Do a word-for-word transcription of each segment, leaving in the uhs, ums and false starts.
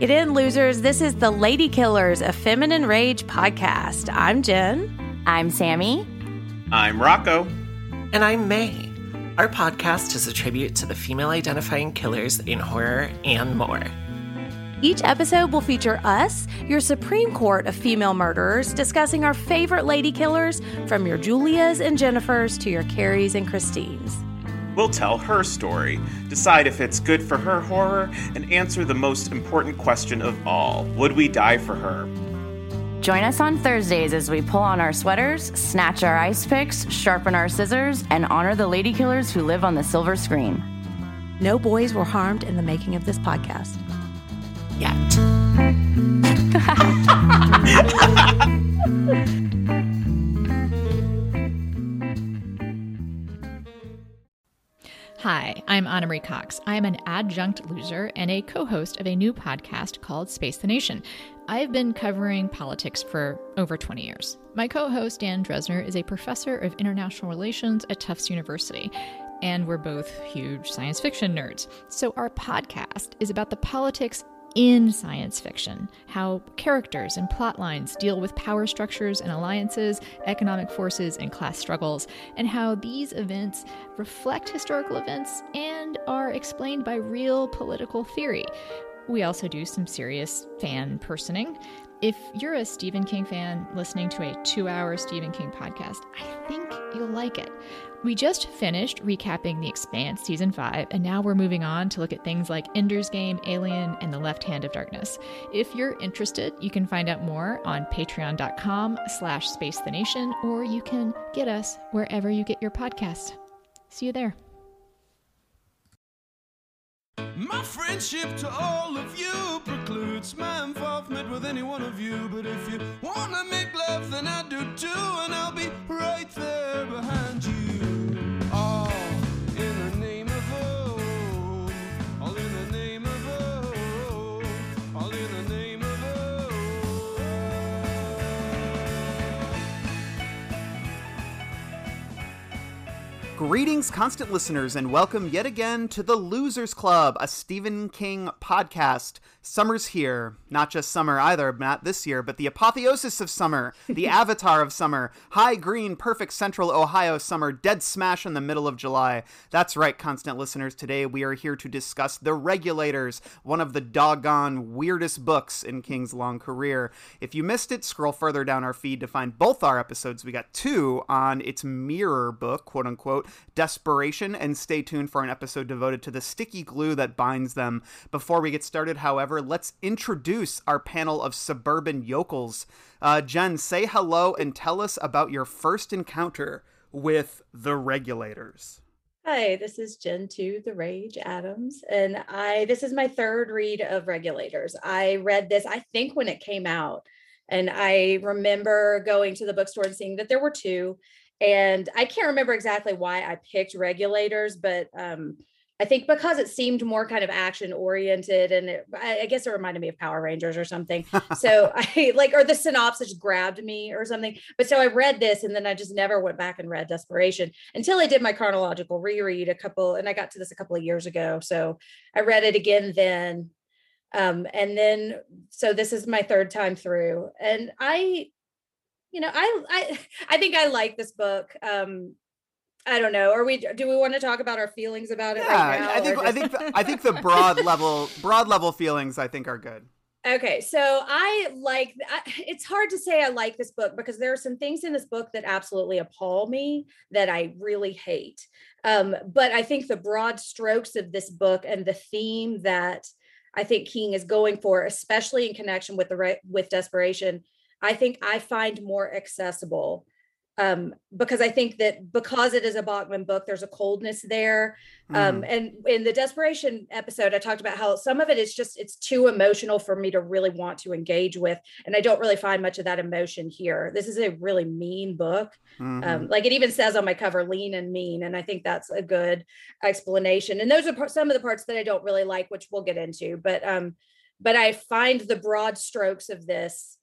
Get in, losers. This is the Lady Killers, a feminine rage podcast. I'm Jen. I'm Sammy. I'm Rocco. And I'm May. Our podcast is a tribute to the female-identifying killers in horror and more. Each episode will feature us, your Supreme Court of female murderers, discussing our favorite lady killers, from your Julias and Jennifers to your Carries and Christines. We'll tell her story, decide if it's good for her horror, and answer the most important question of all. Would we die for her? Join us on Thursdays as we pull on our sweaters, snatch our ice picks, sharpen our scissors, and honor the lady killers who live on the silver screen. No boys were harmed in the making of this podcast. Yet. Hi, I'm Anna Marie Cox. I'm an adjunct loser and a co-host of a new podcast called Space the Nation. I've been covering politics for over twenty years. My co-host, Dan Dresner, is a professor of international relations at Tufts University, and we're both huge science fiction nerds. So our podcast is about the politics in science fiction, how characters and plot lines deal with power structures and alliances, economic forces and class struggles, and how these events reflect historical events and are explained by real political theory. We also do some serious fan personing. If you're a Stephen King fan listening to a two-hour Stephen King podcast, I think you'll like it. We just finished recapping The Expanse Season five, and now we're moving on to look at things like Ender's Game, Alien, and The Left Hand of Darkness. If you're interested, you can find out more on patreon.com slash spacethenation, or you can get us wherever you get your podcasts. See you there. My friendship to all of you precludes my involvement with any one of you, but if you want to make love, then I do too, and I'll be right there behind you. Greetings, constant listeners, and welcome yet again to The Losers Club, a Stephen King podcast. Summer's here. Not just summer either, not this year, but the apotheosis of summer, the avatar of summer, high green, perfect central Ohio summer, dead smash in the middle of July. That's right, constant listeners. Today we are here to discuss The Regulators, one of the doggone weirdest books in King's long career. If you missed it, scroll further down our feed to find both our episodes. We got two on its mirror book, quote unquote, Desperation, and stay tuned for an episode devoted to the sticky glue that binds them. Before we get started, however, let's introduce our panel of suburban yokels. Uh, Jen, say hello and tell us about your first encounter with The Regulators. Hi, this is Jen two, The Rage Adams, and I. This is my third read of Regulators. I read this, I think, when it came out, and I remember going to the bookstore and seeing that there were two. And I can't remember exactly why I picked Regulators, but um, I think because it seemed more kind of action oriented, and it, I, I guess it reminded me of Power Rangers or something. So I like, or the synopsis grabbed me or something. But so I read this, and then I just never went back and read Desperation until I did my chronological reread a couple, and I got to this a couple of years ago. So I read it again then. Um, and then, so this is my third time through, and I, you know, I, I, I think I like this book. Um, I don't know. Are we? Do we want to talk about our feelings about it yeah, right now? I think just... I think the, I think the broad level broad level feelings I think are good. Okay, so I like. I, it's hard to say I like this book because there are some things in this book that absolutely appall me that I really hate. Um, but I think the broad strokes of this book and the theme that I think King is going for, especially in connection with the re- with Desperation, I think I find more accessible. Um, because I think that because it is a Bachman book, there's a coldness there. Um, mm. And in the Desperation episode, I talked about how some of it is just, it's too emotional for me to really want to engage with. And I don't really find much of that emotion here. This is a really mean book. Mm-hmm. Um, like it even says on my cover, lean and mean. And I think that's a good explanation. And those are some of the parts that I don't really like, which we'll get into, but, um, but I find the broad strokes of this,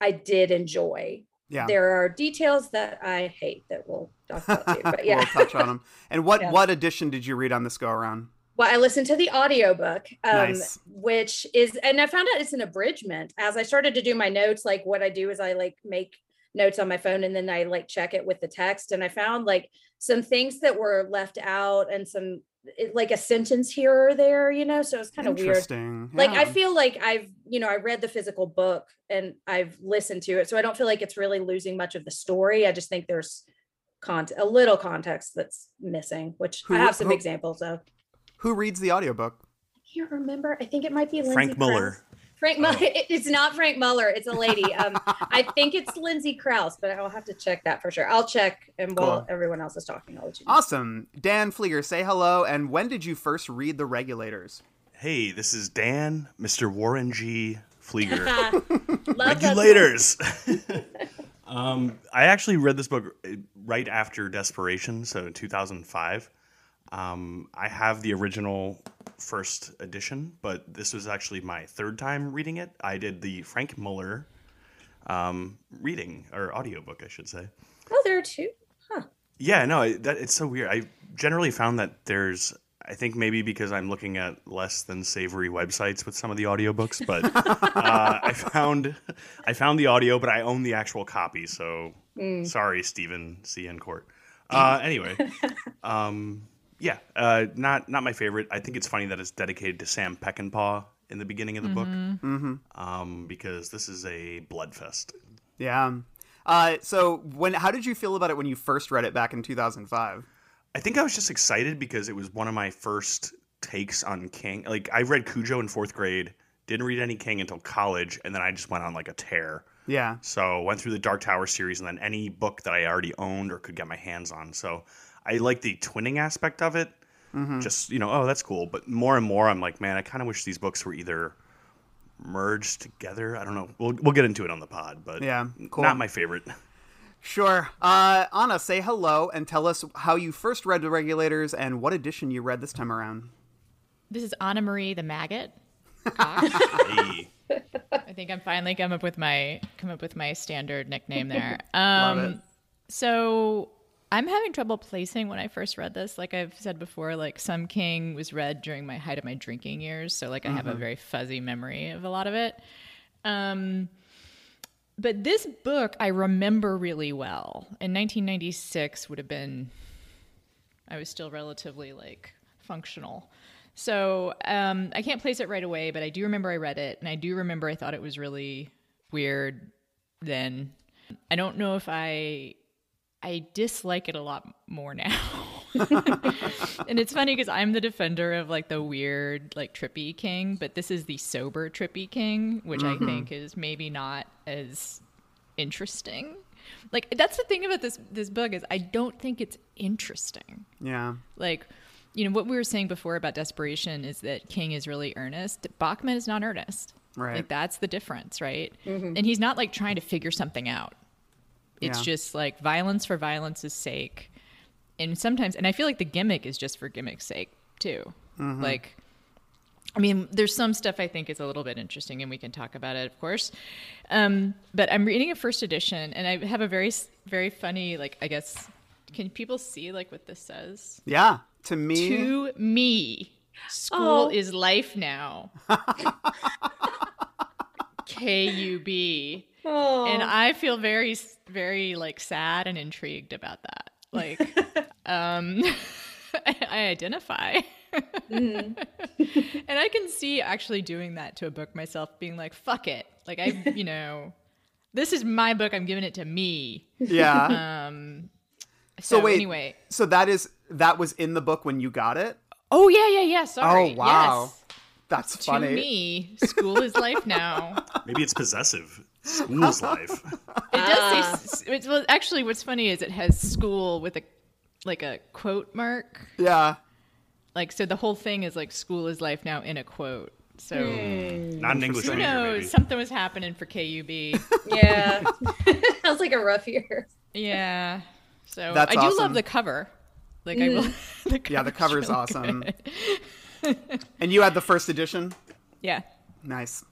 I did enjoy. Yeah. There are details that I hate that we'll talk about too, but yeah. We'll touch on them. And what, yeah. what edition did you read on this go around? Well, I listened to the audiobook, um, nice. which is, and I found out it's an abridgment. As I started to do my notes, like what I do is I like make notes on my phone and then I like check it with the text. And I found like some things that were left out and some, it, like a sentence here or there, you know, so it's kind of weird. Yeah. Like, I feel like I've, you know, I read the physical book and I've listened to it. So I don't feel like it's really losing much of the story. I just think there's con- a little context that's missing, which who, I have some who, examples of. Who reads the audiobook? I can't remember. I think it might be Lindsay Frank Muller. Frank Muller. Oh. It's not Frank Muller. It's a lady. Um, I think it's Lindsay Krause, but I'll have to check that for sure. I'll check, and cool. while everyone else is talking, I'll let you know. Awesome. Dan Pfleegor, say hello. And when did you first read The Regulators? Hey, this is Dan, Mister Warren G. Pfleegor. Regulators. um, I actually read this book right after Desperation, so in two thousand five. Um, I have the original first edition, but this was actually my third time reading it. I did the Frank Muller um, reading, or audiobook, I should say. Oh, there are two? Huh. Yeah, no, it, that, it's so weird. I generally found that there's, I think maybe because I'm looking at less than savory websites with some of the audiobooks, but uh, I found I found the audio, but I own the actual copy, so mm. sorry, Stephen C. in court. Uh, anyway, um... Yeah, uh, not not my favorite. I think it's funny that it's dedicated to Sam Peckinpah in the beginning of the mm-hmm. book, mm-hmm. Um, because this is a blood fest. Yeah. Uh, so when how did you feel about it when you first read it back in two thousand five? I think I was just excited because it was one of my first takes on King. Like, I read Cujo in fourth grade, didn't read any King until college, and then I just went on like a tear. Yeah. So went through the Dark Tower series and then any book that I already owned or could get my hands on. So I like the twinning aspect of it. Mm-hmm. Just, you know, oh, that's cool. But more and more, I'm like, man, I kind of wish these books were either merged together. I don't know. We'll we'll get into it on the pod, but yeah, cool. Not my favorite. Sure. Uh, Anna, say hello and tell us how you first read The Regulators and what edition you read this time around. This is Anna Marie the Maggot. Hey. I think I'm finally come up with my come up with my standard nickname there. Um, Love it. So I'm having trouble placing when I first read this. Like I've said before, like some King was read during my height of my drinking years. So like I mm-hmm. have a very fuzzy memory of a lot of it. Um, but this book I remember really well. In nineteen ninety-six would have been, I was still relatively like functional. So um, I can't place it right away, but I do remember I read it. And I do remember I thought it was really weird then. I don't know if I... I dislike it a lot more now. And it's funny because I'm the defender of like the weird, like trippy King, but this is the sober trippy King, which mm-hmm. I think is maybe not as interesting. Like that's the thing about this this book is I don't think it's interesting. Yeah. Like, you know, what we were saying before about Desperation is that King is really earnest. Bachman is not earnest. Right. Like that's the difference, right? Mm-hmm. And he's not like trying to figure something out. It's yeah. just like violence for violence's sake. And sometimes, and I feel like the gimmick is just for gimmick's sake too. Mm-hmm. Like, I mean, there's some stuff I think is a little bit interesting, and we can talk about it, of course. Um, but I'm reading a first edition, and I have a very, very funny, like, I guess, can people see, like, what this says? Yeah, to me. To me. School oh. is life now. K U B. Oh. And I feel very, very, like, sad and intrigued about that. Like, um, I, I identify. Mm-hmm. And I can see actually doing that to a book myself, being like, fuck it. Like, I, you know, this is my book. I'm giving it to me. Yeah. Um. So, so wait, anyway. So that is, that was in the book when you got it? Oh, yeah, yeah, yeah. Sorry. Oh, wow. Yes. That's to funny. To me, school is life now. Maybe it's possessive. School is life. It does say, it's, well, actually, what's funny is it has school with a, like a quote mark. Yeah. Like, so the whole thing is like, school is life now in a quote. So mm. not an English major, maybe. Who knows? Something was happening for K U B. Yeah. That was like a rough year. Yeah. So That's I do awesome. love the cover. Like mm. I will. The yeah, the cover's really awesome. And you had the first edition? Yeah. Nice.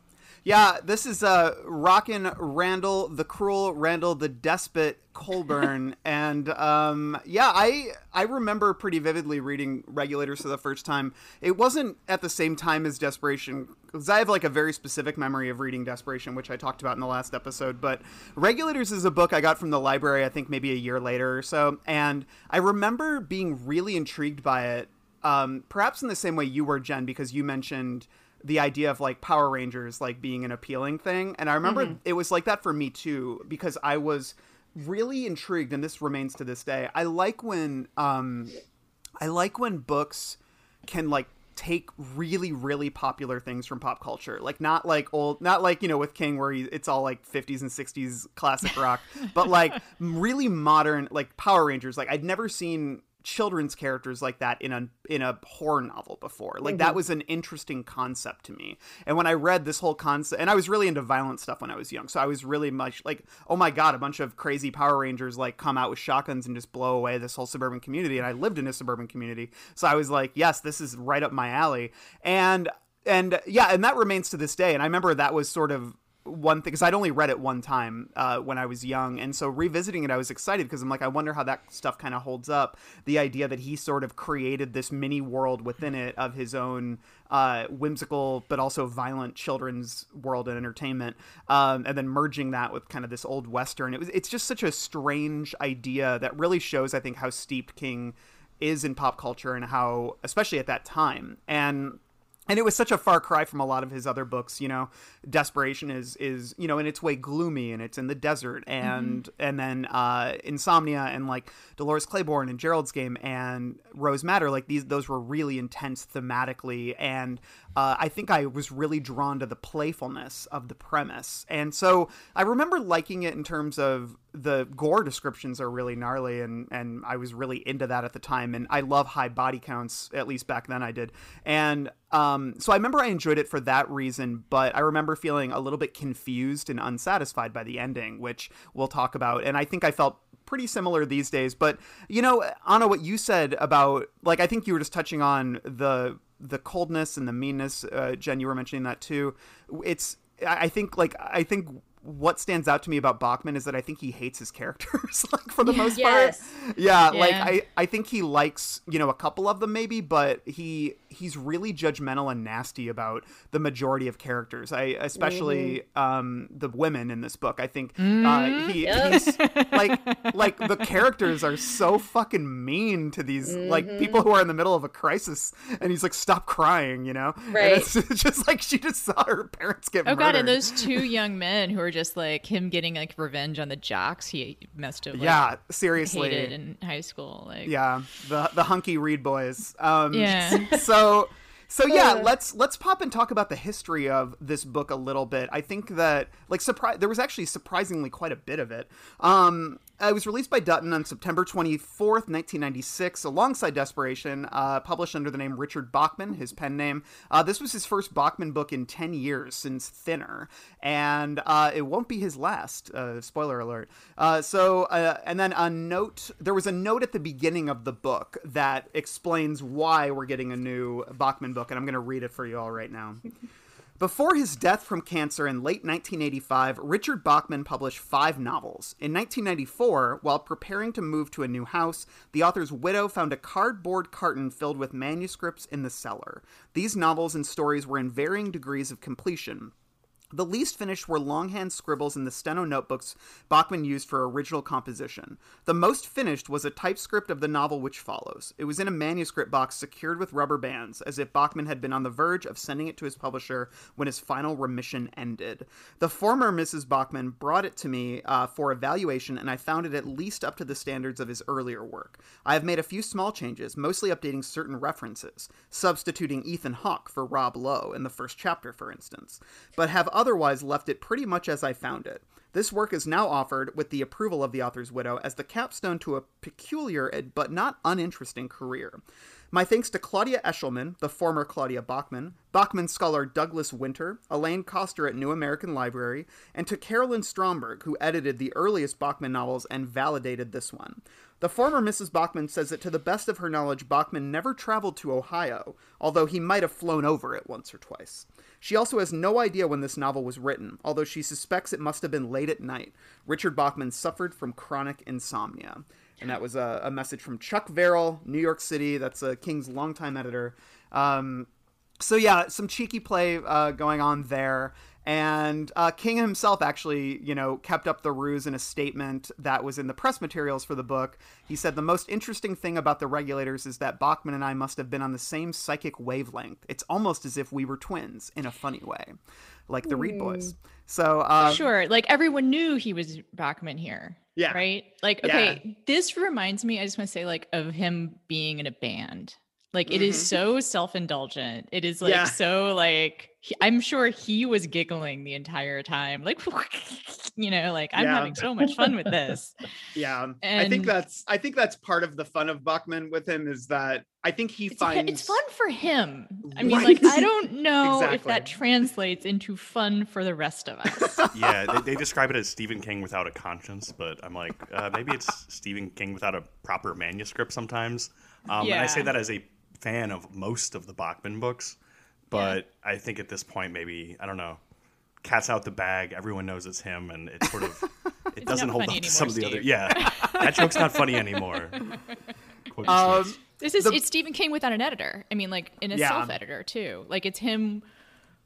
Yeah, this is uh, Rockin' Randall, the Cruel Randall, the Despot Colburn. And um, yeah, I I remember pretty vividly reading Regulators for the first time. It wasn't at the same time as Desperation, because I have like a very specific memory of reading Desperation, which I talked about in the last episode. But Regulators is a book I got from the library, I think maybe a year later or so. And I remember being really intrigued by it, um, perhaps in the same way you were, Jen, because you mentioned the idea of like Power Rangers, like being an appealing thing. And I remember mm-hmm. it was like that for me too, because I was really intrigued, and this remains to this day. I like when, um, I like when books can like take really, really popular things from pop culture. Like not like old, not like, you know, with King where he, it's all like fifties and sixties classic rock, but like really modern, like Power Rangers. Like I'd never seen children's characters like that in a in a horror novel before. Like mm-hmm. that was an interesting concept to me. And when I read this whole concept, and I was really into violent stuff when I was young, so I was really much like, oh my god, a bunch of crazy Power Rangers like come out with shotguns and just blow away this whole suburban community. And I lived in a suburban community, so I was like, yes, this is right up my alley. And and yeah, and that remains to this day. And I remember that was sort of one thing, because I'd only read it one time uh, when I was young. And so revisiting it, I was excited because I'm like, I wonder how that stuff kind of holds up. The idea that he sort of created this mini world within it of his own uh, whimsical but also violent children's world and entertainment. Um, and then merging that with kind of this old Western. It was, it's just such a strange idea that really shows, I think, how steeped King is in pop culture and how, especially at that time. And And it was such a far cry from a lot of his other books, you know. Desperation is, is you know, in its way gloomy, and it's in the desert, and mm-hmm. and then uh, Insomnia, and like Dolores Claiborne and Gerald's Game and Rose Matter, like these, those were really intense thematically, and uh, I think I was really drawn to the playfulness of the premise, and so I remember liking it in terms of the gore descriptions are really gnarly, and, and I was really into that at the time, and I love high body counts, at least back then I did, and um, so I remember I enjoyed it for that reason, but I remember feeling a little bit confused and unsatisfied by the ending, which we'll talk about, and I think I felt pretty similar these days. But, you know, Anna, what you said about, like, I think you were just touching on the the coldness and the meanness, uh, Jen, you were mentioning that too, it's, I think, like, I think what stands out to me about Bachman is that I think he hates his characters, like, for the most yes. part. Yeah, yeah, like, I, I think he likes, you know, a couple of them maybe, but he he's really judgmental and nasty about the majority of characters, I especially mm-hmm. um, the women in this book. I think mm-hmm. uh, he, yep. he's, like, like the characters are so fucking mean to these, mm-hmm. like, people who are in the middle of a crisis, and he's like, stop crying, you know? Right. And it's just like, she just saw her parents get oh, murdered. Oh, God, and those two young men who are just like him getting like revenge on the jocks he must have like, yeah seriously hated in high school, like yeah the the hunky Reed boys. um yeah so So yeah, let's let's pop and talk about the history of this book a little bit. I think that like surprise, there was actually surprisingly quite a bit of it. Um, it was released by Dutton on September twenty-fourth, nineteen ninety-six, alongside Desperation, uh, published under the name Richard Bachman, his pen name. Uh, this was his first Bachman book in ten years since Thinner, and uh, it won't be his last. Uh, spoiler alert. Uh, so, uh, and then a note. There was a note at the beginning of the book that explains why we're getting a new Bachman book, and I'm going to read it for you all right now. Before his death from cancer in late nineteen eighty-five, Richard Bachman published five novels. In nineteen ninety-four, while preparing to move to a new house, the author's widow found a cardboard carton filled with manuscripts in the cellar. These novels and stories were in varying degrees of completion. The least finished were longhand scribbles in the steno notebooks Bachman used for original composition. The most finished was a typescript of the novel which follows. It was in a manuscript box secured with rubber bands, as if Bachman had been on the verge of sending it to his publisher when his final remission ended. The former Missus Bachman brought it to me uh, for evaluation, and I found it at least up to the standards of his earlier work. I have made a few small changes, mostly updating certain references, substituting Ethan Hawke for Rob Lowe in the first chapter, for instance, but have other otherwise left it pretty much as I found it. This work is now offered, with the approval of the author's widow, as the capstone to a peculiar but not uninteresting career. My thanks to Claudia Eshelman, the former Claudia Bachman, Bachman scholar Douglas Winter, Elaine Coster at New American Library, and to Carolyn Stromberg, who edited the earliest Bachman novels and validated this one. The former Missus Bachman says that to the best of her knowledge, Bachman never traveled to Ohio, although he might have flown over it once or twice. She also has no idea when this novel was written, although she suspects it must have been late at night. Richard Bachman suffered from chronic insomnia. And that was a, a message from Chuck Verrill, New York City. That's uh, King's longtime editor. Um, so, yeah, some cheeky play uh, going on there. And uh, King himself actually, you know, kept up the ruse in a statement that was in the press materials for the book. He said, "The most interesting thing about The Regulators is that Bachman and I must have been on the same psychic wavelength. It's almost as if we were twins in a funny way, like the Reed Boys." So um, sure. Like everyone knew he was Bachman here. Yeah. Right. Like, okay, yeah. This reminds me, I just want to say, like, of him being in a band. Like, it mm-hmm. is so self-indulgent. It is like, yeah. so like, he, I'm sure he was giggling the entire time. Like, you know, like I'm yeah. having so much fun with this. Yeah. And I think that's, I think that's part of the fun of Bachman with him is that I think he it's, finds it's fun for him. I mean, right? like, I don't know exactly. if that translates into fun for the rest of us. Yeah. They, they describe it as Stephen King without a conscience, but I'm like, uh, maybe it's Stephen King without a proper manuscript sometimes. Um, yeah. And I say that as a fan of most of the Bachman books, but yeah. I think at this point, maybe, I don't know, cat's out the bag, everyone knows it's him, and it sort of it it's doesn't hold up anymore, to some Steve. Of the other yeah that joke's not funny anymore. Um, this is the, it's Stephen King without an editor. I mean, like, in a yeah. self-editor too, like it's him.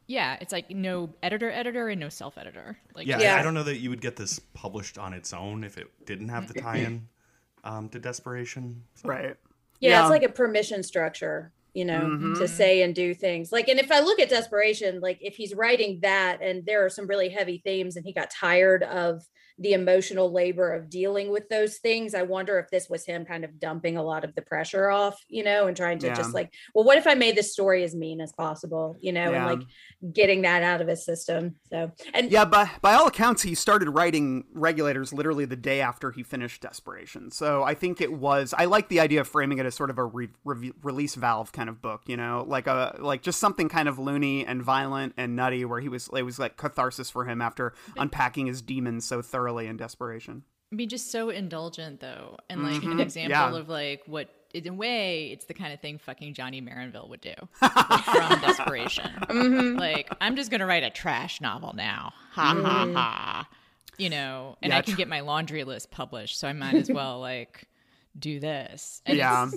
Yeah, it's like no editor editor and no self-editor, like yeah, yeah. I don't know that you would get this published on its own if it didn't have the tie-in um to Desperation, so. Right. Yeah, yeah, it's like a permission structure, you know, mm-hmm. to say and do things. Like, and if I look at Desperation, like if he's writing that and there are some really heavy themes and he got tired of the emotional labor of dealing with those things, I wonder if this was him kind of dumping a lot of the pressure off, you know, and trying to yeah. just like, well, what if I made this story as mean as possible, you know, yeah. and like getting that out of his system. So, and yeah, by, by all accounts, he started writing Regulators literally the day after he finished Desperation. So I think it was, I like the idea of framing it as sort of a re- re- release valve kind of book, you know, like a, like just something kind of loony and violent and nutty where he was, it was like catharsis for him after unpacking his demons so thoroughly. In Desperation, be just so indulgent though, and like mm-hmm. an example yeah. of like what in a way it's the kind of thing fucking Johnny Maranville would do, like, from Desperation. Mm-hmm. Like, I'm just gonna write a trash novel now, ha mm. ha ha, you know, and yeah, I can tr- get my laundry list published, so I might as well like do this. And yeah,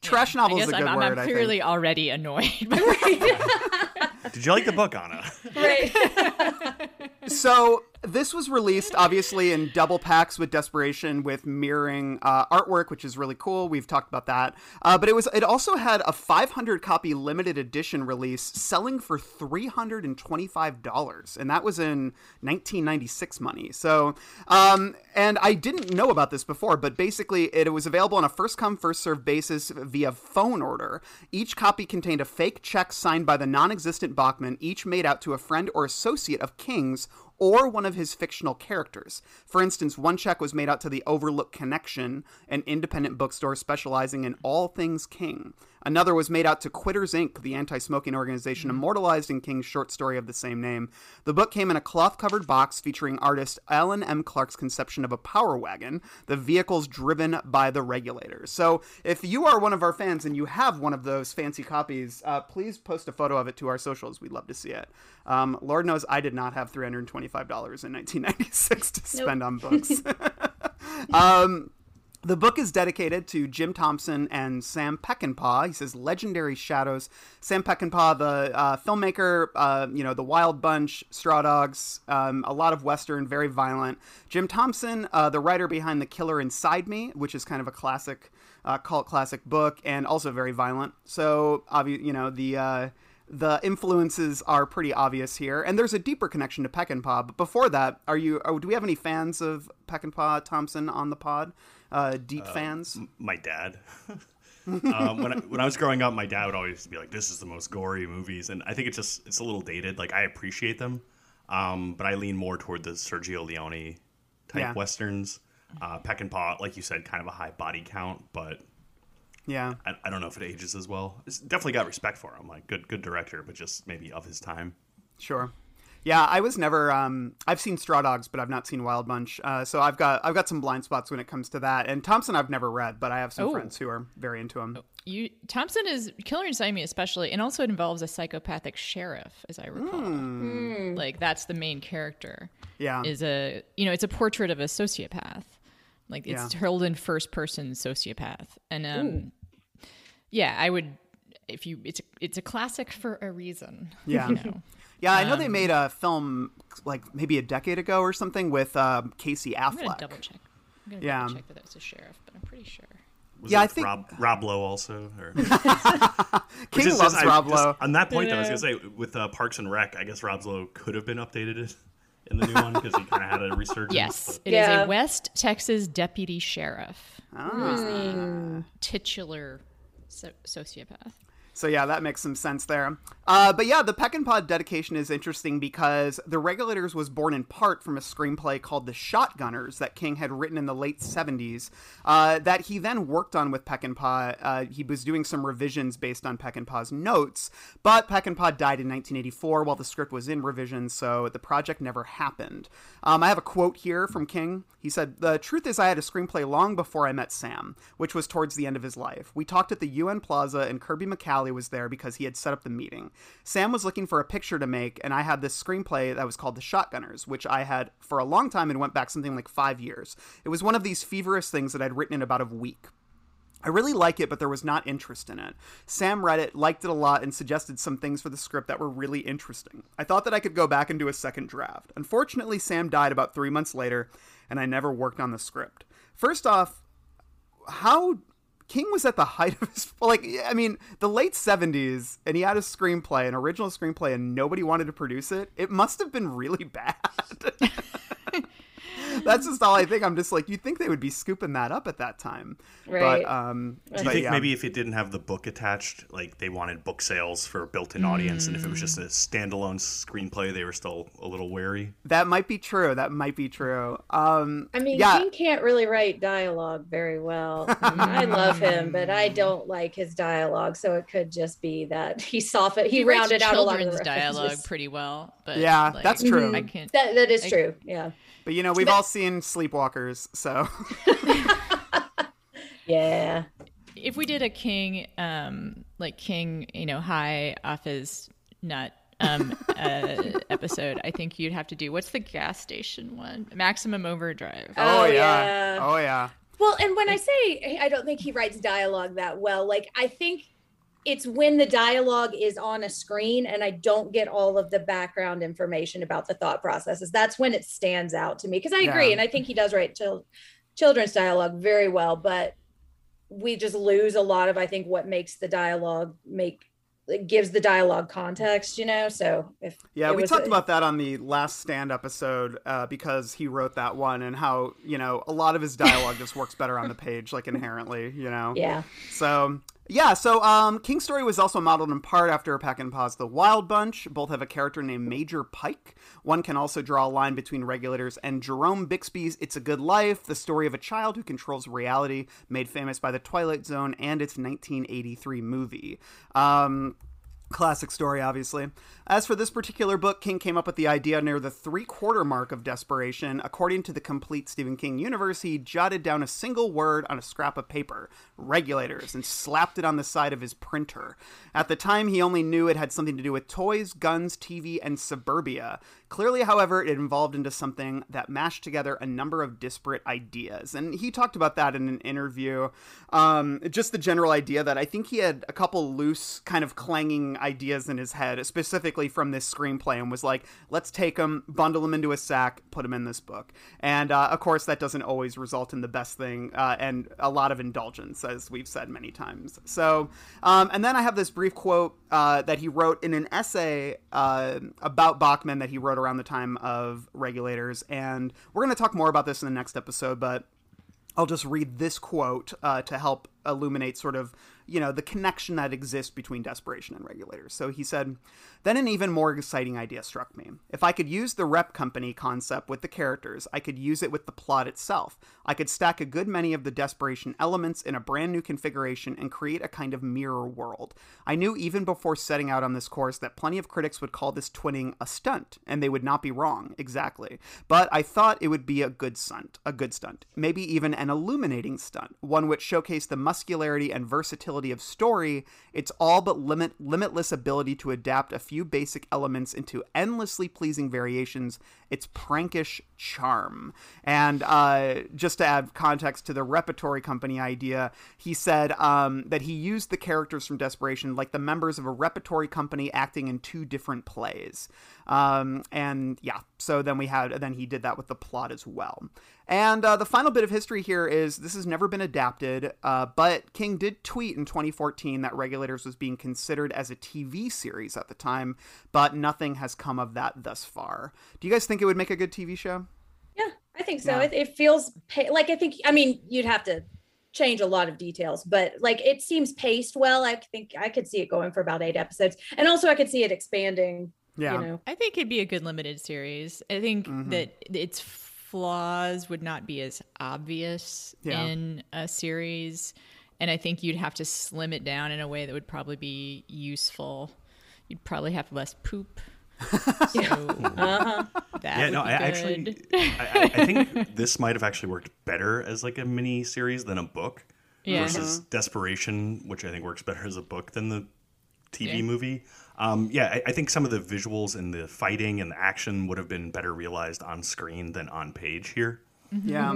trash novel is a good I'm, word. I'm clearly I think. already annoyed. By Did you like the book, Anna? Right. So this was released, obviously, in double packs with Desperation, with mirroring uh, artwork, which is really cool. We've talked about that. Uh, but it was. It also had a five hundred copy limited edition release selling for three hundred twenty-five dollars. And that was in nineteen ninety-six money. So, um, and I didn't know about this before, but basically it was available on a first-come, first-served basis via phone order. Each copy contained a fake check signed by the non-existent Bachman, each made out to a friend or associate of King's or one of his fictional characters. For instance, one check was made out to the Overlook Connection, an independent bookstore specializing in all things King. Another was made out to Quitters, Incorporated, the anti-smoking organization immortalized in King's short story of the same name. The book came in a cloth-covered box featuring artist Alan M. Clark's conception of a power wagon, the vehicles driven by the Regulators. So if you are one of our fans and you have one of those fancy copies, uh, please post a photo of it to our socials. We'd love to see it. Um, Lord knows I did not have three hundred twenty dollars twenty-five dollars in nineteen ninety-six to spend nope. on books. um, the book is dedicated to Jim Thompson and Sam Peckinpah. He says, legendary shadows. Sam Peckinpah, the uh, filmmaker, uh, you know, The Wild Bunch, Straw Dogs, um, a lot of Western, very violent. Jim Thompson, uh, the writer behind The Killer Inside Me, which is kind of a classic, uh, cult classic book, and also very violent. So, obviously, you know, the... Uh, The influences are pretty obvious here, and there's a deeper connection to Peckinpah. But before that, are you? Are, do we have any fans of Peckinpah Thompson on the pod? Uh, deep uh, fans? My dad. um, when I, when I was growing up, my dad would always be like, "This is the most gory movies," and I think it's just it's a little dated. Like I appreciate them, um, but I lean more toward the Sergio Leone type yeah. westerns. Uh, Peckinpah, like you said, kind of a high body count, but. Yeah, I, I don't know if it ages as well. It's definitely got respect for him, like good, good director, but just maybe of his time. Sure. Yeah, I was never. Um, I've seen Straw Dogs, but I've not seen Wild Bunch. Uh, so I've got I've got some blind spots when it comes to that. And Thompson, I've never read, but I have some oh. friends who are very into him. You Thompson is Killer Inside Me, especially, and also it involves a psychopathic sheriff, as I recall. Mm. Like that's the main character. Yeah, is a you know it's a portrait of a sociopath. Like it's yeah. told in first person sociopath, and um, Ooh. yeah, I would if you it's a, it's a classic for a reason. Yeah, you know? yeah, I know um, they made a film like maybe a decade ago or something with uh, Casey Affleck. I'm gonna double check. I'm gonna yeah. double check that it was a sheriff, but I'm pretty sure. Was yeah, it I think Rob, Rob Lowe also. Or... King loves just, Rob I, Lowe. Just, on that point, though, I was gonna say with uh, Parks and Rec, I guess Rob Lowe could have been updated. In the new one, because he kind of had a resurgence. Yes, it yeah. is a West Texas deputy sheriff ah. who is the titular so- sociopath. So yeah, that makes some sense there. Uh, but yeah, the Peckinpah dedication is interesting because The Regulators was born in part from a screenplay called The Shotgunners that King had written in the late seventies uh, that he then worked on with Peckinpah. Uh, he was doing some revisions based on Peckinpah's notes, but Peckinpah died in nineteen eighty-four while the script was in revision, so the project never happened. Um, I have a quote here from King. He said, "The truth is I had a screenplay long before I met Sam, which was towards the end of his life. We talked at the U N Plaza and Kirby McCall was there because he had set up the meeting. Sam was looking for a picture to make, and I had this screenplay that was called The Shotgunners, which I had for a long time and went back something like five years. It was one of these feverish things that I'd written in about a week. I really like it, but there was not interest in it. Sam read it, liked it a lot, and suggested some things for the script that were really interesting. I thought that I could go back and do a second draft. Unfortunately, Sam died about three months later, and I never worked on the script." First off, how... King was at the height of his, like, I mean, the late seventies, and he had a screenplay, an original screenplay, and nobody wanted to produce it. It must have been really bad. That's just all I think. I'm just like, you'd think they would be scooping that up at that time. Right. But, um, Do you but, think yeah. maybe if it didn't have the book attached, like they wanted book sales for a built-in mm. audience, and if it was just a standalone screenplay, they were still a little wary? That might be true. That might be true. Um, I mean, yeah. King can't really write dialogue very well. I love him, but I don't like his dialogue, so it could just be that he softened, he, he rounded out a lot of the dialogue pretty well. But yeah, like, that's true. Mm-hmm. I can't, that, that is I, true, yeah. But, you know, we've but, all seen Sleepwalkers, so. yeah. If we did a King, um, like King, you know, high off his nut um, uh, episode, I think you'd have to do, what's the gas station one? Maximum Overdrive. Oh, oh yeah. yeah. Oh, yeah. Well, and when I say I don't think he writes dialogue that well, like, I think it's when the dialogue is on a screen and I don't get all of the background information about the thought processes. That's when it stands out to me. Because I agree. Yeah. And I think he does write chil- children's dialogue very well, but we just lose a lot of, I think, what makes the dialogue make, it gives the dialogue context, you know? So if yeah, we talked a, about that on the last stand episode, uh, because he wrote that one and how, you know, a lot of his dialogue just works better on the page, like inherently, you know? Yeah. So yeah. So um, King's story was also modeled in part after Peckinpah's The Wild Bunch. Both have a character named Major Pike. One can also draw a line between Regulators and Jerome Bixby's It's a Good Life, the story of a child who controls reality, made famous by The Twilight Zone and its nineteen eighty-three movie. Um... Classic story, obviously. As for this particular book, King came up with the idea near the three-quarter mark of Desperation. According to the complete Stephen King universe, he jotted down a single word on a scrap of paper, Regulators, and slapped it on the side of his printer. At the time, he only knew it had something to do with toys, guns, T V, and suburbia. Clearly, however, it evolved into something that mashed together a number of disparate ideas. And he talked about that in an interview. Um, just the general idea that I think he had a couple loose, kind of clanging ideas in his head, specifically from this screenplay, and was like, let's take them, bundle them into a sack, put them in this book. And uh, of course, that doesn't always result in the best thing, uh, and a lot of indulgence, as we've said many times. So, um, and then I have this brief quote uh, that he wrote in an essay uh, about Bachman that he wrote around the time of Regulators. And we're going to talk more about this in the next episode, but I'll just read this quote uh, to help illuminate sort of, you know, the connection that exists between Desperation and Regulators. So he said, then an even more exciting idea struck me. If I could use the rep company concept with the characters, I could use it with the plot itself. I could stack a good many of the Desperation elements in a brand new configuration and create a kind of mirror world. I knew even before setting out on this course that plenty of critics would call this twinning a stunt, and they would not be wrong, exactly. But I thought it would be a good stunt, a good stunt, maybe even an illuminating stunt, one which showcased the muscularity and versatility of story, it's all but limit limitless ability to adapt a few basic elements into endlessly pleasing variations, its prankish charm. And uh, just to add context to the repertory company idea, he said um, that he used the characters from Desperation like the members of a repertory company acting in two different plays. Um, and yeah, so then we had, then he did that with the plot as well. And uh, the final bit of history here is this has never been adapted, uh, but King did tweet in twenty fourteen that Regulators was being considered as a T V series at the time, but nothing has come of that thus far. Do you guys think it would make a good T V show? Yeah, I think so. Yeah. It, it feels pa- like I think, I mean, you'd have to change a lot of details, but like it seems paced well. I think I could see it going for about eight episodes. And also I could see it expanding. Yeah, you know. I think it'd be a good limited series. I think mm-hmm. that it's flaws would not be as obvious yeah. in a series, and I think you'd have to slim it down in a way that would probably be useful. You'd probably have less poop. So uh-huh. that yeah, would no, be I good. Actually, I, I think this might have actually worked better as like a mini series than a book yeah. versus uh-huh. Desperation, which I think works better as a book than the T V yeah. movie. Um, yeah, I, I think some of the visuals and the fighting and the action would have been better realized on screen than on page here. Mm-hmm. Yeah.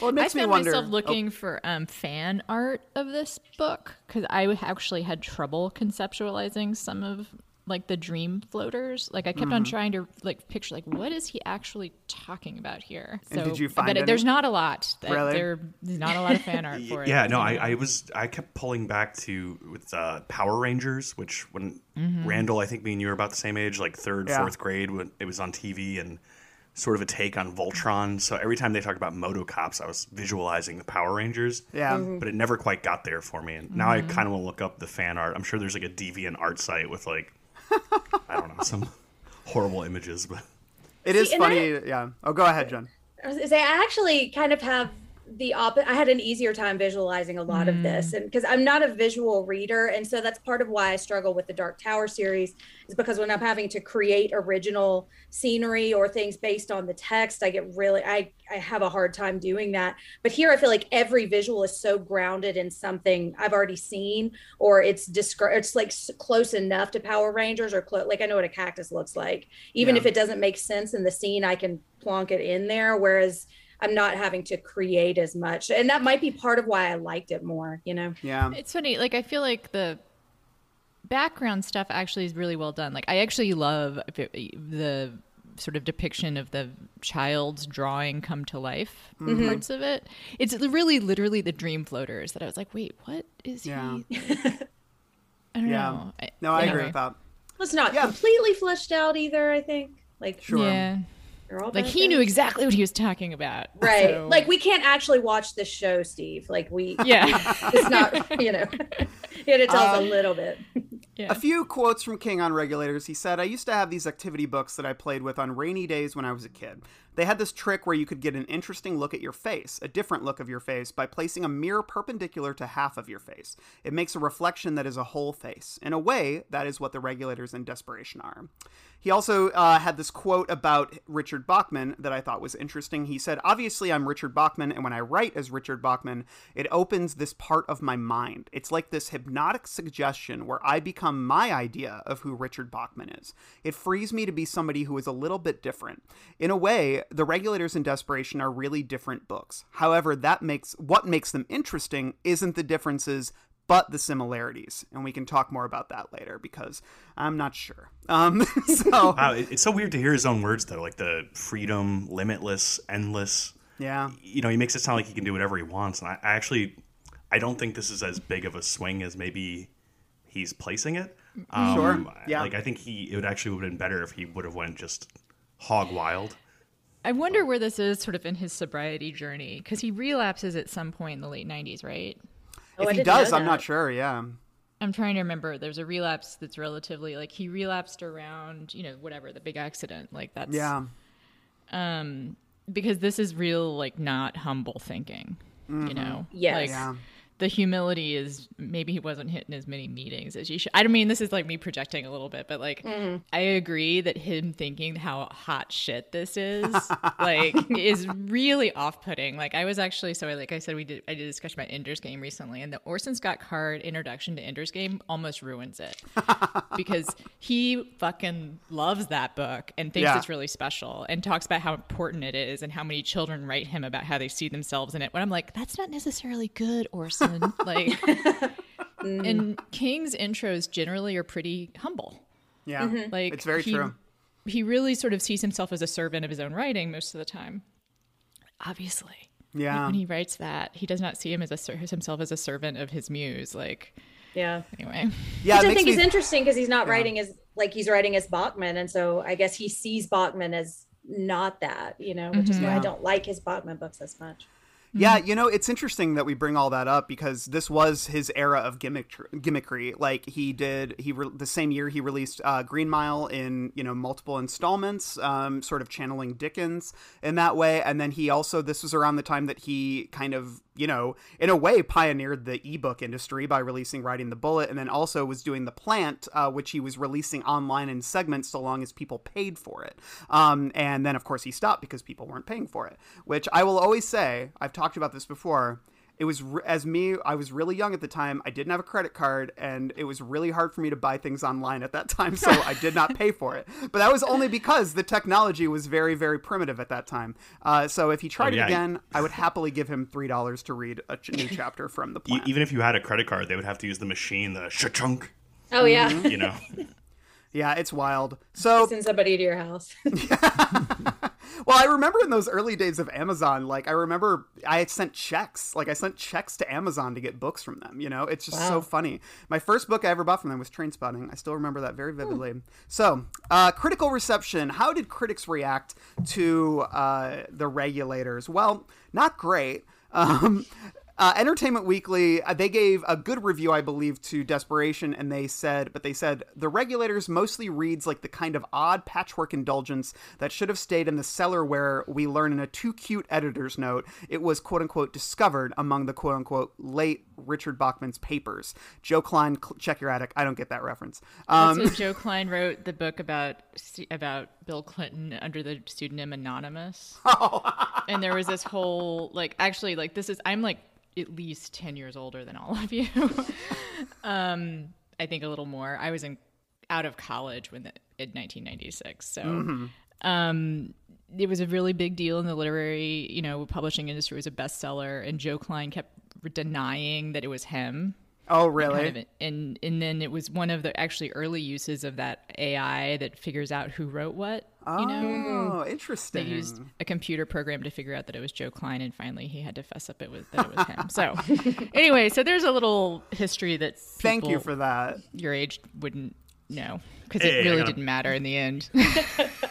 Well, it makes I me found wonder. myself looking oh. for um, fan art of this book because I actually had trouble conceptualizing some of like the dream floaters. Like I kept mm-hmm. on trying to like picture like what is he actually talking about here? So, and did you find but any? There's not a lot. Really? There's not a lot of fan art for it. Yeah, no, I, I was I kept pulling back to with uh, Power Rangers, which when mm-hmm. Randall, I think me and you were about the same age, like third, yeah. fourth grade, when it was on T V and sort of a take on Voltron. So every time they talked about Motocops, I was visualizing the Power Rangers. Yeah. Mm-hmm. But it never quite got there for me. And now mm-hmm. I kind of want to look up the fan art. I'm sure there's like a Deviant Art site with like I don't know, some horrible images, but it is See, funny. I, yeah. Oh, go ahead, Jen. I was gonna say, I actually kind of have the opposite. I had an easier time visualizing a lot mm. of this, and because I'm not a visual reader, and so that's part of why I struggle with the Dark Tower series, is because when I'm having to create original scenery or things based on the text, I get really, I, I have a hard time doing that. But here I feel like every visual is so grounded in something I've already seen, or it's descri- it's like close enough to Power Rangers, or clo- like I know what a cactus looks like. Even yeah. if it doesn't make sense in the scene, I can plonk it in there, whereas I'm not having to create as much. And that might be part of why I liked it more, you know? Yeah. It's funny. Like, I feel like the background stuff actually is really well done. Like, I actually love the sort of depiction of the child's drawing come to life mm-hmm. parts of it. It's really literally the dream floaters that I was like, wait, what is yeah. he? I don't yeah. know. No, I anyway. agree with that. It's not yeah. completely fleshed out either, I think. Like, sure. Yeah. Like, he knew exactly what he was talking about. Right. So. Like, we can't actually watch this show, Steve. Like, we... Yeah. It's not, you know... You had to tell us um, a little bit. Yeah. A few quotes from King on Regulators. He said, I used to have these activity books that I played with on rainy days when I was a kid. They had this trick where you could get an interesting look at your face, a different look of your face, by placing a mirror perpendicular to half of your face. It makes a reflection that is a whole face. In a way, that is what the Regulators and Desperation are. He also uh, had this quote about Richard Bachman that I thought was interesting. He said, obviously, I'm Richard Bachman, and when I write as Richard Bachman, it opens this part of my mind. It's like this hypnotic suggestion where I become my idea of who Richard Bachman is. It frees me to be somebody who is a little bit different. In a way, The Regulators and Desperation are really different books. However, that makes what makes them interesting isn't the differences, but the similarities. And we can talk more about that later because I'm not sure. Um, so wow, it's so weird to hear his own words, though, like the freedom, limitless, endless. Yeah. You know, he makes it sound like he can do whatever he wants. And I, I actually, I don't think this is as big of a swing as maybe he's placing it. Um, sure. Yeah. Like, I think he, it would actually would have been better if he would have went just hog wild. I wonder where this is sort of in his sobriety journey, because he relapses at some point in the late nineties, right? If oh, he does, I'm not sure, yeah. I'm trying to remember. There's a relapse that's relatively, like, he relapsed around, you know, whatever, the big accident. Like, that's... Yeah. Um, because this is real, like, not humble thinking, mm-hmm. you know? Yes. Like, yeah. The humility is, maybe he wasn't hitting as many meetings as you should. I mean, this is, like, me projecting a little bit, but, like, mm-hmm. I agree that him thinking how hot shit this is, like, is really off-putting. Like, I was actually, so, I, like I said, we did I did a discussion about Ender's Game recently, and the Orson Scott Card introduction to Ender's Game almost ruins it because he fucking loves that book and thinks yeah. it's really special and talks about how important it is and how many children write him about how they see themselves in it. When I'm like, that's not necessarily good, Orson. Like, and King's intros generally are pretty humble. Yeah, mm-hmm. like it's very he, true. He really sort of sees himself as a servant of his own writing most of the time. Obviously, yeah. Like, when he writes that, he does not see him as a himself as a servant of his muse. Like, yeah. Anyway, yeah. Which I think me... is interesting because he's not yeah. writing as like he's writing as Bachman, and so I guess he sees Bachman as not that, you know, which mm-hmm. is why yeah. I don't like his Bachman books as much. Yeah, you know, it's interesting that we bring all that up because this was his era of gimmick gimmickry. Like he did, he re- the same year he released uh, Green Mile in, you know, multiple installments, um, sort of channeling Dickens in that way. And then he also, this was around the time that he kind of, you know, in a way pioneered the ebook industry by releasing Riding the Bullet, and then also was doing The Plant, uh, which he was releasing online in segments so long as people paid for it. Um, and then, of course, he stopped because people weren't paying for it, which I will always say, I've talked about this before, it was as me, I was really young at the time. I didn't have a credit card and it was really hard for me to buy things online at that time. So I did not pay for it, but that was only because the technology was very, very primitive at that time. Uh, so if he tried oh, yeah. it again, I would happily give him three dollars to read a ch- new chapter from The Plant. Even if you had a credit card, they would have to use the machine, the cha-chunk. Oh yeah. Mm-hmm. You know? Yeah, it's wild. So send somebody to your house. Well, I remember in those early days of Amazon, like I remember I sent checks, like I sent checks to Amazon to get books from them. You know, it's just wow. so funny. My first book I ever bought from them was Trainspotting. I still remember that very vividly. Hmm. So uh, critical reception. How did critics react to uh, The Regulators? Well, not great. Um, Uh, Entertainment Weekly, uh, they gave a good review, I believe, to Desperation, and they said, but they said, The Regulators mostly reads like the kind of odd patchwork indulgence that should have stayed in the cellar where we learn in a too cute editor's note it was, quote-unquote, discovered among the, quote-unquote, late Richard Bachman's papers. Joe Klein, check your attic. I don't get that reference. Um, That's what Joe Klein wrote the book about about Bill Clinton under the pseudonym Anonymous. Oh. And there was this whole, like, actually, like, this is, I'm like, at least ten years older than all of you. um, I think a little more. I was in out of college when the, in nineteen ninety-six. So mm-hmm. um, it was a really big deal in the literary, you know, publishing industry. It was a bestseller, and Joe Klein kept denying that it was him. Oh, really? Kind of, and and then it was one of the actually early uses of that A I that figures out who wrote what. Oh, you know? Interesting. They used a computer program to figure out that it was Joe Klein, and finally he had to fess up it was that it was him. So anyway, so there's a little history that people Thank you for that. Your age wouldn't know, because it hey, really didn't matter in the end.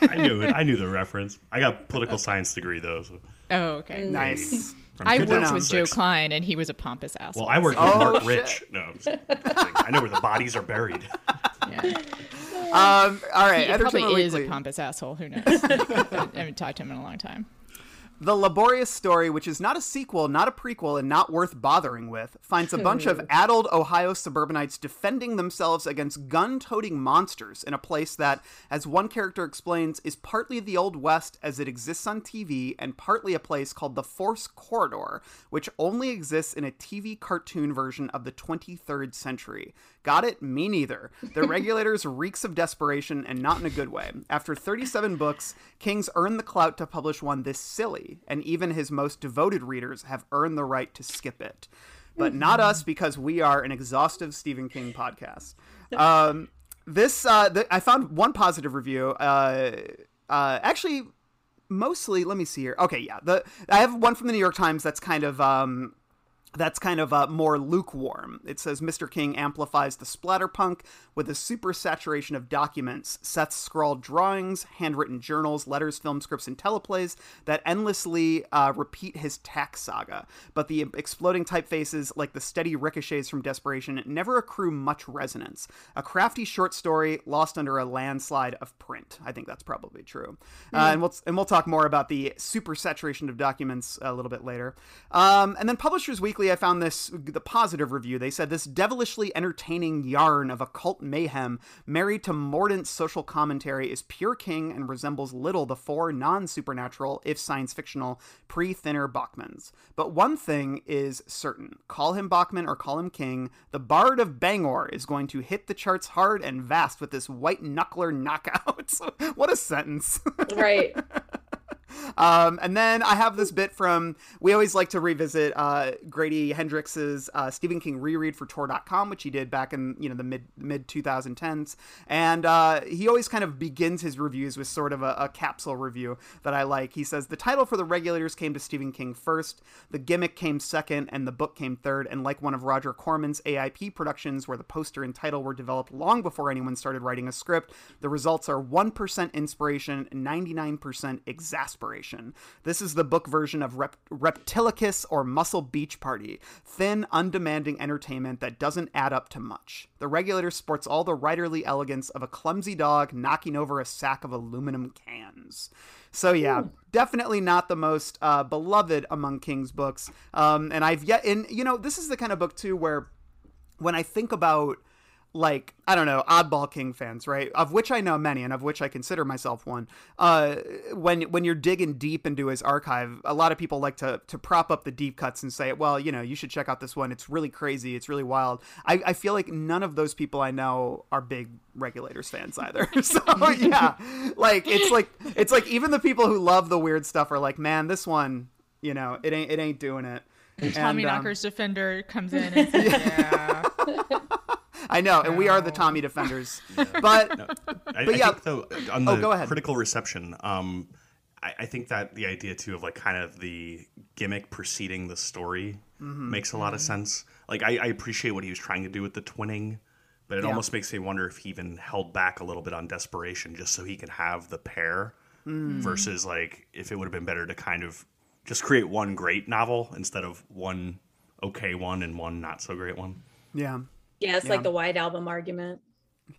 I knew it. I knew the reference. I got a political okay. science degree, though. So. Oh, okay. Nice. I worked with Joe Klein, and he was a pompous asshole. Well, I worked with oh, Mark shit. Rich. No, I'm just, I know where the bodies are buried. Yeah. Um, all right. He probably Weekly. Is a pompous asshole. Who knows? I haven't talked to him in a long time. The Laborious Story, which is not a sequel, not a prequel, and not worth bothering with, finds a bunch of addled Ohio suburbanites defending themselves against gun-toting monsters in a place that, as one character explains, is partly the Old West as it exists on T V and partly a place called the Force Corridor, which only exists in a T V cartoon version of the twenty-third century. Got it? Me neither. The Regulators reeks of desperation, and not in a good way. After thirty-seven books, King's earned the clout to publish one this silly, and even his most devoted readers have earned the right to skip it. But not us, because we are an exhaustive Stephen King podcast. Um, this uh, th- I found one positive review. Uh, uh, actually, mostly, let me see here. Okay, yeah. The, I have one from the New York Times that's kind of... Um, That's kind of uh, more lukewarm. It says, Mister King amplifies the splatterpunk with a super saturation of documents, Seth's scrawled drawings, handwritten journals, letters, film scripts, and teleplays that endlessly uh, repeat his tax saga. But the exploding typefaces, like the steady ricochets from Desperation, never accrue much resonance. A crafty short story lost under a landslide of print. I think that's probably true. Mm-hmm. Uh, and, we'll, and we'll talk more about the super saturation of documents a little bit later. Um, and then Publishers Weekly, I found this, the positive review. They said, this devilishly entertaining yarn of occult mayhem married to mordant social commentary is pure King and resembles little the four non-supernatural, if science fictional, pre-Thinner Bachmans. But one thing is certain. Call him Bachman or call him King, the Bard of Bangor is going to hit the charts hard and vast with this white-knuckler knockout. What a sentence. Right. Um, and then I have this bit from, we always like to revisit uh, Grady Hendrix's uh, Stephen King reread for Tor dot com, which he did back in, you know, the mid mid twenty tens. And uh, he always kind of begins his reviews with sort of a, a capsule review that I like. He says, the title for The Regulators came to Stephen King first, the gimmick came second, and the book came third. And like one of Roger Corman's A I P productions where the poster and title were developed long before anyone started writing a script, the results are one percent inspiration, ninety-nine percent exasperation. This is the book version of Rep- Reptilicus or Muscle Beach Party, thin, undemanding entertainment that doesn't add up to much. The Regulator sports all the writerly elegance of a clumsy dog knocking over a sack of aluminum cans. So yeah, Ooh. Definitely not the most uh, beloved among King's books. Um, and I've yet, and you know, this is the kind of book too where when I think about, like, I don't know, oddball King fans, right? Of which I know many and of which I consider myself one. Uh, when when you're digging deep into his archive, a lot of people like to to prop up the deep cuts and say, well, you know, you should check out this one. It's really crazy. It's really wild. I, I feel like none of those people I know are big Regulators fans either. So yeah, like it's like it's like even the people who love the weird stuff are like, man, this one, you know, it ain't it ain't doing it. And Tommy um, Knocker's Defender comes in and says, yeah. I know, and we are the Tommy Defenders. Yeah. But, no, I, but yeah. I think, though, on the oh, go ahead. Critical reception, um, I, I think that the idea, too, of like kind of the gimmick preceding the story mm-hmm. makes a lot of sense. Like, I, I appreciate what he was trying to do with the twinning, but it yeah. almost makes me wonder if he even held back a little bit on Desperation just so he could have the pair mm. versus, like, if it would have been better to kind of just create one great novel instead of one okay one and one not so great one. Yeah. Yeah, it's yeah. like the White Album argument.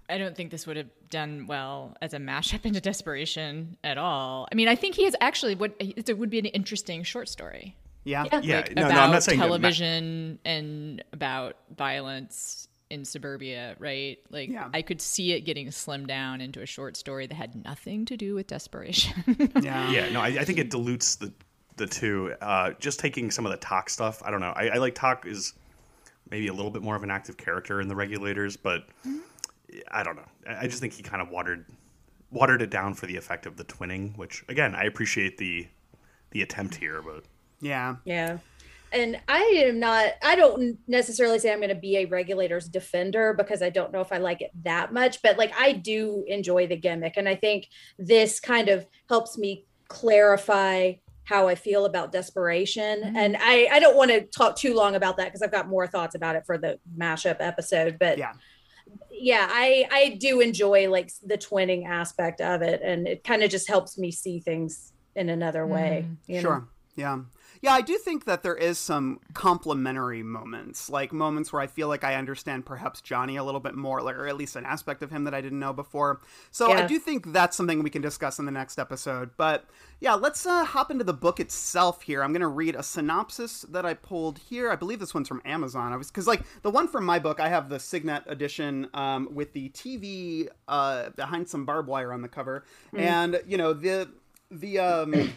I don't think this would have done well as a mashup into Desperation at all. I mean, I think he is actually what it would be an interesting short story. Yeah, yeah. yeah. Like no, about no, I'm not saying television ma- and about violence in suburbia, right? Like, yeah. I could see it getting slimmed down into a short story that had nothing to do with Desperation. yeah, yeah. No, I, I think it dilutes the the two. Uh, just taking some of the Talk stuff. I don't know. I, I like Talk is. Maybe a little bit more of an active character in The Regulators, but I don't know. I just think he kind of watered watered it down for the effect of the twinning, which, again, I appreciate the the attempt here. But yeah. Yeah. And I am not, I don't necessarily say I'm going to be a Regulators defender because I don't know if I like it that much, but like I do enjoy the gimmick. And I think this kind of helps me clarify how I feel about Desperation. Mm-hmm. And I, I don't want to talk too long about that because I've got more thoughts about it for the mashup episode, but yeah. Yeah, I, I do enjoy like the twinning aspect of it. And it kind of just helps me see things in another way. Mm-hmm. You sure. Know? Yeah. Yeah, I do think that there is some complementary moments, like moments where I feel like I understand perhaps Johnny a little bit more, like, or at least an aspect of him that I didn't know before. So yeah. I do think that's something we can discuss in the next episode. But yeah, let's uh, hop into the book itself here. I'm going to read a synopsis that I pulled here. I believe this one's from Amazon. I was because like the one from my book, I have the Signet edition um, with the T V uh, behind some barbed wire on the cover. Mm. And, you know, the the... Um,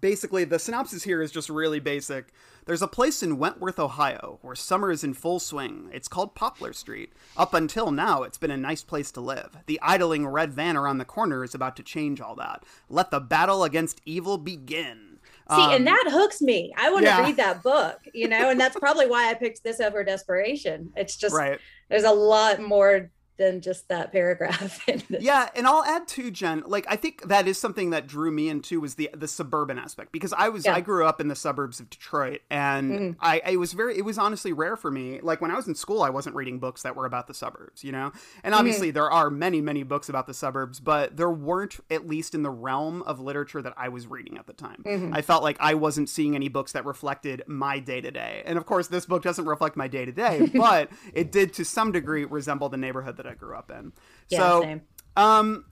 basically, the synopsis here is just really basic. There's a place in Wentworth, Ohio, where summer is in full swing. It's called Poplar Street. Up until now, it's been a nice place to live. The idling red van around the corner is about to change all that. Let the battle against evil begin. See, um, and that hooks me. I want yeah. to read that book, you know, and that's probably why I picked this over Desperation. It's just, right. There's a lot more than just that paragraph. Yeah, and I'll add too, Jen, like I think that is something that drew me into was the the suburban aspect, because I was yeah. I grew up in the suburbs of Detroit, and mm. I it was very it was honestly rare for me. Like when I was in school, I wasn't reading books that were about the suburbs, you know. And obviously mm. there are many many books about the suburbs, but there weren't, at least in the realm of literature that I was reading at the time. Mm-hmm. I felt like I wasn't seeing any books that reflected my day to day, and of course this book doesn't reflect my day to day, but it did to some degree resemble the neighborhood that I grew up in. Yeah, so, same. Um,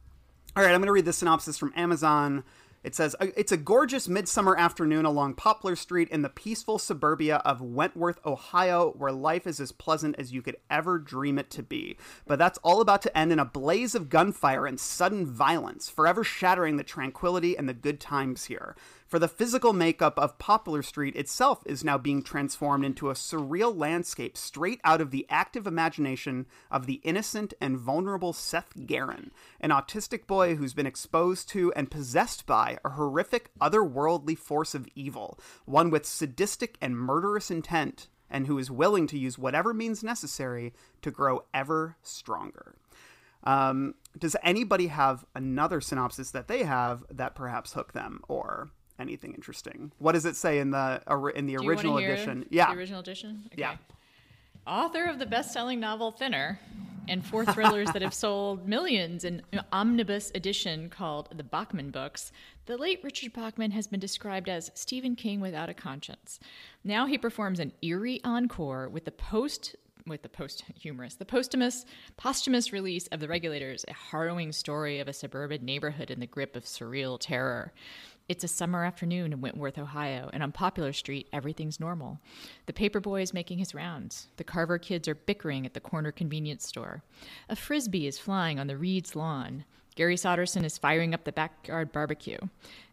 all right, I'm going to read the synopsis from Amazon. It says, it's a gorgeous midsummer afternoon along Poplar Street in the peaceful suburbia of Wentworth, Ohio, where life is as pleasant as you could ever dream it to be. But that's all about to end in a blaze of gunfire and sudden violence, forever shattering the tranquility and the good times here. For the physical makeup of Poplar Street itself is now being transformed into a surreal landscape straight out of the active imagination of the innocent and vulnerable Seth Garin, an autistic boy who's been exposed to and possessed by a horrific otherworldly force of evil, one with sadistic and murderous intent, and who is willing to use whatever means necessary to grow ever stronger. Um, does anybody have another synopsis that they have that perhaps hook them, or... anything interesting? What does it say in the in the original edition? Yeah, the original edition. Okay. Yeah, author of the best-selling novel Thinner and four thrillers that have sold millions in an omnibus edition called The Bachman Books, the late Richard Bachman has been described as Stephen King without a conscience. Now he performs an eerie encore with the post with the post humorous the posthumous posthumous release of The Regulators, a harrowing story of a suburban neighborhood in the grip of surreal terror. It's a summer afternoon in Wentworth, Ohio, and on Poplar Street, everything's normal. The paper boy is making his rounds. The Carver kids are bickering at the corner convenience store. A Frisbee is flying on the Reed's lawn. Gary Soderson is firing up the backyard barbecue.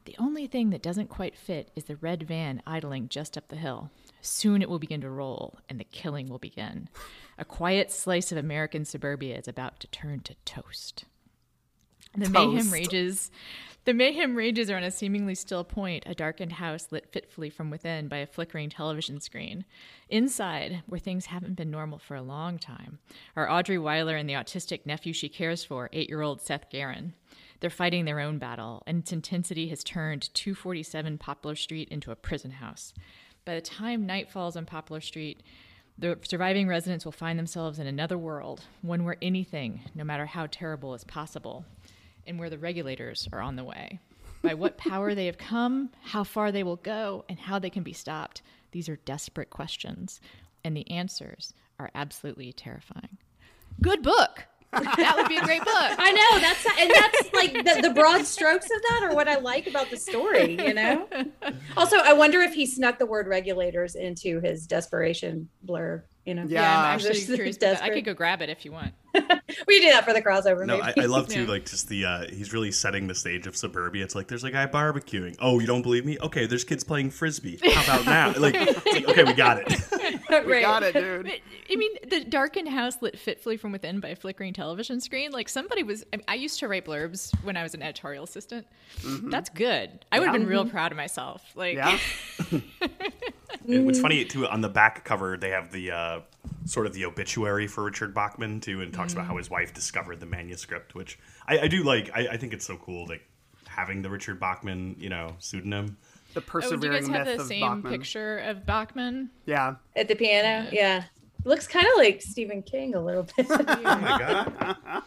The only thing that doesn't quite fit is the red van idling just up the hill. Soon it will begin to roll, and the killing will begin. A quiet slice of American suburbia is about to turn to toast. The toast. mayhem rages... The mayhem rages around a seemingly still point, a darkened house lit fitfully from within by a flickering television screen. Inside, where things haven't been normal for a long time, are Audrey Weiler and the autistic nephew she cares for, eight-year-old Seth Garin. They're fighting their own battle, and its intensity has turned two forty-seven Poplar Street into a prison house. By the time night falls on Poplar Street, the surviving residents will find themselves in another world, one where anything, no matter how terrible, is possible. And where the regulators are on the way. By what power they have come, how far they will go, and how they can be stopped. These are desperate questions, and the answers are absolutely terrifying. Good book. That would be a great book. I know. That's and that's like the, the broad strokes of that are what I like about the story, you know? Also, I wonder if he snuck the word regulators into his Desperation blurb. You know? Yeah, yeah, I'm actually curious. I could go grab it if you want. We do that for the crossover. No, maybe. I, I love too. Like just the uh, he's really setting the stage of suburbia. It's like there's a guy barbecuing. Oh, you don't believe me? Okay, there's kids playing frisbee. How about now? Like, like okay, we got it. Right. We got it, dude. But, I mean, the darkened house lit fitfully from within by a flickering television screen. Like somebody was. I mean, I used to write blurbs when I was an editorial assistant. Mm-hmm. That's good. I would have yeah. been real proud of myself. Like. Yeah. It's funny too. On the back cover, they have the uh, sort of the obituary for Richard Bachman too, and talks mm. about how his wife discovered the manuscript, which I, I do like. I, I think it's so cool, like having the Richard Bachman, you know, pseudonym. The persevering myth of Bachman. Oh, do you guys have the same Bachman. picture of Bachman? Yeah, at the piano. Yeah, yeah. Looks kind of like Stephen King a little bit. Oh my god.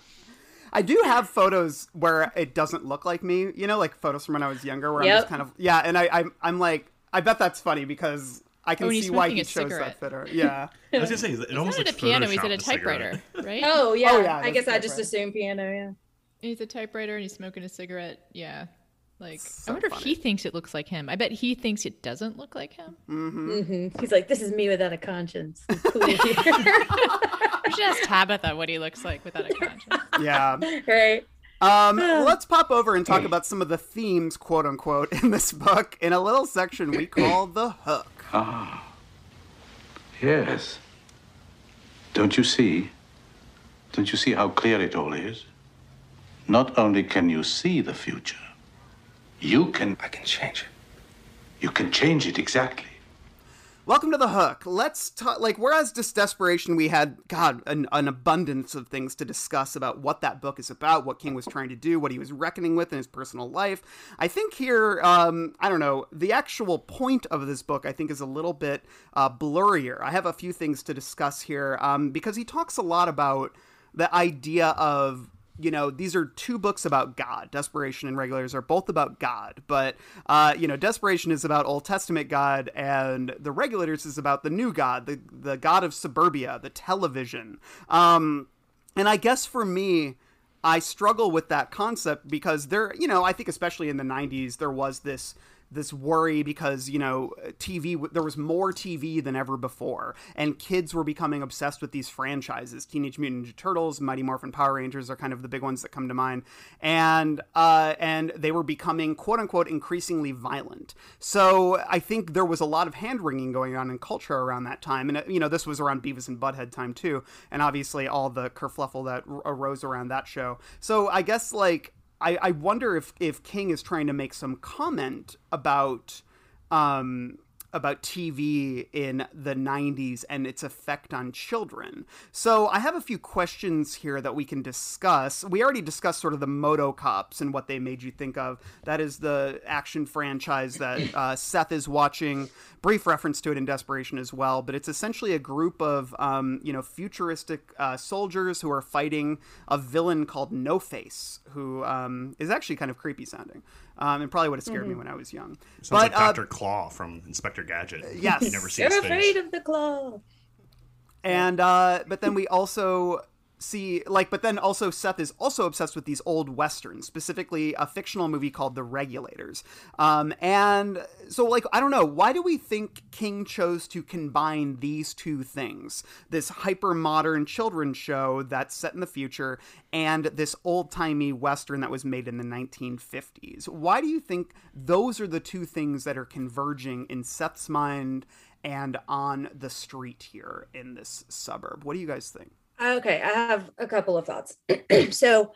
I do have photos where it doesn't look like me, you know, like photos from when I was younger, where yep. I'm just kind of yeah, and I I'm, I'm like. I bet that's funny because I can oh, see why he chose cigarette. that fitter. Yeah. I was going to say, it he's almost not at a piano, he's at a typewriter, right? Oh, yeah. Oh, yeah I guess I just assumed piano, yeah. He's a typewriter and he's smoking a cigarette. Yeah. Like, so I wonder funny. if he thinks it looks like him. I bet he thinks it doesn't look like him. Mm-hmm. Mm-hmm. He's like, this is me without a conscience. I'm cool here. We should ask Tabitha what he looks like without a conscience. Yeah. Right. Um, let's pop over and talk about some of the themes, quote unquote, in this book in a little section we call The Hook. Ah, yes. Don't you see? Don't you see how clear it all is? Not only can you see the future, you can... I can change it. You can change it exactly. Welcome to The Hook. Let's talk, like, whereas Desperation, we had, God, an, an abundance of things to discuss about what that book is about, what King was trying to do, what he was reckoning with in his personal life. I think here, um, I don't know, the actual point of this book, I think, is a little bit uh, blurrier. I have a few things to discuss here um, because he talks a lot about the idea of, you know, these are two books about God. Desperation and Regulators are both about God. But, uh, you know, Desperation is about Old Testament God, and The Regulators is about the new God, the, the God of suburbia, the television. Um, and I guess for me, I struggle with that concept because there, you know, I think especially in the nineties, there was this this worry because, you know, T V, there was more T V than ever before, and kids were becoming obsessed with these franchises. Teenage Mutant Ninja Turtles, Mighty Morphin Power Rangers are kind of the big ones that come to mind. And, uh, and they were becoming, quote unquote, increasingly violent. So I think there was a lot of hand-wringing going on in culture around that time. And, you know, this was around Beavis and Butthead time too. And obviously all the kerfluffle that arose around that show. So I guess like, I, I wonder if, if King is trying to make some comment about um, about T V in the nineties and its effect on children. So I have a few questions here that we can discuss. We already discussed sort of the Motocops and what they made you think of. That is the action franchise that uh, Seth is watching. Brief reference to it in Desperation as well, but it's essentially a group of, um, you know, futuristic uh, soldiers who are fighting a villain called No Face, who um, is actually kind of creepy sounding, um, and probably would have scared mm-hmm. me when I was young. Sounds but, like Doctor Uh, Claw from Inspector Gadget. Yes, you never see his face. You're afraid of the claw. And uh, but then we also. See, like, but then also Seth is also obsessed with these old Westerns, specifically a fictional movie called The Regulators. Um, and so, like, I don't know, why do we think King chose to combine these two things? This hyper-modern children's show that's set in the future and this old-timey Western that was made in the nineteen fifties. Why do you think those are the two things that are converging in Seth's mind and on the street here in this suburb? What do you guys think? Okay, I have a couple of thoughts. So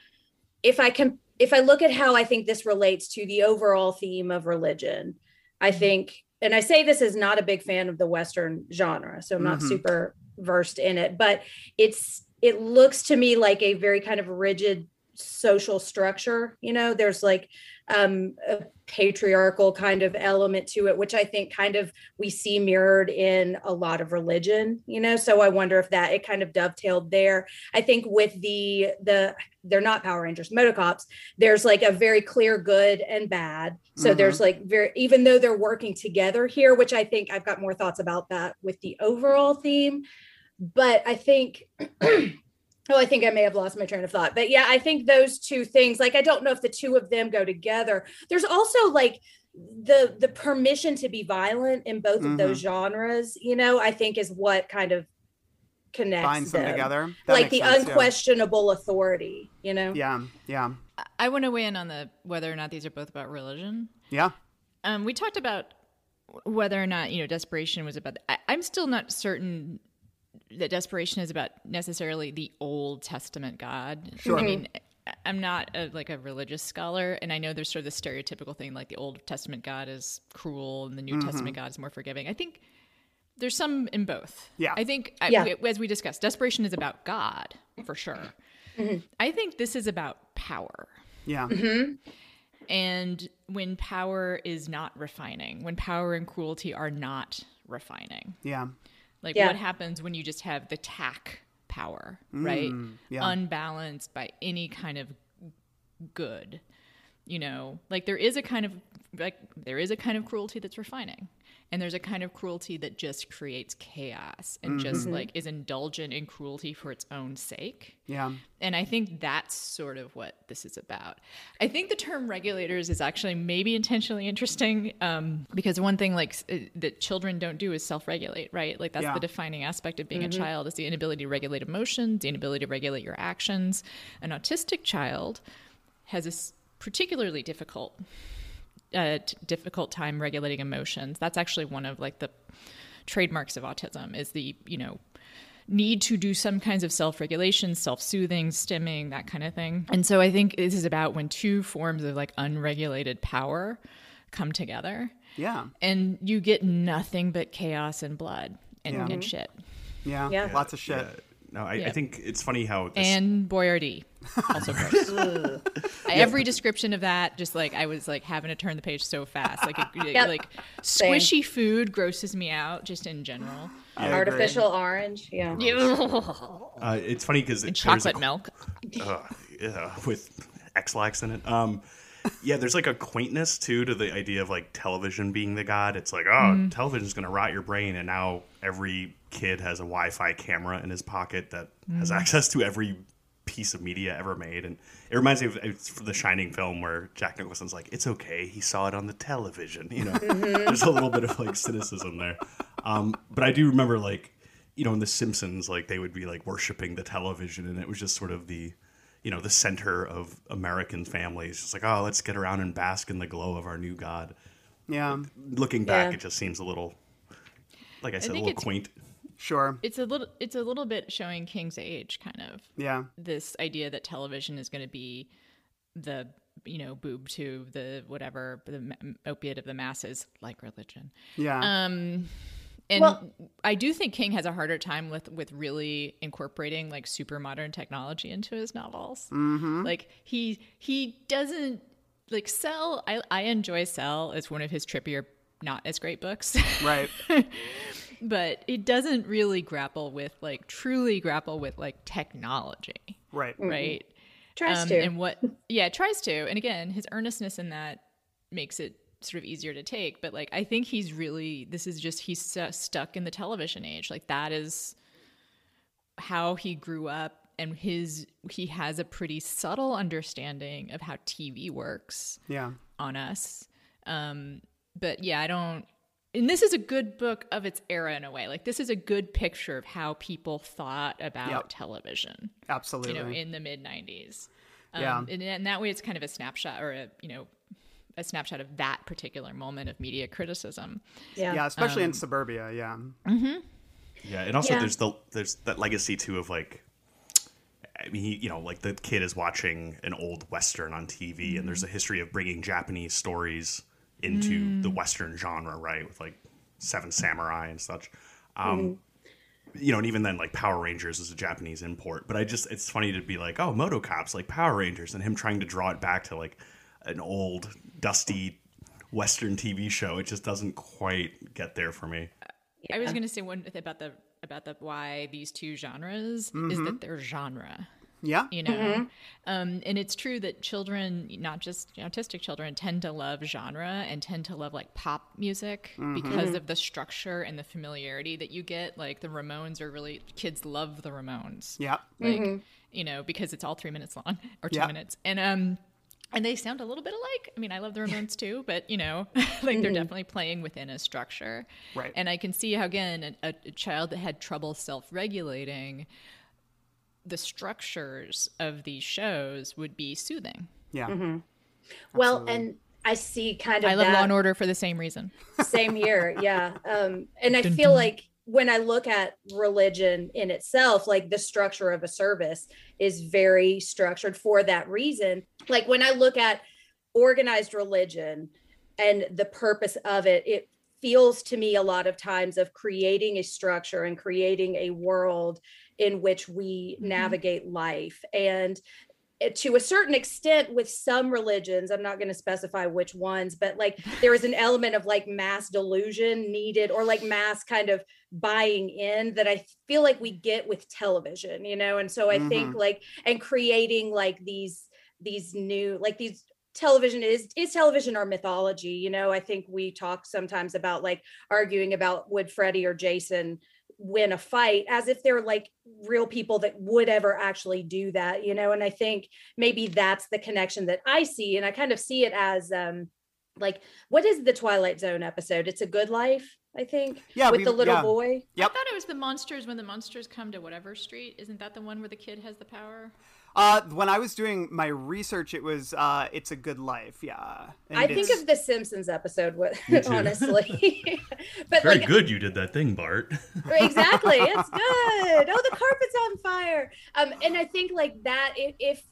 if I can, if I look at how I think this relates to the overall theme of religion, I think, and I say this as not a big fan of the Western genre, so I'm not mm-hmm. super versed in it, but it's, it looks to me like a very kind of rigid social structure. You know, there's like um, a patriarchal kind of element to it, which I think kind of we see mirrored in a lot of religion, you know, so I wonder if that it kind of dovetailed there. I think with the, the they're not Power Rangers, Motocops, there's like a very clear good and bad. So mm-hmm. there's like very, even though they're working together here, which I think I've got more thoughts about that with the overall theme, but I think... Oh, I think I may have lost my train of thought. But yeah, I think those two things, like, I don't know if the two of them go together. There's also like the the permission to be violent in both mm-hmm. of those genres, you know, I think is what kind of connects Find them. them together. That like the sense, unquestionable yeah. authority, you know? Yeah, yeah. I want to weigh in on the whether or not these are both about religion. Yeah. Um, we talked about whether or not, you know, Desperation was about, the, I, I'm still not certain that Desperation is about necessarily the Old Testament God. Sure. I mean, I'm not a, like a religious scholar, and I know there's sort of the stereotypical thing, like the Old Testament God is cruel and the New mm-hmm. Testament God is more forgiving. I think there's some in both. Yeah. I think, yeah. I, as we discussed, Desperation is about God, for sure. Mm-hmm. I think this is about power. Yeah. Mm-hmm. And when power is not refining, when power and cruelty are not refining. Yeah. Like yeah. what happens when you just have the tack power, mm, right? Yeah. Unbalanced by any kind of good, you know, like there is a kind of like there is a kind of cruelty that's refining. And there's a kind of cruelty that just creates chaos and mm-hmm. just like is indulgent in cruelty for its own sake. Yeah. And I think that's sort of what this is about. I think the term regulators is actually maybe intentionally interesting um, because one thing like that children don't do is self-regulate, right? Like that's yeah. the defining aspect of being mm-hmm. a child is the inability to regulate emotions, the inability to regulate your actions. An autistic child has a particularly difficult Uh, t- difficult time regulating emotions. That's actually one of like the trademarks of autism is the, you know, need to do some kinds of self-regulation, self-soothing, stimming, that kind of thing. And so I think this is about when two forms of like unregulated power come together. Yeah. And you get nothing but chaos and blood and, yeah. and shit. Yeah. yeah. yeah. Lots of shit. Yeah. No, I, yeah. I think it's funny how... This... And Boyardee. Also gross. Every description of that, just like, I was like having to turn the page so fast. Like, it, yep. like squishy Same. Food grosses me out just in general. I Artificial agree. Orange. Yeah. uh, it's funny because... It, chocolate a, milk. Uh, yeah, with X-Lax in it. Um, yeah, there's like a quaintness too to the idea of like television being the god. It's like, oh, mm-hmm. television's going to rot your brain. And now every... kid has a Wi-Fi camera in his pocket that mm. has access to every piece of media ever made, and it reminds me of it's the Shining film where Jack Nicholson's like, "It's okay, he saw it on the television." You know, mm-hmm. there's a little bit of like cynicism there, um, but I do remember like, you know, in The Simpsons, like they would be like worshiping the television, and it was just sort of the, you know, the center of American families. Just like, oh, let's get around and bask in the glow of our new god. Yeah, looking back, yeah. it just seems a little, like I said, I a little quaint. Sure. It's a little it's a little bit showing King's age, kind of. Yeah. This idea that television is going to be the, you know, boob tube, the whatever, the opiate of the masses, like religion. Yeah. Um, and well, I do think King has a harder time with, with really incorporating, like, super modern technology into his novels. Mm-hmm. Like, he he doesn't, like, Cell, I, I enjoy Cell as one of his trippier, not as great books. Right. But it doesn't really grapple with, like, truly grapple with, like, technology. Right. Mm-hmm. Right? Tries um, to. And what, yeah, tries to. And again, his earnestness in that makes it sort of easier to take. But, like, I think he's really, this is just, he's st- stuck in the television age. Like, that is how he grew up. And his he has a pretty subtle understanding of how T V works yeah. on us. Um, but, yeah, I don't. And this is a good book of its era in a way. Like, this is a good picture of how people thought about yep. television. Absolutely. You know, in the mid nineties. Um, yeah. And in that way, it's kind of a snapshot or a, you know, a snapshot of that particular moment of media criticism. Yeah. Yeah, especially um, in suburbia. Yeah. Mm-hmm. Yeah. And also yeah. there's the, there's that legacy too of like, I mean, he, you know, like the kid is watching an old Western on T V mm-hmm. and there's a history of bringing Japanese stories into mm. the Western genre, right? With like Seven Samurai and such. Um, mm. You know, and even then like Power Rangers is a Japanese import, but I just, it's funny to be like, oh, Motocops, like Power Rangers, and him trying to draw it back to like an old dusty Western T V show. It just doesn't quite get there for me. I was going to say one about the, about the, why these two genres mm-hmm. is that they're genre. Yeah. You know, mm-hmm. um, and it's true that children, not just autistic children, tend to love genre and tend to love like pop music mm-hmm. because of the structure and the familiarity that you get. Like the Ramones are really, kids love the Ramones. Yeah. Like, mm-hmm. you know, because it's all three minutes long or two yeah. minutes. And, um, and they sound a little bit alike. I mean, I love the Ramones too, but you know, like mm-hmm. they're definitely playing within a structure. Right. And I can see how, again, a, a child that had trouble self-regulating, the structures of these shows would be soothing. Yeah. Mm-hmm. Well, and I see kind of I love that. Law and Order for the same reason. Same year. Yeah. Um, and I dun, feel dun. Like when I look at religion in itself, like the structure of a service is very structured for that reason. Like when I look at organized religion and the purpose of it, it feels to me a lot of times of creating a structure and creating a world in which we mm-hmm. navigate life. And to a certain extent with some religions, I'm not going to specify which ones, but like there is an element of like mass delusion needed, or like mass kind of buying in, that I feel like we get with television, you know? And so I mm-hmm. think like, and creating like these, these new, like these television is, is television our mythology? You know, I think we talk sometimes about like arguing about would Freddy or Jason win a fight, as if they're like real people that would ever actually do that, you know? And I think maybe that's the connection that I see. And I kind of see it as um like, what is the Twilight Zone episode? It's a Good Life, I think. Yeah, with we, the little yeah. boy. Yep. I thought it was the monsters, when the monsters come to whatever street. Isn't that the one where the kid has the power? Uh, when I was doing my research, it was uh, It's a Good Life. Yeah. And I think of the Simpsons episode, honestly. But very like, good you did that thing, Bart. Exactly. It's good. Oh, the carpet's on fire. Um, and I think like that, if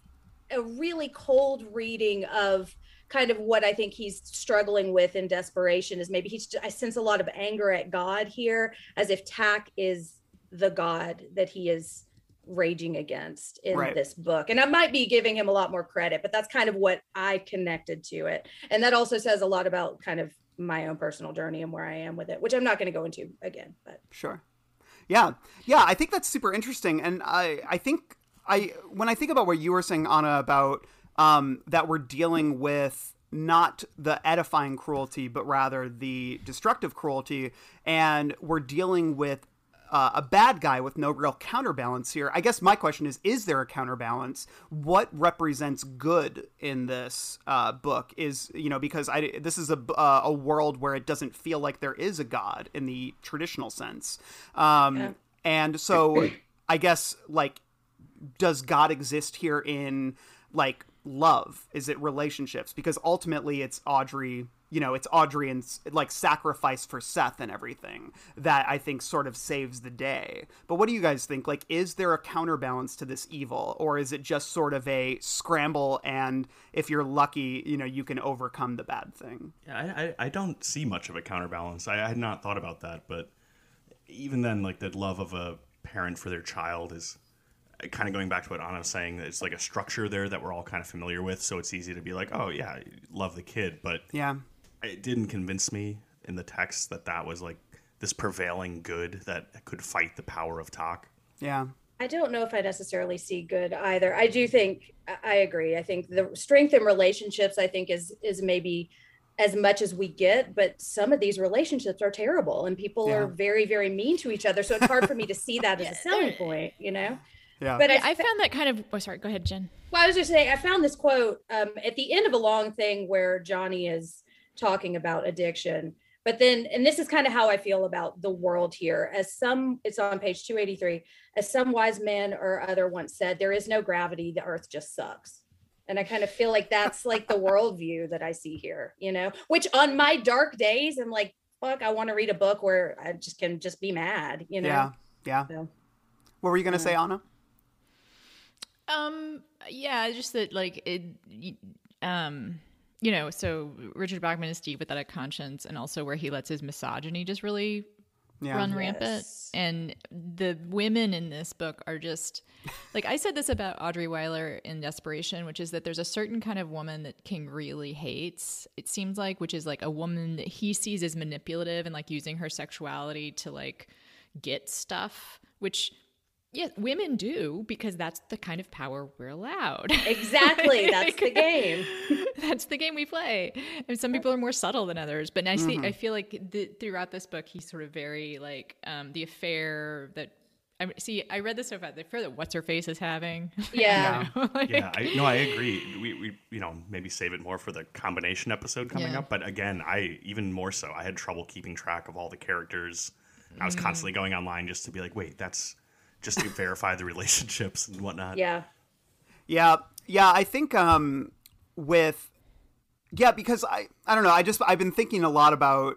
a really cold reading of kind of what I think he's struggling with in Desperation is maybe he's, I sense a lot of anger at God here, as if Tack is the God that he is raging against in right. this book. And I might be giving him a lot more credit, but that's kind of what I connected to it. And that also says a lot about kind of my own personal journey and where I am with it, which I'm not going to go into again, but sure. Yeah. Yeah. I think that's super interesting. And I, I think I, when I think about what you were saying, Anna, about um, that we're dealing with not the edifying cruelty, but rather the destructive cruelty. And we're dealing with Uh, a bad guy with no real counterbalance here. I guess my question is, is there a counterbalance? What represents good in this uh, book is, you know, because I, this is a, uh, a world where it doesn't feel like there is a God in the traditional sense. Um, yeah. And so I guess, like, does God exist here in like love? Is it relationships? Because ultimately it's Audrey, you know, it's Audrey and like sacrifice for Seth and everything that I think sort of saves the day. But what do you guys think? Like, is there a counterbalance to this evil, or is it just sort of a scramble? And if you're lucky, you know, you can overcome the bad thing. Yeah, I, I, I don't see much of a counterbalance. I, I had not thought about that, but even then, like the love of a parent for their child is kind of going back to what Anna was saying. It's like a structure there that we're all kind of familiar with. So it's easy to be like, oh yeah, love the kid, but yeah. It didn't convince me in the text that that was like this prevailing good that could fight the power of talk. Yeah. I don't know if I necessarily see good either. I do think, I agree. I think the strength in relationships, I think is, is maybe as much as we get, but some of these relationships are terrible and people yeah. are very, very mean to each other. So it's hard for me to see that as a selling point, you know? Yeah. But yeah, I, I found that kind of, oh, sorry, go ahead, Jen. Well, I was just saying, I found this quote um, at the end of a long thing where Johnny is talking about addiction, but then, and this is kind of how I feel about the world here, as some, it's on page two eighty-three, as some wise man or other once said, there is no gravity, the earth just sucks. And I kind of feel like that's like the worldview that I see here, you know, which on my dark days, I'm like, fuck, I want to read a book where I just can just be mad, you know? Yeah. Yeah. So, what were you going to yeah. say, Anna? Um, yeah, just that like, it, um, you know, so Richard Bachman is deep without a conscience, and also where he lets his misogyny just really yeah. run yes. rampant. And the women in this book are just, like I said this about Audrey Weiler in Desperation, which is that there's a certain kind of woman that King really hates, it seems like, which is like a woman that he sees as manipulative and like using her sexuality to like get stuff, which... yeah, women do, because that's the kind of power we're allowed. Exactly. That's the game. That's the game we play. And some people are more subtle than others. But I see, mm-hmm. I feel like the, throughout this book, he's sort of very like um, the affair that I see. I read this so far, the affair that what's her face is having. Yeah. Yeah. like, yeah I, no, I agree. We, we, you know, maybe save it more for the combination episode coming yeah. up. But again, I even more so, I had trouble keeping track of all the characters. I was mm. constantly going online just to be like, wait, that's. Just to verify the relationships and whatnot. Yeah. Yeah. Yeah. I think um, with, yeah, because I, I don't know. I just, I've been thinking a lot about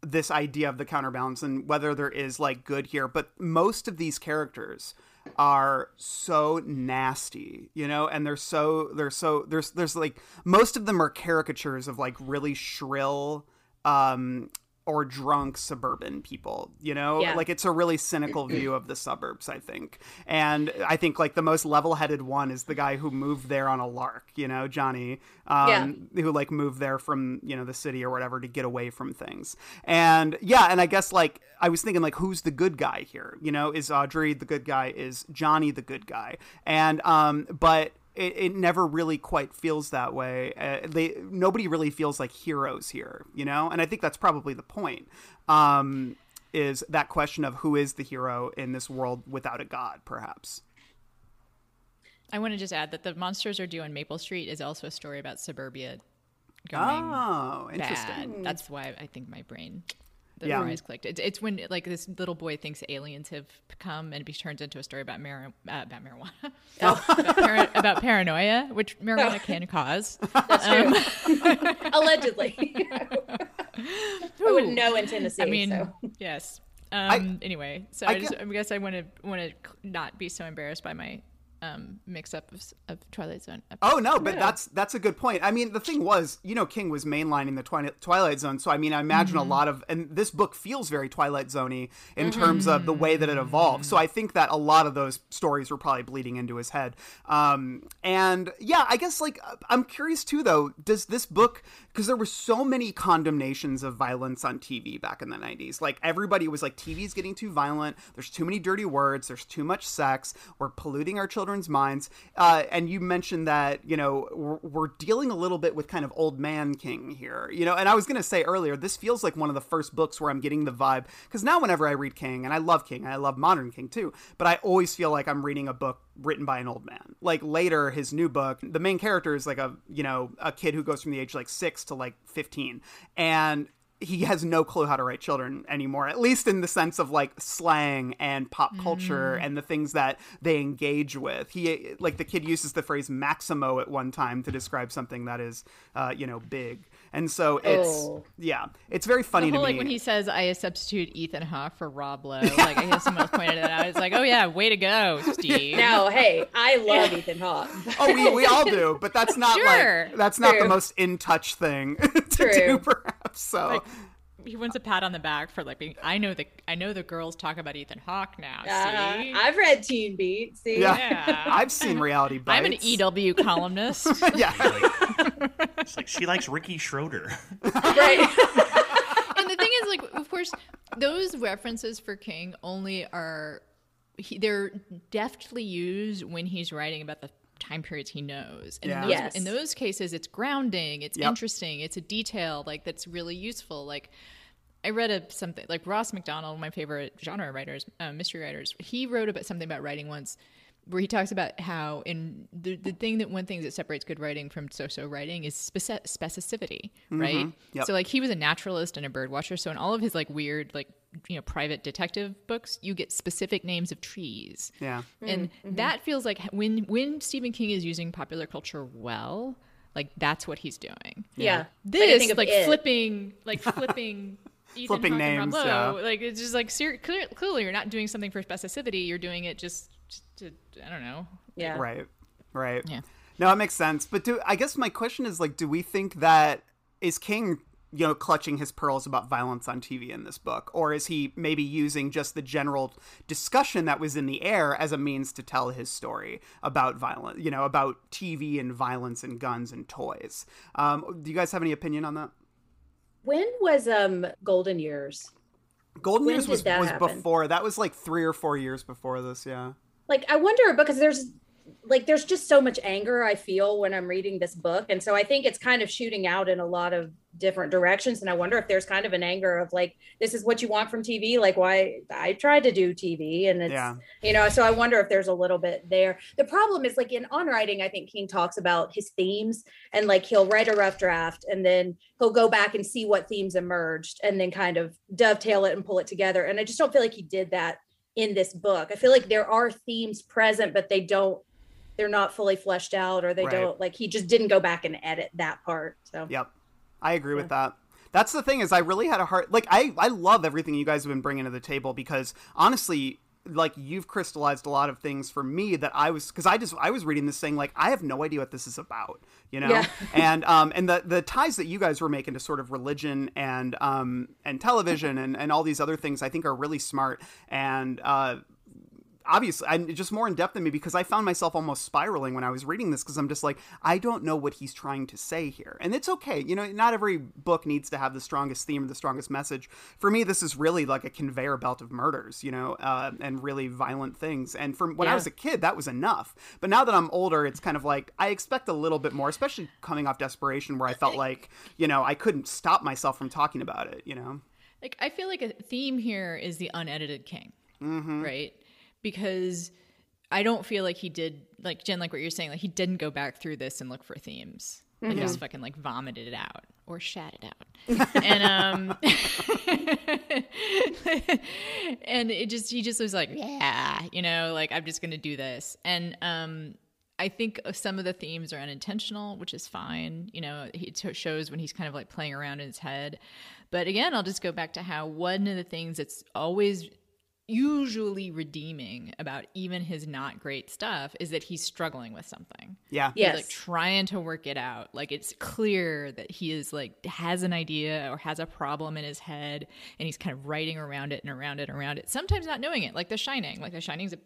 this idea of the counterbalance and whether there is like good here, but most of these characters are so nasty, you know, and they're so, they're so, there's, there's like, most of them are caricatures of like really shrill, um, or drunk suburban people, you know? Yeah. Like, it's a really cynical view of the suburbs, I think. And I think, like, the most level-headed one is the guy who moved there on a lark, you know, Johnny, um, yeah. who, like, moved there from, you know, the city or whatever to get away from things. And, yeah, and I guess, like, I was thinking, like, who's the good guy here? You know, is Audrey the good guy? Is Johnny the good guy? And, um, but... It, it never really quite feels that way. Uh, they nobody really feels like heroes here, you know? And I think that's probably the point, um, is that question of who is the hero in this world without a god, perhaps. I want to just add that The Monsters Are Due on Maple Street is also a story about suburbia going oh, interesting. Bad. That's why I think my brain... The yeah. eyes clicked. It, it's when like this little boy thinks aliens have come, and it turns into a story about, mar- uh, about marijuana, oh. about, para- about paranoia, which marijuana oh. can cause. That's true. Um, allegedly. I wouldn't know in Tennessee. I mean, so. yes. Um, I, anyway, so I, I, just, I guess I want to want to not be so embarrassed by my. Um, mix up of, of Twilight Zone. Episodes. Oh no, but yeah. that's that's a good point. I mean, the thing was, you know, King was mainlining the twi- Twilight Zone, so I mean, I imagine mm-hmm. a lot of, and this book feels very Twilight Zone-y in mm-hmm. terms of the way that it evolved. So I think that a lot of those stories were probably bleeding into his head. Um, and yeah, I guess like I'm curious too, though. Does this book, because there were so many condemnations of violence on T V back in the nineties, like everybody was like, T V's getting too violent. There's too many dirty words. There's too much sex. We're polluting our children. minds uh and you mentioned that, you know, we're, we're dealing a little bit with kind of old man King here, you know. And I was gonna say earlier, this feels like one of the first books where I'm getting the vibe, because now whenever I read King, and I love King, I love modern King too, but I always feel like I'm reading a book written by an old man. Like later, his new book, the main character is like a, you know, a kid who goes from the age like six to like fifteen, and he has no clue how to write children anymore, at least in the sense of like slang and pop culture mm. and the things that they engage with. He, like the kid uses the phrase maximo at one time to describe something that is, uh, you know, big. And so it's, oh. yeah, it's very funny the whole, to me. Like when he says, I substitute Ethan Hawke for Rob Lowe, like I hear someone else pointed it out. It's like, oh yeah, way to go, Steve. No, hey, I love yeah. Ethan Hawke. Oh, we, we all do, but that's not sure. like, that's True. not the most in touch thing to True. do perhaps, so. Like, he wants a pat on the back for like being, I know the I know the girls talk about Ethan Hawke now. Uh, see? I've read Teen Beat. See? Yeah. yeah. I've seen Reality Bites. I'm an E W columnist. yeah. It's like she likes Ricky Schroeder. Right. And the thing is, like, of course, those references for King only are he, they're deftly used when he's writing about the time periods he knows, and yeah. in, those, yes. in those cases it's grounding, it's yep. interesting, it's a detail like that's really useful. Like I read a something like Ross MacDonald, my favorite genre writers, uh, mystery writers, he wrote about something about writing once where he talks about how in the, the thing that one thing that separates good writing from so-so writing is speci- specificity mm-hmm. right yep. So like he was a naturalist and a bird watcher, so in all of his like weird like, you know, private detective books, you get specific names of trees. Yeah. And mm-hmm. that feels like when when Stephen King is using popular culture well, like that's what he's doing. Yeah. This like, like flipping like flipping Ethan flipping Hawke names. And Rob Lowe, yeah. Like it's just like ser- clear, clearly you're not doing something for specificity, you're doing it just, just to, I don't know. Yeah. Right. Right. Yeah. No, it makes sense. But do I guess my question is like, do we think that is King, you know, clutching his pearls about violence on T V in this book? Or is he maybe using just the general discussion that was in the air as a means to tell his story about violence, you know, about T V and violence and guns and toys? Um, do you guys have any opinion on that? When was um, Golden Years? Golden Years was, was before. That was like three or four years before this, yeah. Like, I wonder, because there's, like, there's just so much anger I feel when I'm reading this book. And so I think it's kind of shooting out in a lot of different directions. And I wonder if there's kind of an anger of like, this is what you want from T V. Like, why I tried to do T V and it's, yeah. you know, so I wonder if there's a little bit there. The problem is like in On Writing, I think King talks about his themes and like, he'll write a rough draft and then he'll go back and see what themes emerged and then kind of dovetail it and pull it together. And I just don't feel like he did that in this book. I feel like there are themes present, but they don't, they're not fully fleshed out or they right. don't like, he just didn't go back and edit that part. So, yep. I agree yeah. with that. That's the thing is I really had a hard, like I, I love everything you guys have been bringing to the table because honestly, like, you've crystallized a lot of things for me that I was, because I just, I was reading this thing, like, I have no idea what this is about, you know? Yeah. and, um, and the, the ties that you guys were making to sort of religion and, um, and television and, and all these other things, I think are really smart. And, uh, obviously, I'm just more in depth than me, because I found myself almost spiraling when I was reading this, because I'm just like, I don't know what he's trying to say here. And it's okay. You know, not every book needs to have the strongest theme or the strongest message. For me, this is really like a conveyor belt of murders, you know, uh, and really violent things. And from when yeah. I was a kid, that was enough. But now that I'm older, it's kind of like I expect a little bit more, especially coming off Desperation, where I felt like, you know, I couldn't stop myself from talking about it, you know? Like, I feel like a theme here is the unedited King, mm-hmm. right? Because I don't feel like he did, like, Jen, like what you're saying, like, he didn't go back through this and look for themes. Mm-hmm. Like, he just fucking, like, vomited it out. Or shat it out. and, um... and it just, he just was like, yeah, you know, like, I'm just gonna do this. And, um... I think some of the themes are unintentional, which is fine. You know, it shows when he's kind of like playing around in his head. But again, I'll just go back to how one of the things that's always usually redeeming about even his not great stuff is that he's struggling with something. Yeah. Yes. He's like trying to work it out. Like, it's clear that he is like has an idea or has a problem in his head, and he's kind of writing around it and around it and around it, sometimes not knowing it. Like The Shining. Like The Shining's a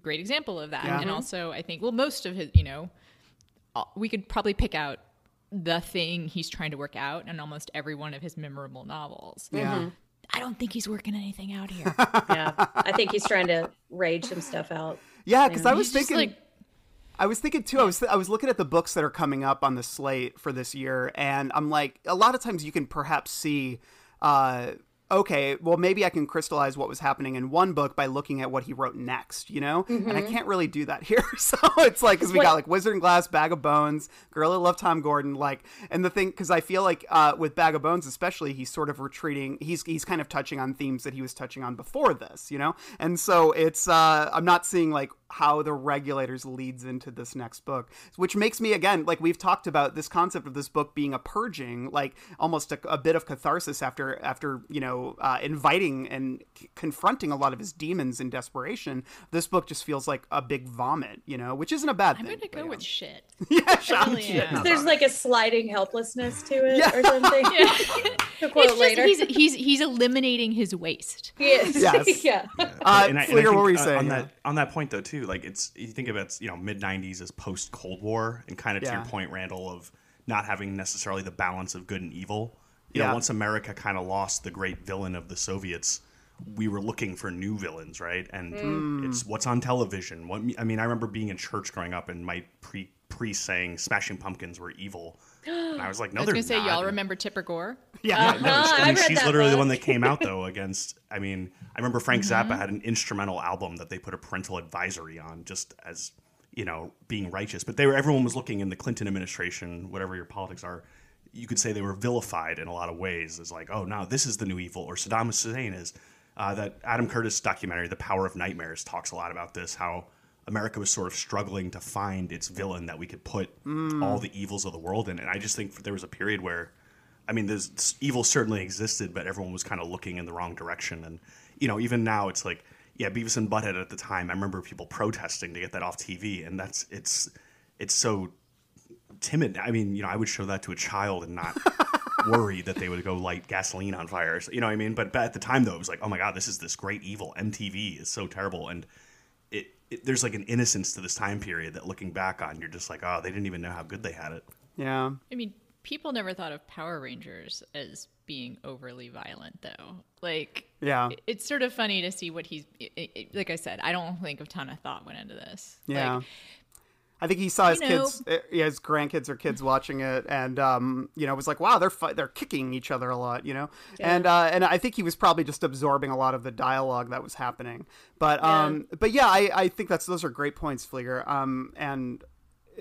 great example of that. Yeah. And also I think, well, most of his, you know, we could probably pick out the thing he's trying to work out in almost every one of his memorable novels. Yeah. Mm-hmm. I don't think he's working anything out here. Yeah, I think he's trying to rage some stuff out. Yeah, because I was he's thinking, like, I was thinking too. I was th- I was looking at the books that are coming up on the slate for this year, and I'm like, a lot of times you can perhaps see, uh, okay, well, maybe I can crystallize what was happening in one book by looking at what he wrote next, you know? Mm-hmm. And I can't really do that here. So it's like, because we what? got like Wizard and Glass, Bag of Bones, Girl That Loved Tom Gordon, like, and the thing, because I feel like uh, with Bag of Bones especially, he's sort of retreating, he's he's kind of touching on themes that he was touching on before this, you know? And so it's, uh, I'm not seeing like how The Regulators leads into this next book, which makes me, again, like we've talked about this concept of this book being a purging, like almost a, a bit of catharsis after, after, you know, Uh, inviting and c- confronting a lot of his demons in Desperation. This book just feels like a big vomit, you know, which isn't a bad I'm thing. I'm gonna go but, with um, shit. Yeah, really shit. No, there's like a sliding helplessness to it, yeah. or something. Yeah. To quote it's later, just, he's he's he's eliminating his waste. Yes. yes. Yeah. yeah. Uh, and I, and I what were you uh, saying on yeah. that on that point though too? Like, it's, you think of it's, you know, mid nineties as post Cold War, and kind of yeah. to your point, Randall, of not having necessarily the balance of good and evil. You know, yeah. once America kind of lost the great villain of the Soviets, we were looking for new villains, right? And mm. it's what's on television. What I mean, I remember being in church growing up and my pre priest saying Smashing Pumpkins were evil. And I was like, no, I was they're gonna not. I going to say, y'all remember Tipper Gore? Yeah. Uh-huh. yeah no, I mean, she's literally book. the one that came out, though, against, I mean, I remember Frank mm-hmm. Zappa had an instrumental album that they put a parental advisory on just as, you know, being righteous. But they were, everyone was looking in the Clinton administration, whatever your politics are, you could say they were vilified in a lot of ways. It's like, oh, now this is the new evil, or Saddam Hussein is. Uh, that Adam Curtis documentary, The Power of Nightmares, talks a lot about this, how America was sort of struggling to find its villain that we could put mm. all the evils of the world in. And I just think there was a period where, I mean, this evil certainly existed, but everyone was kind of looking in the wrong direction. And, you know, even now it's like, yeah, Beavis and Butthead at the time, I remember people protesting to get that off T V. And that's, it's, it's so timid. I mean, you know, I would show that to a child and not worry that they would go light gasoline on fire. So, you know what I mean? But, but at the time, though, it was like, oh my God, this is this great evil. M T V is so terrible. And it, it there's like an innocence to this time period that looking back on, you're just like, oh, they didn't even know how good they had it. Yeah. I mean, people never thought of Power Rangers as being overly violent, though. Like, yeah, it, it's sort of funny to see what he's, it, it, like I said, I don't think a ton of thought went into this. Yeah. Like, I think he saw his you know. kids, his grandkids or kids watching it, and um, you know, was like, "Wow, they're fi- they're kicking each other a lot," you know. Yeah. And uh, and I think he was probably just absorbing a lot of the dialogue that was happening. But yeah. um, but yeah, I, I think that's those are great points, Pfleegor. Um, and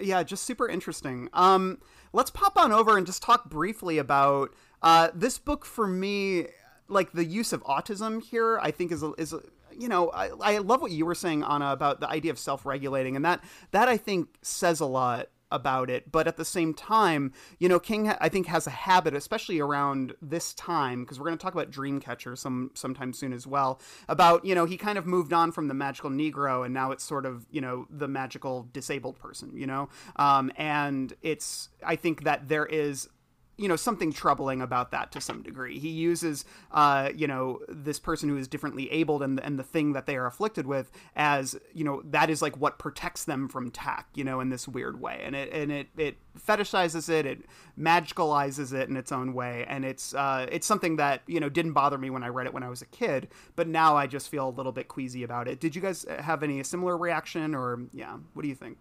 yeah, just super interesting. Um, let's pop on over and just talk briefly about uh this book for me. Like the use of autism here, I think is a, is. A, you know, I, I love what you were saying, Anna, about the idea of self-regulating. And that, that I think says a lot about it. But at the same time, you know, King, I think, has a habit, especially around this time, because we're going to talk about Dreamcatcher some sometime soon as well, about, you know, he kind of moved on from the magical Negro, and now it's sort of, you know, the magical disabled person, you know? Um, and it's, I think that there is, you know, something troubling about that to some degree. He uses, uh, you know, this person who is differently abled and, and the thing that they are afflicted with as, you know, that is like what protects them from attack, you know, in this weird way. And it, and it, it fetishizes it, it magicalizes it in its own way. And it's, uh, it's something that, you know, didn't bother me when I read it when I was a kid, but now I just feel a little bit queasy about it. Did you guys have any similar reaction, or, yeah, what do you think?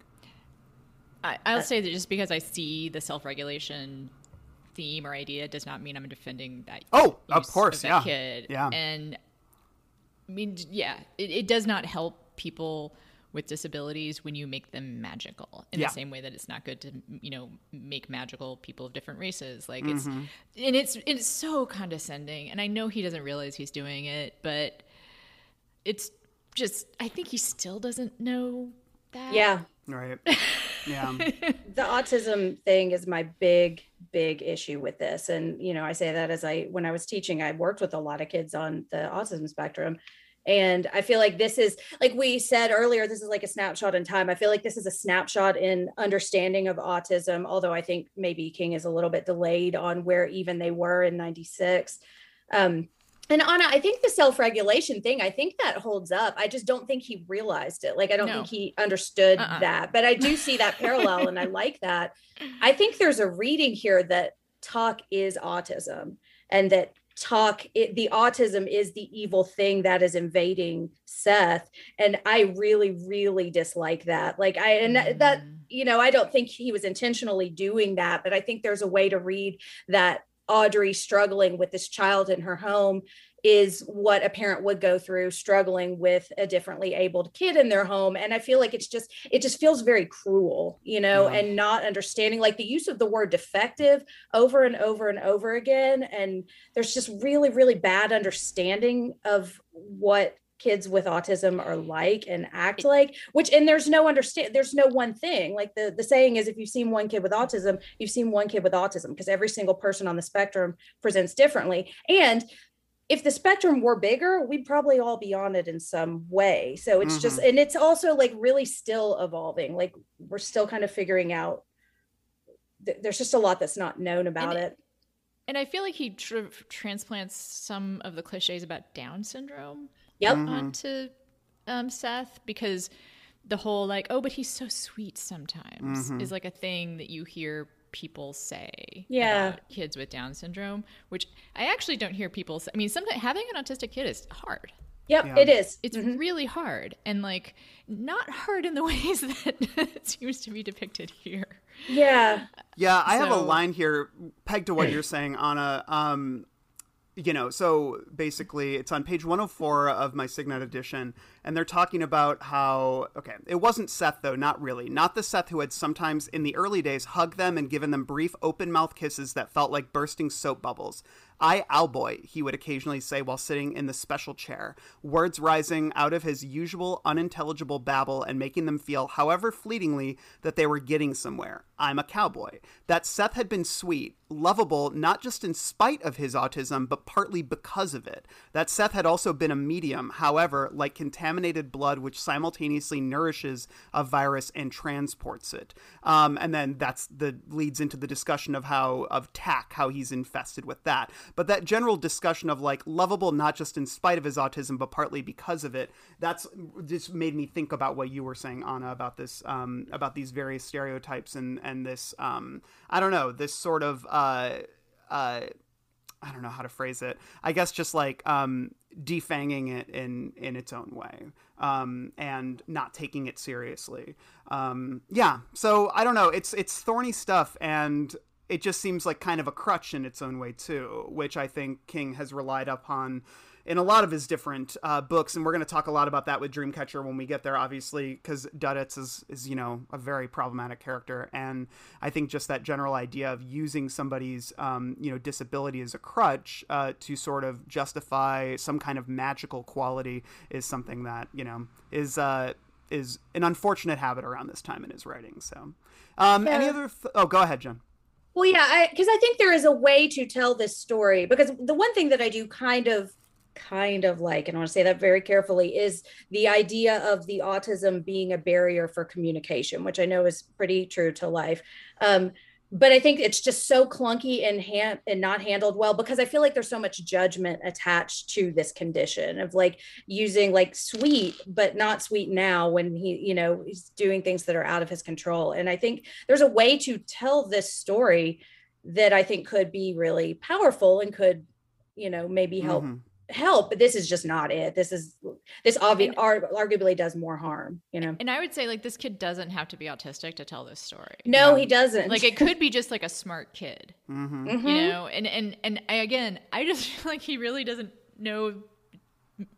I, I'll say that just because I see the self-regulation theme or idea does not mean I'm defending that. Oh, of course, of that yeah, kid. yeah. And I mean, yeah, it, it does not help people with disabilities when you make them magical in yeah. the same way that it's not good to, you know, make magical people of different races. Like it's mm-hmm. and it's it's so condescending. And I know he doesn't realize he's doing it, but it's just I think he still doesn't know that. Yeah. Right. Yeah. The autism thing is my big, big issue with this. And, you know, I say that as I, when I was teaching, I worked with a lot of kids on the autism spectrum. And I feel like this is, like we said earlier, this is like a snapshot in time. I feel like this is a snapshot in understanding of autism, although I think maybe King is a little bit delayed on where even they were in ninety-six. Um, And Anna, I think the self-regulation thing, I think that holds up. I just don't think he realized it. Like, I don't no. think he understood uh-uh. that, but I do see that parallel and I like that. I think there's a reading here that talk is autism and that talk, it, the autism is the evil thing that is invading Seth. And I really, really dislike that. Like I, and mm. that, you know, I don't think he was intentionally doing that, but I think there's a way to read that Audrey struggling with this child in her home is what a parent would go through struggling with a differently abled kid in their home. And I feel like it's just, it just feels very cruel, you know, yeah. and not understanding, like the use of the word defective over and over and over again. And there's just really, really bad understanding of what kids with autism are like and act like, which, and there's no understand, there's no one thing. Like the, the saying is, if you've seen one kid with autism, you've seen one kid with autism, because every single person on the spectrum presents differently. And if the spectrum were bigger, we'd probably all be on it in some way. So it's mm-hmm. just, and it's also like really still evolving. Like we're still kind of figuring out, th- there's just a lot that's not known about and it. it. And I feel like he tr- transplants some of the cliches about Down syndrome. Yep. Mm-hmm. Onto um, Seth, because the whole like, oh, but he's so sweet sometimes mm-hmm. is like a thing that you hear people say yeah. about kids with Down syndrome, which I actually don't hear people say. I mean, sometimes having an autistic kid is hard. Yep, yeah. It is. It's mm-hmm. really hard, and like not hard in the ways that it seems to be depicted here. Yeah. Yeah, I so, have a line here pegged to what you're saying, Anna. Um, You know, so basically it's on page one oh four of my Signet edition, and they're talking about how, okay, it wasn't Seth, though, not really. Not the Seth who had sometimes in the early days hugged them and given them brief open mouth kisses that felt like bursting soap bubbles. I, Owlboy, he would occasionally say while sitting in the special chair, words rising out of his usual unintelligible babble and making them feel, however fleetingly, that they were getting somewhere. I'm a cowboy. That Seth had been sweet, lovable, not just in spite of his autism, but partly because of it. That Seth had also been a medium, however, like contaminated blood, which simultaneously nourishes a virus and transports it. Um, and then that's the leads into the discussion of how of Tack, how he's infested with that. But that general discussion of like lovable, not just in spite of his autism, but partly because of it, that's just made me think about what you were saying, Anna, about this, um, about these various stereotypes and, and this, um, I don't know, this sort of, uh, uh, I don't know how to phrase it. I guess just like, um, defanging it in, in its own way, um, and not taking it seriously. Um, yeah. So I don't know. It's, it's thorny stuff, and it just seems like kind of a crutch in its own way too, which I think King has relied upon in a lot of his different uh, books. And we're going to talk a lot about that with Dreamcatcher when we get there, obviously, because Duddits is, is, you know, a very problematic character. And I think just that general idea of using somebody's, um, you know, disability as a crutch uh, to sort of justify some kind of magical quality is something that, you know, is uh, is an unfortunate habit around this time in his writing. So, um, so any other? Th- oh, go ahead, Jen. Well, yeah, because I, I think there is a way to tell this story, because the one thing that I do kind of, kind of like, and I want to say that very carefully, is the idea of the autism being a barrier for communication, which I know is pretty true to life. Um, but I think it's just so clunky and ha- and not handled well, because I feel like there's so much judgment attached to this condition of like using like sweet, but not sweet now, when he, you know, he's doing things that are out of his control. And I think there's a way to tell this story that I think could be really powerful and could, you know, maybe help, mm-hmm. help, but this is just not it. This is, this obviously arguably does more harm, you know? And I would say like, this kid doesn't have to be autistic to tell this story. No, um, he doesn't. Like it could be just like a smart kid, mm-hmm. you mm-hmm. know? And, and, and I, again, I just feel like he really doesn't know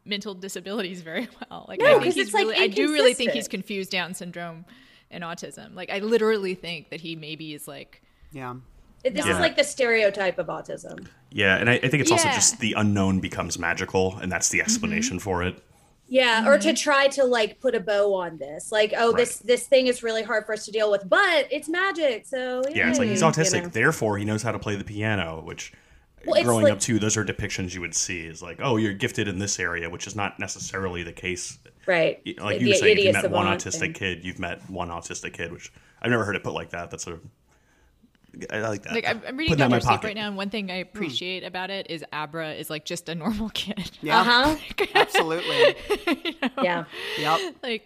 mental disabilities very well. Like no, I think he's really, like I do really think he's confused Down syndrome and autism. Like I literally think that he maybe is like, yeah. This yeah. is like the stereotype of autism. Yeah, and I, I think it's yeah. also just the unknown becomes magical, and that's the explanation mm-hmm. for it. Yeah, mm-hmm. or to try to like put a bow on this. Like, oh, right. this this thing is really hard for us to deal with, but it's magic, so... Yay. Yeah, it's like he's autistic, you know? Therefore he knows how to play the piano, which well, growing like, up too, those are depictions you would see. Is like, oh, you're gifted in this area, which is not necessarily the case. Right. Like the, you were saying, if you met one autistic thing. kid, you've met one autistic kid, which I've never heard it put like that. That's a... I like that. Like I'm reading Doctor Sleep right now, and one thing I appreciate mm. about it is Abra is like just a normal kid. Yeah, uh-huh. Absolutely. You know? Yeah, yep. Like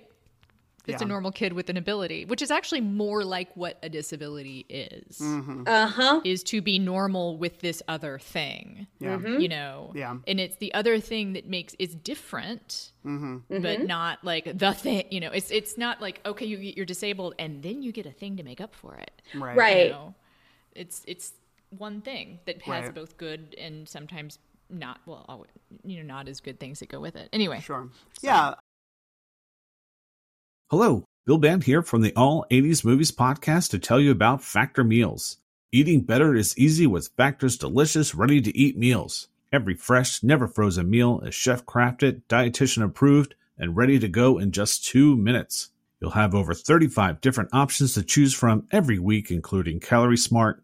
it's yeah. a normal kid with an ability, which is actually more like what a disability is. Mm-hmm. Uh huh. Is to be normal with this other thing. Yeah. Mm-hmm. You know. Yeah. And it's the other thing that makes it's different, mm-hmm. but mm-hmm. not like the thing. You know, it's it's not like okay, you you're disabled, and then you get a thing to make up for it. Right. Right. You know? It's it's one thing that has right. both good and sometimes not well, you know, not as good things that go with it. Anyway, sure, so. yeah. Hello, Bill Band here from the All eighties Movies Podcast to tell you about Factor meals. Eating better is easy with Factor's delicious, ready-to-eat meals. Every fresh, never frozen meal is chef-crafted, dietitian approved, and ready to go in just two minutes. You'll have over thirty-five different options to choose from every week, including Calorie Smart,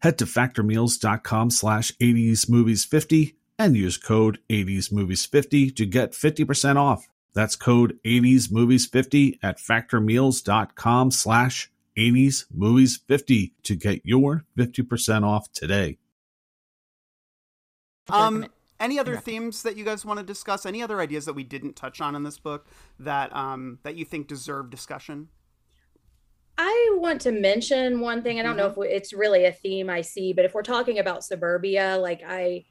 Head to factormeals.com slash 80smovies50 and use code eighties movies fifty to get fifty percent off. That's code eighties movies fifty at factormeals.com slash 80smovies50 to get your fifty percent off today. Um, any other themes that you guys want to discuss? Any other ideas that we didn't touch on in this book that um, that you think deserve discussion? I want to mention one thing. I don't mm-hmm. know if it's really a theme I see, but if we're talking about suburbia, like I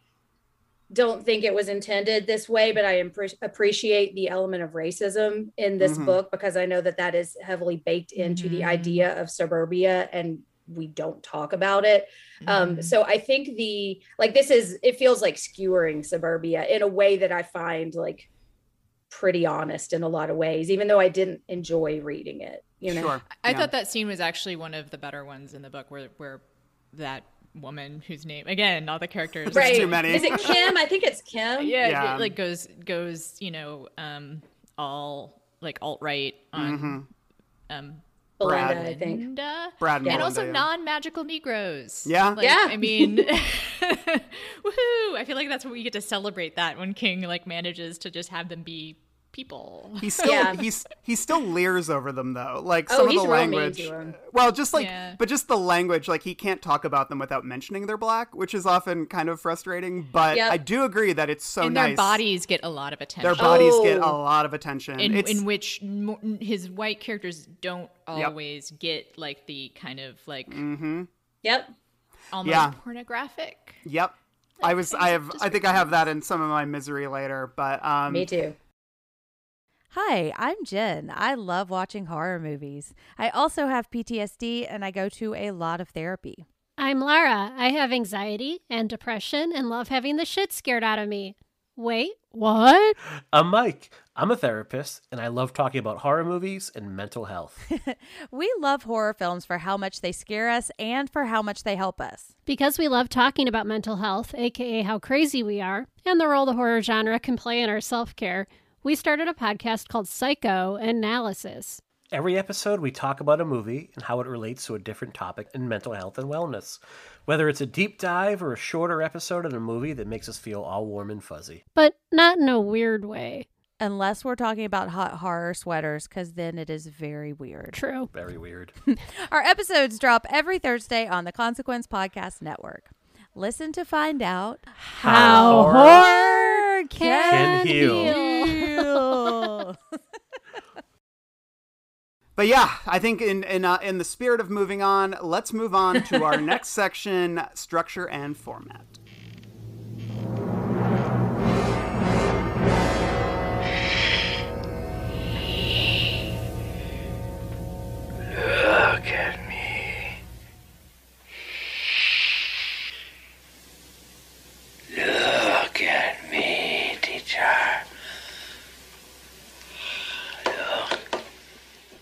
don't think it was intended this way, but I impre- appreciate the element of racism in this mm-hmm. book, because I know that that is heavily baked into mm-hmm. the idea of suburbia, and we don't talk about it. Mm-hmm. Um, so I think the, like this is, it feels like skewering suburbia in a way that I find like pretty honest in a lot of ways, even though I didn't enjoy reading it. You know? Sure. I yeah. thought that scene was actually one of the better ones in the book, where where that woman whose name again, all the characters, right? Too many. Is it Kim? I think it's Kim. Yeah, yeah. It, like goes goes you know um, all like alt right on mm-hmm. um, Belinda, Brad, I think Brad, Brad yeah. and also yeah. non magical Negroes. Yeah, like, yeah. I mean, woohoo! I feel like that's what we get to celebrate, that when King like manages to just have them be people. He still yeah. he's he still leers over them though. Like some oh, of the language. Well, just like yeah. but just the language, like he can't talk about them without mentioning they're black, which is often kind of frustrating. But yep. I do agree that it's so and nice. Their bodies get a lot of attention. Their bodies oh. get a lot of attention. In, in which his white characters don't always yep. get like the kind of like mm-hmm. yep almost yeah. pornographic. Yep. Like, I was I have I think I have that in Some of My Misery later, but um Me too. Hi, I'm Jen. I love watching horror movies. I also have P T S D and I go to a lot of therapy. I'm Lara. I have anxiety and depression and love having the shit scared out of me. Wait, what? I'm Mike. I'm a therapist, and I love talking about horror movies and mental health. We love horror films for how much they scare us and for how much they help us. Because we love talking about mental health, aka how crazy we are, and the role the horror genre can play in our self-care, we started a podcast called Psychoanalysis. Every episode, we talk about a movie and how it relates to a different topic in mental health and wellness. Whether it's a deep dive or a shorter episode in a movie that makes us feel all warm and fuzzy. But not in a weird way. Unless we're talking about hot horror sweaters, because then it is very weird. True. Very weird. Our episodes drop every Thursday on the Consequence Podcast Network. Listen to find out how, how horror, horror can, can heal. heal. But yeah, I think in in, uh, in the spirit of moving on, let's move on to our next section, structure and format. Look at me. Look at me, teacher.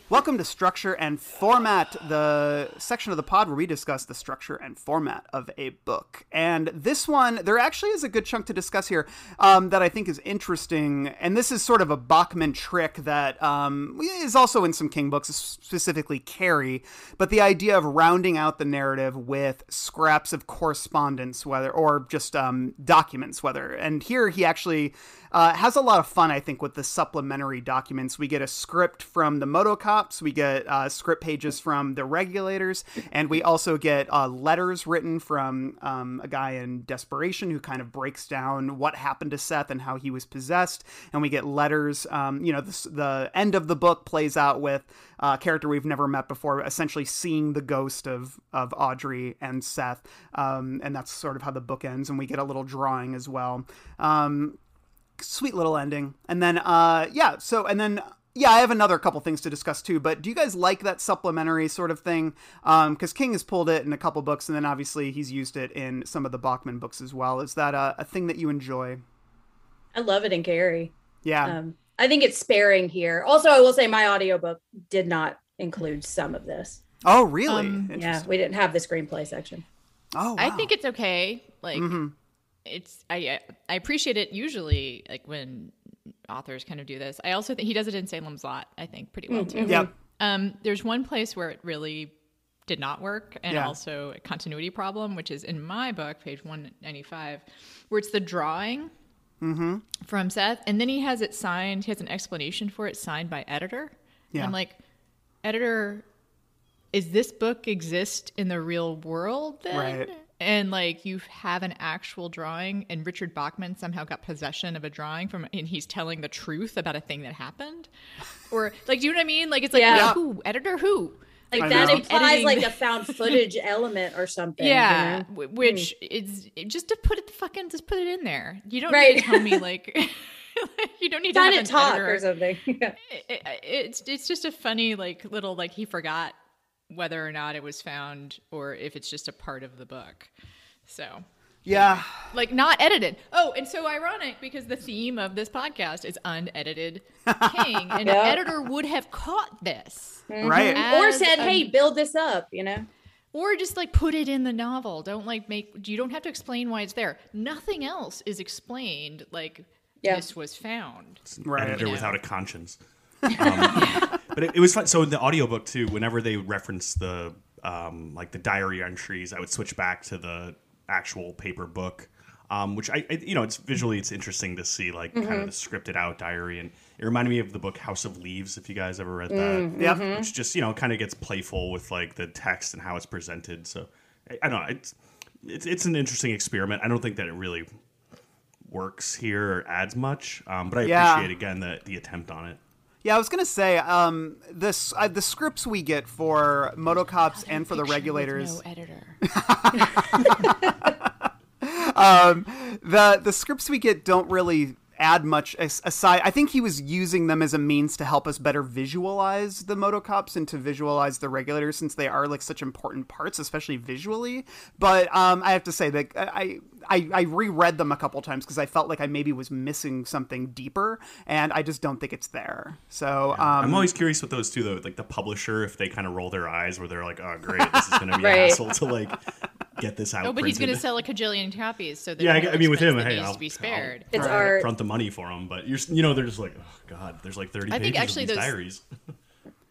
Welcome to Structure and Format, the section of the pod where we discuss the structure and format of a book. And this one, there actually is a good chunk to discuss here um, that I think is interesting. And this is sort of a Bachman trick that um, is also in some King books, specifically Carrie. But the idea of rounding out the narrative with scraps of correspondence, whether or just um, documents, whether. And here he actually uh, has a lot of fun, I think, with the supplementary documents. We get a script from the Motocops. We get uh, script pages from The Regulators, and we also get uh, letters written from um, a guy in Desperation who kind of breaks down what happened to Seth and how he was possessed. And we get letters, um, you know, the, the end of the book plays out with a character we've never met before, essentially seeing the ghost of, of Audrey and Seth. Um, and that's sort of how the book ends. And we get a little drawing as well. Um, sweet little ending. And then, uh, yeah, so, and then... Yeah, I have another couple things to discuss too, but do you guys like that supplementary sort of thing? Um, 'cause King has pulled it in a couple books, and then obviously he's used it in some of the Bachman books as well. Is that a, a thing that you enjoy? I love it in Carrie. Yeah. Um, I think it's sparing here. Also, I will say my audiobook did not include some of this. Oh, really? Um, yeah, we didn't have the screenplay section. Oh, wow. I think it's okay. Like, mm-hmm. it's I I appreciate it usually, like when authors kind of do this. I also think he does it in Salem's Lot, I think, pretty well too. Mm-hmm. Yep. Um, there's one place where it really did not work, and yeah. also a continuity problem, which is in my book, page one ninety-five, where it's the drawing mm-hmm. from Seth, and then he has it signed, he has an explanation for it signed by editor. Yeah. And I'm like, editor, is this book exist in the real world then? Right. And, like, you have an actual drawing, and Richard Bachman somehow got possession of a drawing from, and he's telling the truth about a thing that happened? Or, like, do you know what I mean? Like, it's like, yeah. who? Editor who? Like, I that know. implies, like, a found footage element or something. Yeah, you know? Which mm. is, just to put it, fucking, just put it in there. You don't right. need to tell me, like, you don't need Not to have an talk editor. Or something. Yeah. It, it, it's, it's just a funny, like, little, like, he forgot. Whether or not it was found or if it's just a part of the book. So, yeah. Like, not edited. Oh, and so ironic because the theme of this podcast is unedited King. And yep. an editor would have caught this. Mm-hmm. Right. Or said, hey, a, build this up, you know? Or just, like, put it in the novel. Don't, like, make... You don't have to explain why it's there. Nothing else is explained, like, yep. this was found. It's an right. editor you know? without a conscience. Um, but it, it was fun. So in the audiobook too, whenever they referenced the um, like the diary entries, I would switch back to the actual paper book, um, which I, I you know it's visually it's interesting to see like mm-hmm. kind of the scripted out diary, and it reminded me of the book House of Leaves if you guys ever read that, mm-hmm. which just you know kind of gets playful with like the text and how it's presented. So I, I don't know, it's, it's it's an interesting experiment. I don't think that it really works here or adds much, um, but I yeah. appreciate again the the attempt on it. Yeah, I was going to say, um, this, uh, the scripts we get for Motocops and for The Regulators. No editor. um, the, the scripts we get don't really add much aside. I think he was using them as a means to help us better visualize the Motocops and to visualize the Regulators, since they are like such important parts, especially visually. But um, I have to say that I, I, I reread them a couple times because I felt like I maybe was missing something deeper, and I just don't think it's there. So yeah. um, I'm always curious with those two, though, like the publisher, if they kind of roll their eyes where they're like, oh, great, this is going to be right. an asshole to like get this out. No, but printed. He's going to sell like a jillion copies. So yeah, I, I mean, with him, hey, I'll, to be spared. I'll, it's I'll art. front the money for him. But you're, you know, they're just like, oh God, there's like thirty I pages think actually of these those, diaries.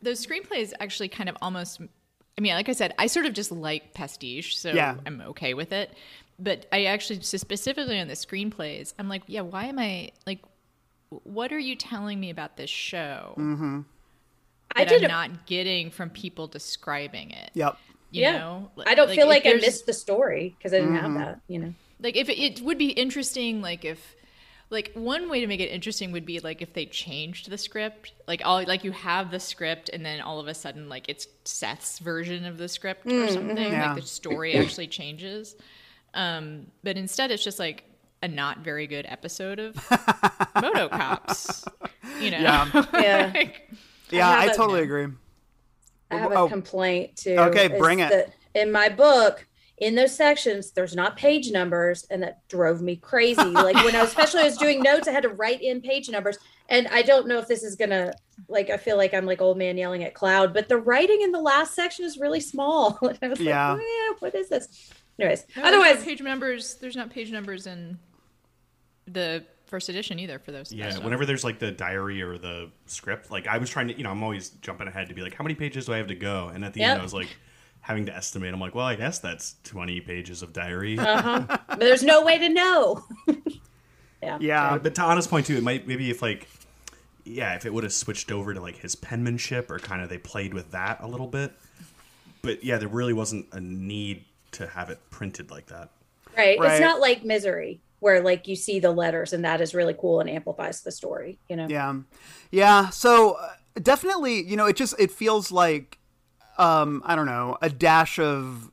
Those screenplays actually kind of almost, I mean, like I said, I sort of just like pastiche, so yeah. I'm okay with it. But I actually, specifically on the screenplays, I'm like, yeah, why am I like, what are you telling me about this show mm-hmm. that I did I'm a- not getting from people describing it? Yep. You yeah. know, I don't like, feel like I missed the story because I didn't mm-hmm. have that, you know. Like if it, it would be interesting, like if like one way to make it interesting would be like if they changed the script, like all like you have the script and then all of a sudden like it's Seth's version of the script mm-hmm. or something yeah. like the story actually changes. Um, but instead it's just like a not very good episode of Motocops, you know. Yeah, yeah. like, yeah I, I totally a, agree. I have a oh. complaint too. Okay, bring it. That in my book, in those sections, there's not page numbers, and that drove me crazy. Like when I was, especially I was doing notes, I had to write in page numbers. And I don't know if this is gonna like, I feel like I'm like old man yelling at cloud, but the writing in the last section is really small. And I was yeah. like, oh, yeah, what is this? Anyways, no, otherwise page numbers. There's not page numbers in the first edition either for those. Yeah, whenever ones. There's like the diary or the script, like I was trying to, you know, I'm always jumping ahead to be like, how many pages do I have to go? And at the yep. end, I was like, having to estimate. I'm like, well, I guess that's twenty pages of diary. Uh-huh. But there's no way to know. yeah. Yeah. But to Anna's point too, it might maybe if like, yeah, if it would have switched over to like his penmanship or kind of they played with that a little bit. But yeah, there really wasn't a need to have it printed like that. Right. right. It's not like Misery, where like you see the letters and that is really cool and amplifies the story, you know? Yeah. Yeah. So uh, definitely, you know, it just, it feels like, um, I don't know, a dash of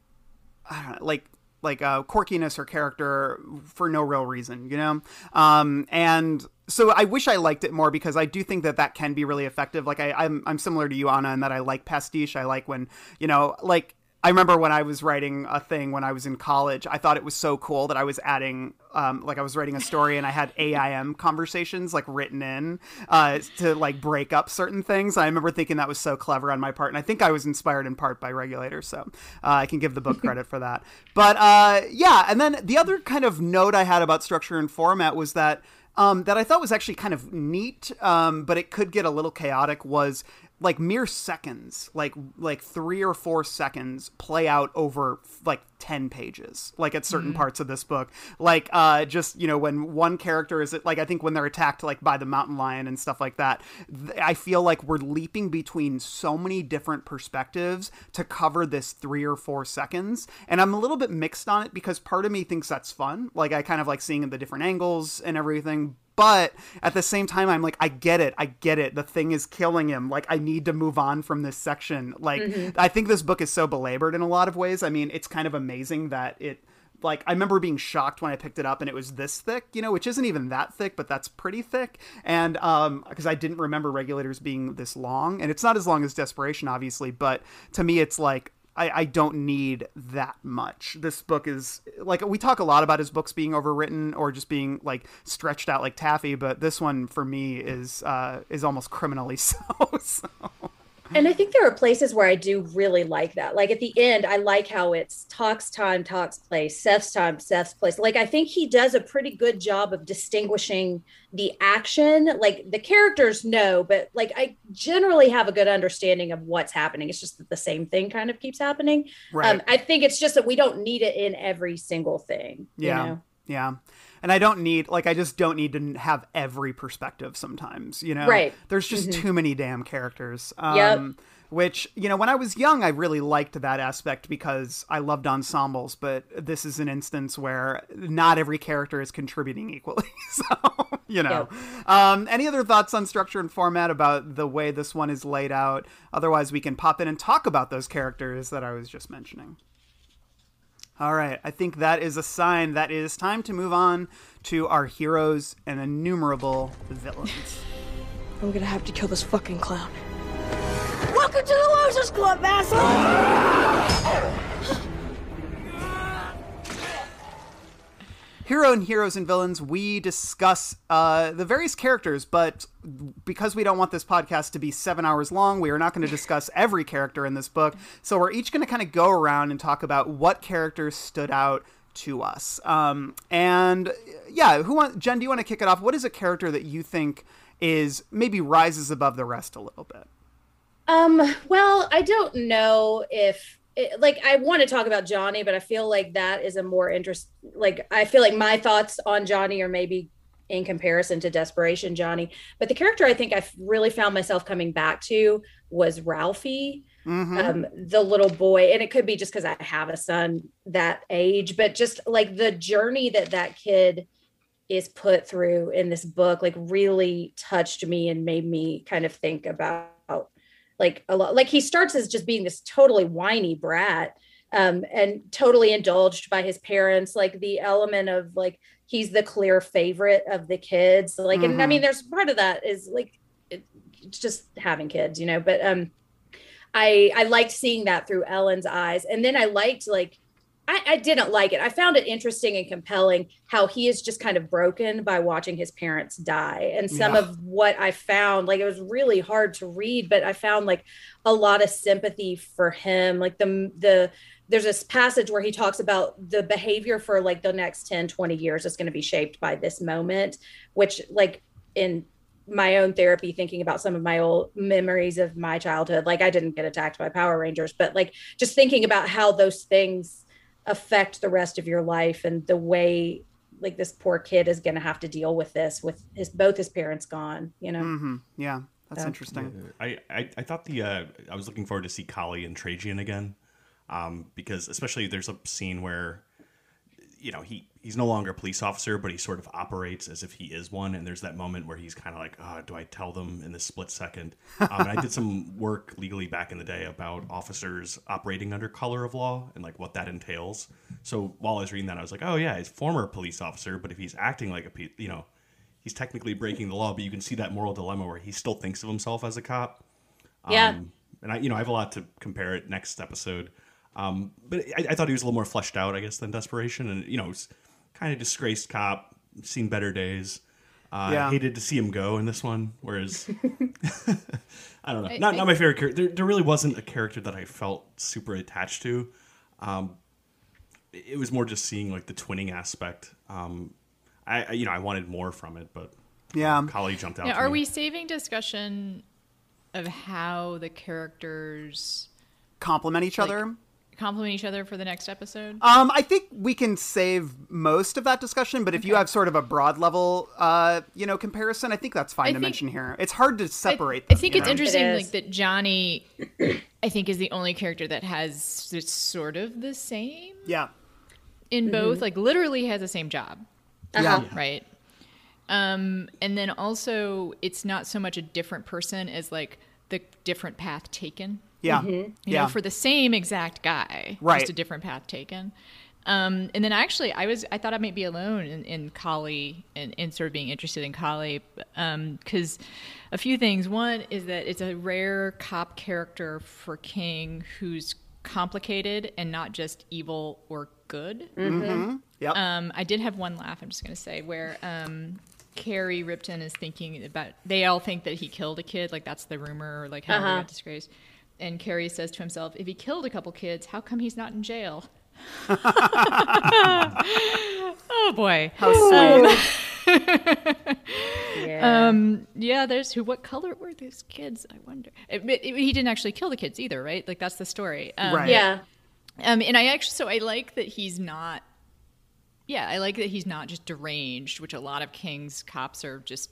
I don't know, like, like uh, quirkiness or character for no real reason, you know? Um, and so I wish I liked it more because I do think that that can be really effective. Like I, I'm, I'm similar to you, Anna, in that I like pastiche. I like when, you know, like, I remember when I was writing a thing when I was in college, I thought it was so cool that I was adding, um, like I was writing a story and I had A I M conversations like written in uh, to like break up certain things. I remember thinking that was so clever on my part. And I think I was inspired in part by Regulators. So uh, I can give the book credit for that. But uh, yeah. And then the other kind of note I had about structure and format was that um, that I thought was actually kind of neat, um, but it could get a little chaotic was like mere seconds, like like three or four seconds play out over like ten pages, like at certain mm-hmm. parts of this book, like uh, just, you know, when one character is like, I think when they're attacked like by the mountain lion and stuff like that, th- I feel like we're leaping between so many different perspectives to cover this three or four seconds. And I'm a little bit mixed on it because part of me thinks that's fun. Like I kind of like seeing the different angles and everything. But at the same time, I'm like, I get it. I get it. The thing is killing him. Like, I need to move on from this section. Like, mm-hmm. I think this book is so belabored in a lot of ways. I mean, it's kind of amazing that it, like, I remember being shocked when I picked it up and it was this thick, you know, which isn't even that thick, but that's pretty thick. And um, because I didn't remember Regulators being this long. And it's not as long as Desperation, obviously. But to me, it's like, I, I don't need that much. This book is like, we talk a lot about his books being overwritten or just being like stretched out like taffy, but this one for me is uh, is almost criminally so, so. And I think there are places where I do really like that. Like at the end, I like how it's Talk's time, Talk's place, Seth's time, Seth's place. Like I think he does a pretty good job of distinguishing the action. Like the characters know, but like I generally have a good understanding of what's happening. It's just that the same thing kind of keeps happening. Right. Um, I think it's just that we don't need it in every single thing. Yeah. You know? Yeah. And I don't need, like, I just don't need to have every perspective sometimes, you know? Right. There's just mm-hmm. too many damn characters. Um, yep. Which, you know, when I was young, I really liked that aspect because I loved ensembles, but this is an instance where not every character is contributing equally. So, you know. Yep. Um, any other thoughts on structure and format about the way this one is laid out? Otherwise, we can pop in and talk about those characters that I was just mentioning. All right. I think that is a sign that it is time to move on to our heroes and innumerable villains. I'm gonna have to kill this fucking clown. Welcome to the Losers Club, asshole! Hero and Heroes and Villains, we discuss uh, the various characters, but because we don't want this podcast to be seven hours long, we are not going to discuss every character in this book. So we're each going to kind of go around and talk about what characters stood out to us. Um, and yeah, who want, Jen, do you want to kick it off? What is a character that you think is maybe rises above the rest a little bit? Um, well, I don't know if... It, like, I want to talk about Johnny, but I feel like that is a more interest. Like, I feel like my thoughts on Johnny are maybe in comparison to Desperation Johnny. But the character I think I really found myself coming back to was Ralphie, mm-hmm. um, the little boy. And it could be just because I have a son that age, but just like the journey that that kid is put through in this book, like, really touched me and made me kind of think about. Like a lot, like he starts as just being this totally whiny brat um, and totally indulged by his parents. Like the element of like, he's the clear favorite of the kids. Like, mm-hmm. and I mean, there's part of that is like, it, it's just having kids, you know, but um, I, I liked seeing that through Ellen's eyes. And then I liked like, I, I didn't like it. I found it interesting and compelling how he is just kind of broken by watching his parents die. And some yeah. of what I found, like, it was really hard to read, but I found like a lot of sympathy for him. Like the, the, there's this passage where he talks about the behavior for like the next ten, twenty years is going to be shaped by this moment, which like in my own therapy, thinking about some of my old memories of my childhood, like I didn't get attacked by Power Rangers, but like just thinking about how those things affect the rest of your life and the way like this poor kid is going to have to deal with this with his both his parents gone, you know. Mm-hmm. Yeah, that's so interesting. I, I I thought the uh I was looking forward to see Kali and Trajan again, um because especially there's a scene where, you know, he he's no longer a police officer, but he sort of operates as if he is one, and there's that moment where he's kind of like, oh, do I tell them in this split second? um, and I did some work legally back in the day about officers operating under color of law and like what that entails. So while I was reading that, I was like, oh yeah, he's a former police officer, but if he's acting like a, you know, he's technically breaking the law, but you can see that moral dilemma where he still thinks of himself as a cop. Um, yeah. And I, you know, I have a lot to compare it next episode. Um, but I, I thought he was a little more fleshed out, I guess, than Desperation. And, you know, it's kind of disgraced cop, seen better days. Uh, yeah. Hated to see him go in this one. Whereas, I don't know, I, not I, not my favorite character. There, there really wasn't a character that I felt super attached to. Um, it was more just seeing like the twinning aspect. Um, I, I you know I wanted more from it, but yeah, um, Kali jumped out. Now, are me. we saving discussion of how the characters complement each like, other? Compliment each other for the next episode? Um, I think we can save most of that discussion, but if okay. you have sort of a broad level, uh, you know, comparison, I think that's fine I to think, mention here. It's hard to separate. I, them, I think it's know? interesting, it like that Johnny, I think, is the only character that has it's sort of the same. Yeah. In mm-hmm. both, like literally has the same job. Uh-huh. Yeah. Right. Um, and then also, it's not so much a different person as like the different path taken. Yeah. Mm-hmm. You yeah. know, for the same exact guy. Right. Just a different path taken. Um, and then actually, I was I thought I might be alone in, in Kali and in sort of being interested in Kali. Because um, a few things. One is that it's a rare cop character for King who's complicated and not just evil or good. Mm-hmm. Mm-hmm. Yep. Um, I did have one laugh, I'm just going to say, where um, Carrie Ripton is thinking about, they all think that he killed a kid. Like, that's the rumor, or like how uh-huh. he got disgraced. And Carrie says to himself, if he killed a couple kids, how come he's not in jail? Oh, boy. How sweet. Um, yeah. Um, yeah, there's who, what color were those kids? I wonder. It, it, it, he didn't actually kill the kids either, right? Like, that's the story. Um, right. Yeah. Um, and I actually, so I like that he's not, yeah, I like that he's not just deranged, which a lot of King's cops are just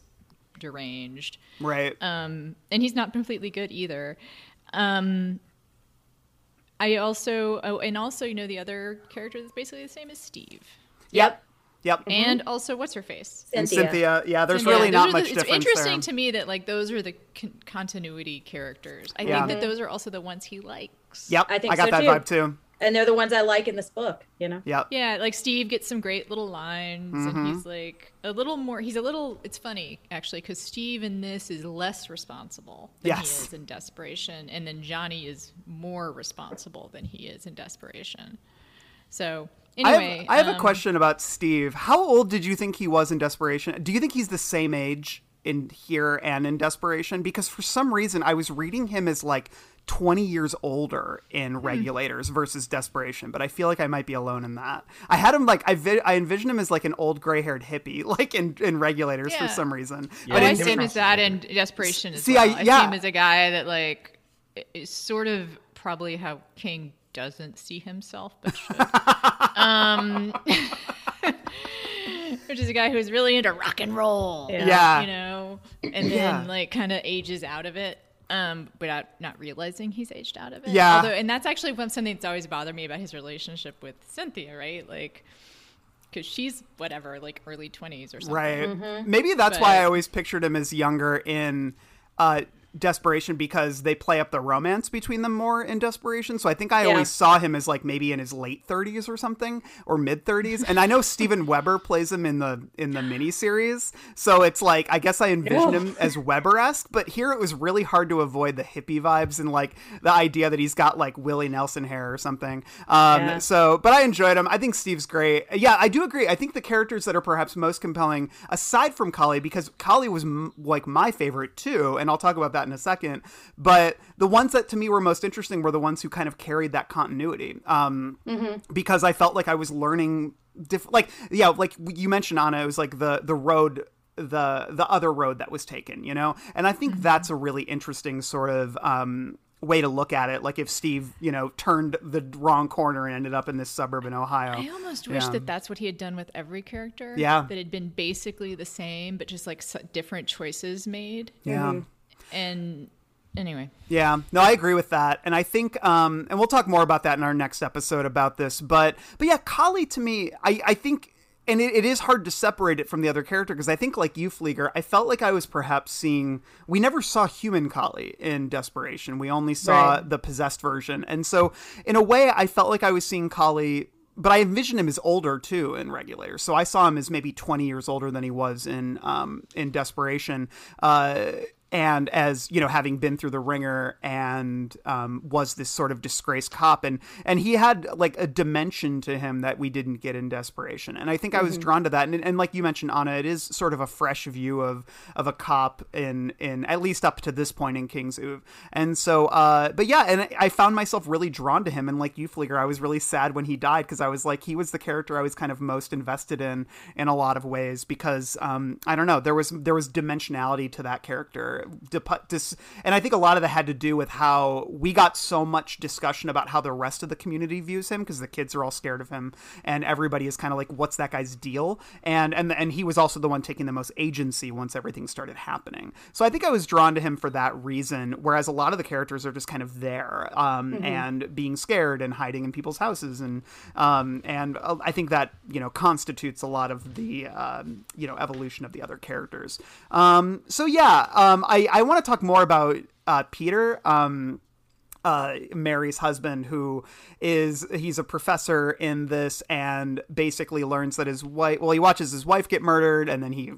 deranged. Right. Um, and he's not completely good either. Um, I also, oh, and also, you know, the other character that's basically the same is Steve. Yep. Yep. And mm-hmm. also, what's her face? Cynthia. And Cynthia. Yeah, there's Cynthia. really those not much the, difference. It's interesting there. to me that, like, those are the con- continuity characters. I yeah. think that those are also the ones he likes. Yep. I think I got so that too. vibe too. and they're the ones I like in this book, you know? Yeah. Yeah, like Steve gets some great little lines, mm-hmm. and he's like a little more, he's a little, it's funny, actually, because Steve in this is less responsible than yes. he is in Desperation, and then Johnny is more responsible than he is in Desperation. So, anyway. I have, I have um, a question about Steve. How old did you think he was in Desperation? Do you think he's the same age in here and in Desperation? Because for some reason, I was reading him as like, twenty years older in Regulators mm. versus Desperation, but I feel like I might be alone in that. I had him like I vi- I envisioned him as like an old gray-haired hippie, like in, in Regulators yeah. for some reason. Yeah. But I see him as that in Desperation as see, well. I, yeah. I see him as a guy that like is sort of probably how King doesn't see himself, but should. um, which is a guy who's really into rock and roll, yeah, yeah. you know, and then yeah. like kind of ages out of it. Um, without not realizing he's aged out of it. Yeah. Although, and that's actually something that's always bothered me about his relationship with Cynthia, right? Like, because she's whatever, like early twenties or something. Right. Mm-hmm. Maybe that's but, why I always pictured him as younger in uh, Desperation, because they play up the romance between them more in Desperation. So I think I yeah. always saw him as like maybe in his late thirties or something, or mid thirties. And I know Steven Weber plays him in the in the miniseries, so it's like I guess I envisioned him as Weber-esque. But here it was really hard to avoid the hippie vibes and like the idea that he's got like Willie Nelson hair or something. Um, yeah. So, but I enjoyed him. I think Steve's great. Yeah, I do agree. I think the characters that are perhaps most compelling, aside from Kali, because Kali was m- like my favorite too, and I'll talk about that in a second, but the ones that to me were most interesting were the ones who kind of carried that continuity, um mm-hmm. because I felt like I was learning diff- like yeah like you mentioned, Anna, it was like the the road the the other road that was taken, you know, and I think mm-hmm. that's a really interesting sort of um way to look at it, like if Steve, you know, turned the wrong corner and ended up in this suburb in Ohio. I almost wish yeah. that that's what he had done with every character, yeah that had been basically the same but just like different choices made. yeah mm-hmm. And anyway. Yeah, no, I agree with that. And I think, um, and we'll talk more about that in our next episode about this, but, but yeah, Kali to me, I, I think, and it, it is hard to separate it from the other character, because I think like you, Pfleegor, I felt like I was perhaps seeing, we never saw human Kali in Desperation. We only saw right. the possessed version. And so in a way I felt like I was seeing Kali, but I envisioned him as older too in Regulators. So I saw him as maybe twenty years older than he was in, um, in Desperation, uh, and as, you know, having been through the ringer and um, was this sort of disgraced cop. And and he had like a dimension to him that we didn't get in Desperation. And I think mm-hmm. I was drawn to that. And, and like you mentioned, Anna, it is sort of a fresh view of of a cop in, in at least up to this point in King's Uve. And so, uh, but yeah, and I found myself really drawn to him. And like you, Pfleegor, I was really sad when he died, because I was like, he was the character I was kind of most invested in in a lot of ways, because um, I don't know, there was there was dimensionality to that character. And I think a lot of that had to do with how we got so much discussion about how the rest of the community views him, because the kids are all scared of him and everybody is kind of like, what's that guy's deal? And, and, and he was also the one taking the most agency once everything started happening. So I think I was drawn to him for that reason, whereas a lot of the characters are just kind of there um, mm-hmm. and being scared and hiding in people's houses. And, um, and I think that, you know, constitutes a lot of the, um, you know, evolution of the other characters. Um, so yeah, um, I, I want to talk more about uh, Peter, um, uh, Mary's husband, who is, he's a professor in this and basically learns that his wife, well, he watches his wife get murdered and then he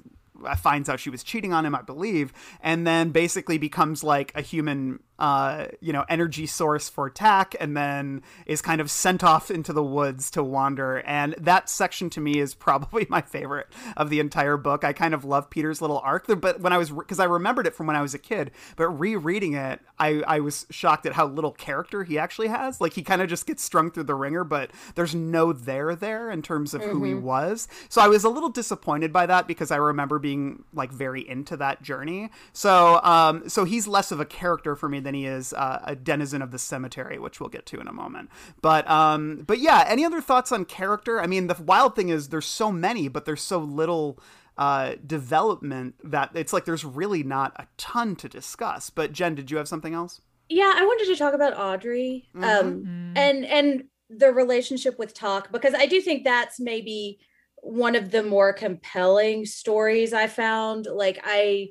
finds out she was cheating on him, I believe, and then basically becomes like a human, uh, you know, energy source for T A C, and then is kind of sent off into the woods to wander. And that section to me is probably my favorite of the entire book. I kind of love Peter's little arc, but when I was, because I remembered it from when I was a kid, but rereading it, I, I was shocked at how little character he actually has. Like he kind of just gets strung through the ringer, but there's no there there in terms of mm-hmm. who he was. So I was a little disappointed by that, because I remember being Being, like very into that journey. So um so he's less of a character for me than he is uh, a denizen of the cemetery, which we'll get to in a moment. But um but yeah, any other thoughts on character? I mean, the wild thing is there's so many, but there's so little uh development that it's like there's really not a ton to discuss. But Jen, did you have something else? Yeah, I wanted to talk about Audrey mm-hmm. um and and the relationship with Talk, because I do think that's maybe one of the more compelling stories I found. Like I,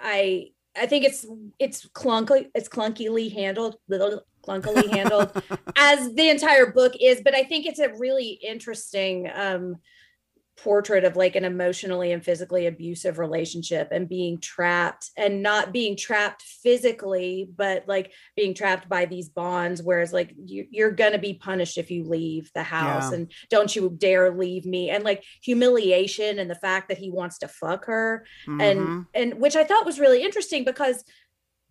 I I think it's it's clunky, it's clunkily handled, little clunkily handled as the entire book is, but I think it's a really interesting um, portrait of like an emotionally and physically abusive relationship and being trapped and not being trapped physically, but like being trapped by these bonds, whereas like you, you're going to be punished if you leave the house yeah. and don't you dare leave me. And like humiliation and the fact that he wants to fuck her. Mm-hmm. And, and which I thought was really interesting because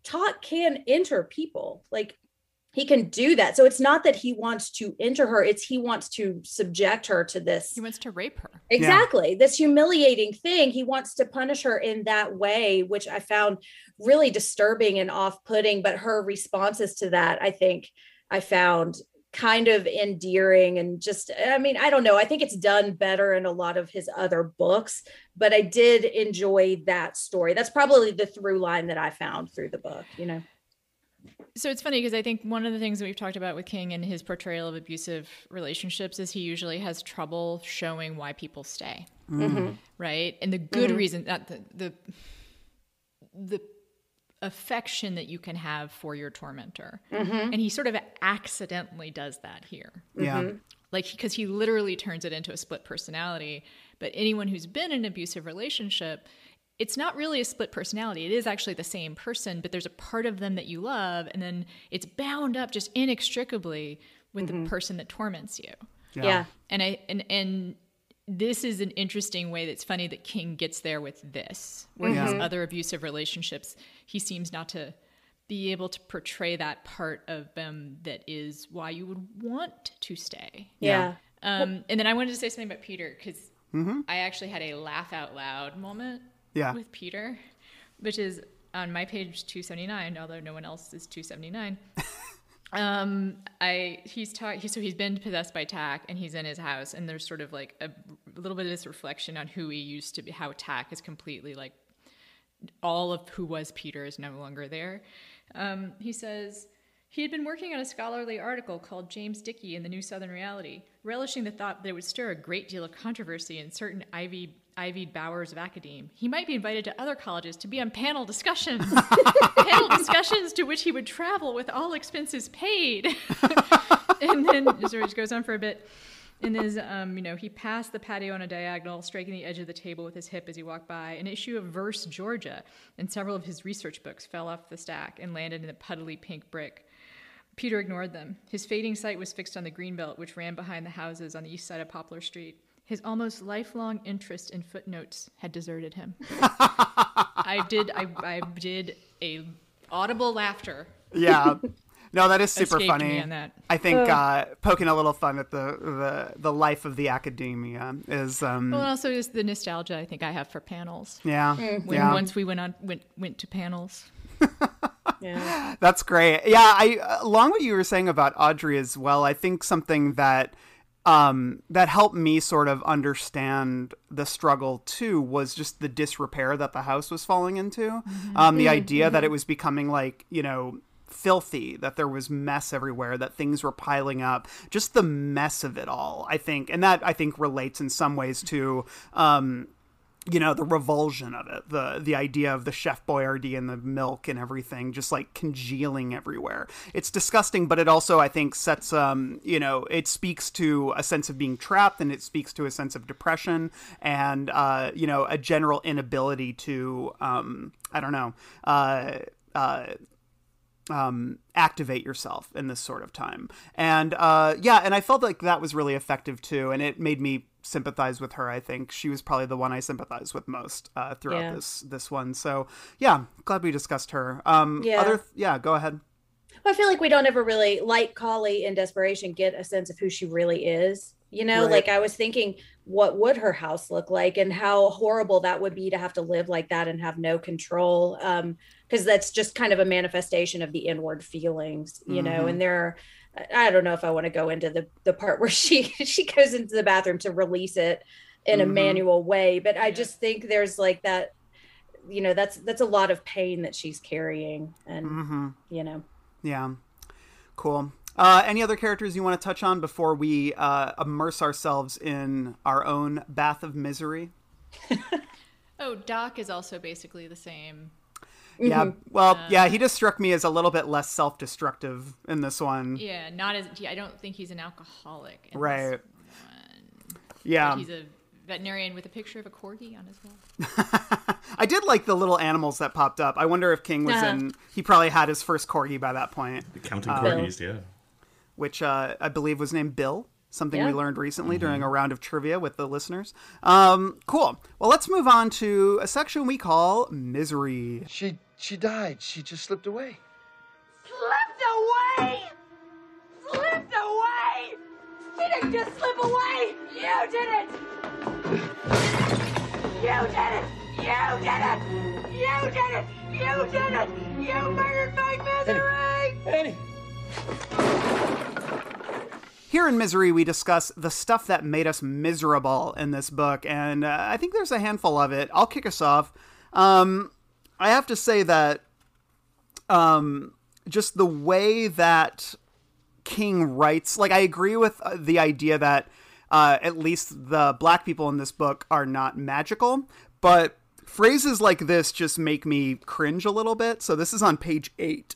Todd can enter people, like he can do that. So it's not that he wants to enter her. It's he wants to subject her to this. He wants to rape her. Exactly. Yeah. This humiliating thing. He wants to punish her in that way, which I found really disturbing and off-putting. But her responses to that, I think I found kind of endearing and just, I mean, I don't know. I think it's done better in a lot of his other books, but I did enjoy that story. That's probably the through line that I found through the book, you know? So it's funny because I think one of the things that we've talked about with King and his portrayal of abusive relationships is he usually has trouble showing why people stay, mm-hmm. right? And the good mm-hmm. reason, not the, the the affection that you can have for your tormentor. Mm-hmm. And he sort of accidentally does that here. Yeah. Mm-hmm. Like, because he literally turns it into a split personality. But anyone who's been in an abusive relationship, it's not really a split personality. It is actually the same person, but there's a part of them that you love, and then it's bound up just inextricably with mm-hmm. the person that torments you. Yeah. yeah. And I and and this is an interesting way that's funny that King gets there with this, where mm-hmm. his other abusive relationships, he seems not to be able to portray that part of them that is why you would want to stay. Yeah. yeah. Um, well, and then I wanted to say something about Peter, because mm-hmm. I actually had a laugh out loud moment. Yeah. With Peter, which is on my page two seventy-nine, although no one else is two seventy-nine. um, I he's ta- he, so he's been possessed by Tack, and he's in his house, and there's sort of like a, a little bit of this reflection on who he used to be, how Tack is completely like all of who was Peter is no longer there. Um, he says he had been working on a scholarly article called James Dickey in the New Southern Reality, relishing the thought that it would stir a great deal of controversy in certain Ivy. Ivied Bowers of Academe. He might be invited to other colleges to be on panel discussions. Panel discussions to which he would travel with all expenses paid. And then so it just goes on for a bit. And is um, you know, he passed the patio on a diagonal, striking the edge of the table with his hip as he walked by. An issue of Verse, Georgia, and several of his research books fell off the stack and landed in a puddly pink brick. Peter ignored them. His fading sight was fixed on the greenbelt, which ran behind the houses on the east side of Poplar Street. His almost lifelong interest in footnotes had deserted him. I did I, I did a audible laughter. Yeah. No, that is super escaped funny. Me on that. I think uh, uh, poking a little fun at the, the, the life of the academia is um well, and also is the nostalgia I think I have for panels. Yeah. Mm. When yeah. once we went on went went to panels. Yeah. That's great. Yeah, I along what you were saying about Audrey as well, I think something that Um, that helped me sort of understand the struggle too was just the disrepair that the house was falling into. Um, the mm-hmm. idea that it was becoming like, you know, filthy, that there was mess everywhere, that things were piling up, just the mess of it all, I think. And that I think relates in some ways to, um, you know, the revulsion of it, the the idea of the Chef Boyardee and the milk and everything just like congealing everywhere. It's disgusting, but it also, I think, sets, um, you know, it speaks to a sense of being trapped, and it speaks to a sense of depression and, uh, you know, a general inability to, um, I don't know, uh, uh, um, activate yourself in this sort of time. And uh, yeah, and I felt like that was really effective too. And it made me sympathize with her. I think she was probably the one I sympathized with most uh throughout yeah. this this one. So yeah, glad we discussed her. Um yeah, other th- yeah go ahead. Well, I feel like we don't ever really, like Collie in Desperation, get a sense of who she really is, you know, right. Like I was thinking, what would her house look like and how horrible that would be to have to live like that and have no control, um because that's just kind of a manifestation of the inward feelings, you mm-hmm. know. And there are, I don't know if I want to go into the, the part where she, she goes into the bathroom to release it in mm-hmm. a manual way. But I yeah. just think there's like that, you know, that's, that's a lot of pain that she's carrying and, mm-hmm. you know. Yeah. Cool. Uh, any other characters you want to touch on before we uh, immerse ourselves in our own bath of misery? Oh, Doc is also basically the same. Mm-hmm. Yeah. Well, uh, yeah, he just struck me as a little bit less self-destructive in this one. Yeah, not as I don't think he's an alcoholic in right. this one. Yeah. But he's a veterinarian with a picture of a corgi on his wall. I did like the little animals that popped up. I wonder if King was uh-huh. in he probably had his first corgi by that point. The counting uh, corgis, yeah. Which uh, I believe was named Bill. Something yeah. we learned recently mm-hmm. during a round of trivia with the listeners. Um, cool. Well, let's move on to a section we call Misery. She she died. She just slipped away. Slipped away? Slipped away? She didn't just slip away. You did it. You did it. You did it. You did it. You did it. You murdered my Misery. Annie. Annie. Here in Misery, we discuss the stuff that made us miserable in this book, and uh, I think there's a handful of it. I'll kick us off. Um, I have to say that um, just the way that King writes, like I agree with the idea that uh, at least the black people in this book are not magical, but phrases like this just make me cringe a little bit. So this is on page eight.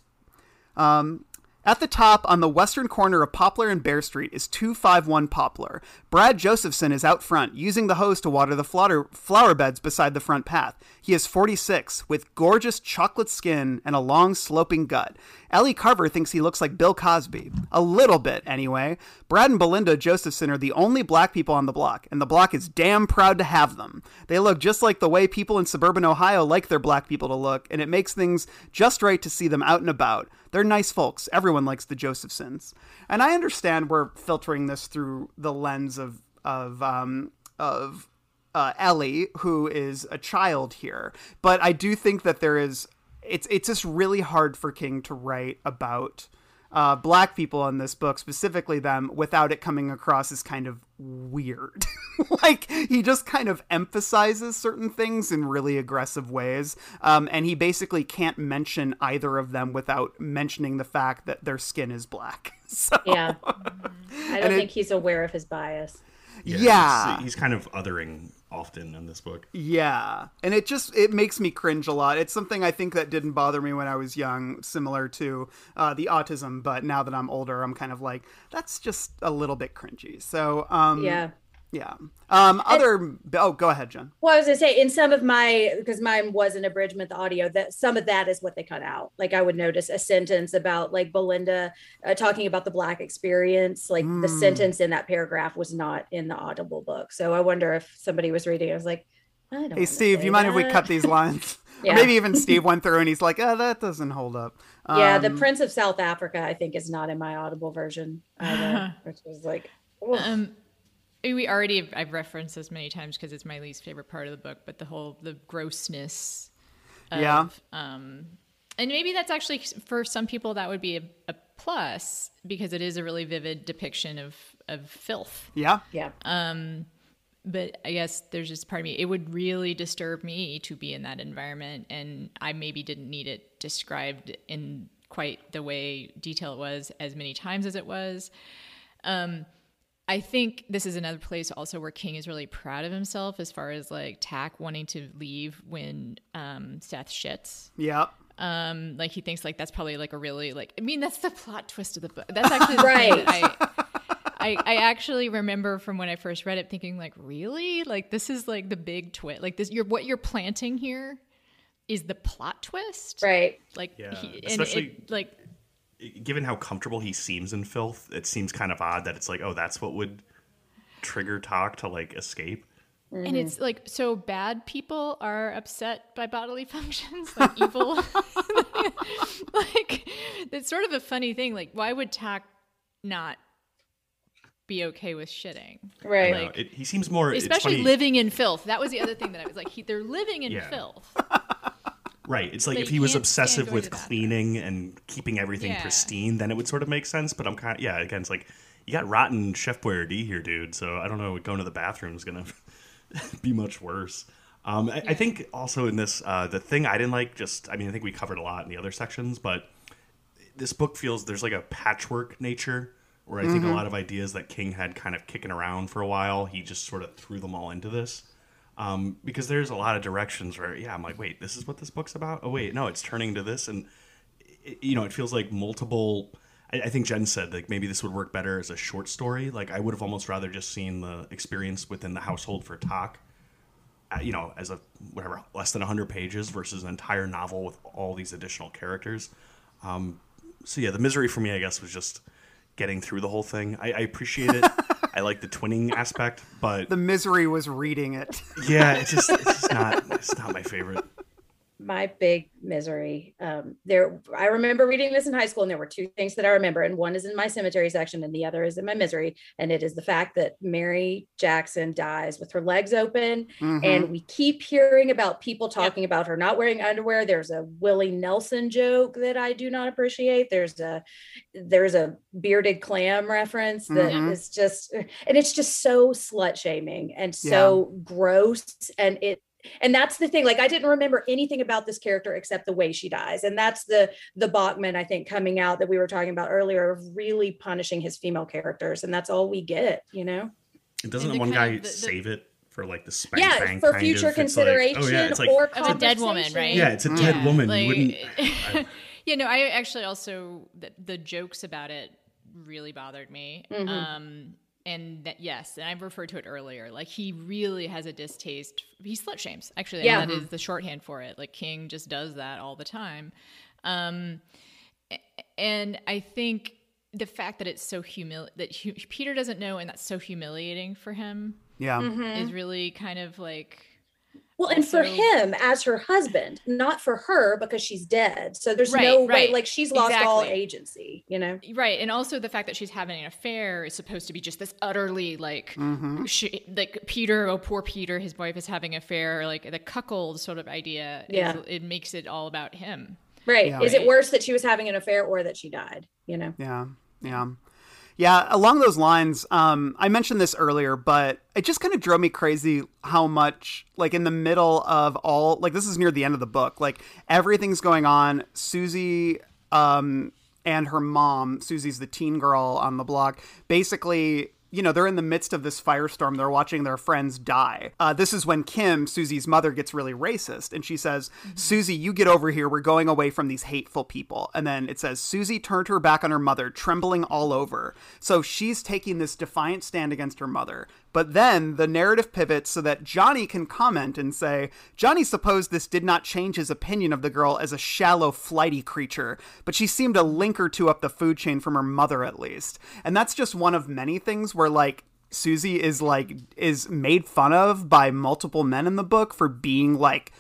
Um, At the top, on the western corner of Poplar and Bear Street, is two five one Poplar. Brad Josephson is out front, using the hose to water the flower beds beside the front path. He is forty-six, with gorgeous chocolate skin and a long, sloping gut. Ellie Carver thinks he looks like Bill Cosby. A little bit, anyway. Brad and Belinda Josephson are the only black people on the block, and the block is damn proud to have them. They look just like the way people in suburban Ohio like their black people to look, and it makes things just right to see them out and about. They're nice folks. Everyone likes the Josephsons. And I understand we're filtering this through the lens of of um, of uh, Ellie, who is a child here. But I do think that there is it's it's just really hard for King to write about uh, black people in this book, specifically them, without it coming across as kind of weird. Like, he just kind of emphasizes certain things in really aggressive ways. Um, and he basically can't mention either of them without mentioning the fact that their skin is black. So, yeah. I don't think it, he's aware of his bias. Yeah. yeah. He's, he's kind of othering often in this book. Yeah. And it just, it makes me cringe a lot. It's something I think that didn't bother me when I was young, similar to uh, the autism. But now that I'm older, I'm kind of like, that's just a little bit cringy. So, um, yeah. Yeah. Um, other. And, oh, go ahead, Jen. Well, I was going to say, in some of my, because mine was an abridgment, the audio, that some of that is what they cut out. Like, I would notice a sentence about like Belinda uh, talking about the black experience. Like mm. the sentence in that paragraph was not in the audible book. So I wonder if somebody was reading. I was like, I don't. Hey, Steve, you mind that. if we cut these lines? Yeah. Or maybe even Steve went through and he's like, oh, that doesn't hold up. Um, yeah. The Prince of South Africa, I think, is not in my audible version either, which was like, oof. um. We already have, I've referenced this many times because it's my least favorite part of the book, but the whole the grossness of, yeah um and maybe that's actually for some people that would be a, a plus, because it is a really vivid depiction of of filth. yeah yeah um But I guess there's just part of me, it would really disturb me to be in that environment, and I maybe didn't need it described in quite the way detail it was as many times as it was. um I think this is another place also where King is really proud of himself as far as like Tack wanting to leave when um, Seth shits. Yeah. Um, like he thinks like that's probably like a really like, I mean, that's the plot twist of the book. That's actually right. I, I, I actually remember from when I first read it thinking like, really? Like this is like the big twist. Like this, you're, what you're planting here is the plot twist. Right. Like, yeah. he, especially it, like, given how comfortable he seems in filth, it seems kind of odd that it's like, oh, that's what would trigger Talk to like escape. Mm-hmm. And it's like, so bad people are upset by bodily functions, like evil. Like, it's sort of a funny thing. Like, why would Talk not be okay with shitting? Right. Like, it, he seems more, especially it's living in filth. That was the other thing that I was like, he, they're living in yeah. filth. Right. It's like but if he was obsessive with cleaning and keeping everything yeah. pristine, then it would sort of make sense. But I'm kind of, yeah, again, it's like, you got rotten Chef Boyardee here, dude. So I don't know. Going to the bathroom is going to be much worse. Um, I, yeah. I think also in this, uh, the thing I didn't like, just, I mean, I think we covered a lot in the other sections, but this book feels there's like a patchwork nature where I mm-hmm. think a lot of ideas that King had kind of kicking around for a while, he just sort of threw them all into this. Um, because there's a lot of directions where, yeah, I'm like, wait, this is what this book's about? Oh, wait, no, it's turning to this. And, it, you know, it feels like multiple... I, I think Jen said, like, maybe this would work better as a short story. Like, I would have almost rather just seen the experience within the household for Talk, you know, as a, whatever, less than one hundred pages versus an entire novel with all these additional characters. Um, so, yeah, the misery for me, I guess, was just getting through the whole thing. I, I appreciate it. I like the twinning aspect, but the misery was reading it. Yeah, it's just it's just not it's not my favorite. My big misery. Um, there, I remember reading this in high school, and there were two things that I remember, and one is in my cemetery section, and the other is in my misery, and it is the fact that Mary Jackson dies with her legs open, mm-hmm. and we keep hearing about people talking yep. about her not wearing underwear. There's a Willie Nelson joke that I do not appreciate. There's a there's a bearded clam reference that mm-hmm. is just, and it's just so slut shaming and so yeah. gross, and it. And that's the thing, like, I didn't remember anything about this character except the way she dies. And that's the the Bachman, I think, coming out that we were talking about earlier of really punishing his female characters. And that's all we get, you know? And doesn't one guy save it for, like, the spank yeah, bang for kind future of, consideration like, oh, yeah, like, or conversation. It's a dead woman, right? Yeah, it's a dead yeah, woman. Like, you wouldn't... I, yeah, no, I actually also, the, the jokes about it really bothered me. Mm-hmm. Um And that, yes, and I referred to it earlier, like he really has a distaste. He slut shames, actually. Yeah. And that is the shorthand for it. Like King just does that all the time. Um, and I think the fact that it's so humili- that hu- Peter doesn't know and that's so humiliating for him yeah, mm-hmm. is really kind of like... Well, and for him as her husband, not for her because she's dead. So there's right, no way, right. like she's lost exactly. all agency, you know? Right. And also the fact that she's having an affair is supposed to be just this utterly like, mm-hmm. she, like Peter, oh, poor Peter, his wife is having an affair, like the cuckold sort of idea. Yeah. Is, it makes it all about him. Right. Yeah. Is it worse that she was having an affair or that she died, you know? Yeah. Yeah. Yeah. Along those lines, um, I mentioned this earlier, but it just kind of drove me crazy how much, like in the middle of all, like this is near the end of the book, like everything's going on. Susie um, and her mom, Susie's the teen girl on the block, basically, you know, they're in the midst of this firestorm. They're watching their friends die. Uh, this is when Kim, Susie's mother, gets really racist. And she says, mm-hmm. Susie, you get over here. We're going away from these hateful people. And then it says, Susie turned her back on her mother, trembling all over. So she's taking this defiant stand against her mother. But then the narrative pivots so that Johnny can comment and say, Johnny supposed this did not change his opinion of the girl as a shallow, flighty creature, but she seemed a link or two up the food chain from her mother at least. And that's just one of many things where like Susie is like is made fun of by multiple men in the book for being like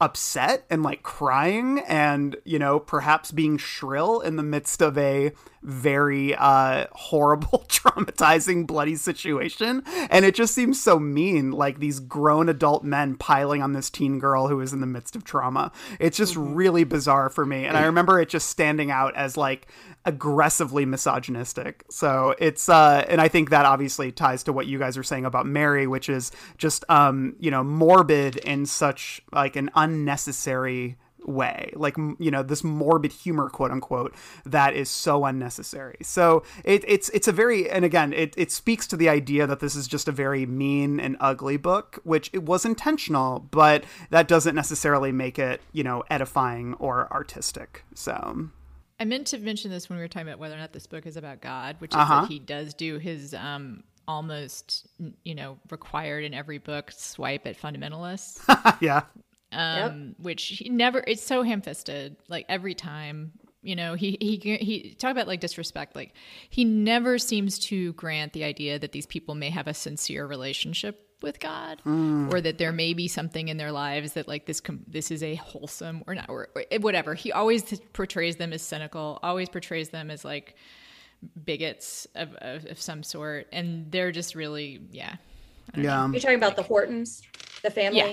upset and like crying and, you know, perhaps being shrill in the midst of a very uh horrible, traumatizing, bloody situation. And it just seems so mean, like these grown adult men piling on this teen girl who is in the midst of trauma. It's just really bizarre for me. And I remember it just standing out as like aggressively misogynistic. So it's uh and I think that obviously ties to what you guys are saying about Mary, which is just um, you know, morbid in such like an unnecessary way, like, you know, this morbid humor, quote unquote, that is so unnecessary. So it, it's it's a very, and again, it, it speaks to the idea that this is just a very mean and ugly book, which it was intentional, but that doesn't necessarily make it, you know, edifying or artistic. So I meant to mention this when we were talking about whether or not this book is about God, which is uh-huh. that he does do his um almost, you know, required in every book swipe at fundamentalists. yeah. Um, yep. Which he never, it's so ham-fisted, like every time, you know, he, he, he talk about like disrespect, like he never seems to grant the idea that these people may have a sincere relationship with God mm. or that there may be something in their lives that like this, this is a wholesome or not, or, or whatever. He always portrays them as cynical, always portrays them as like bigots of, of, of some sort. And they're just really, yeah. I don't yeah. know. You're talking about like, the Hortons, the family. Yeah.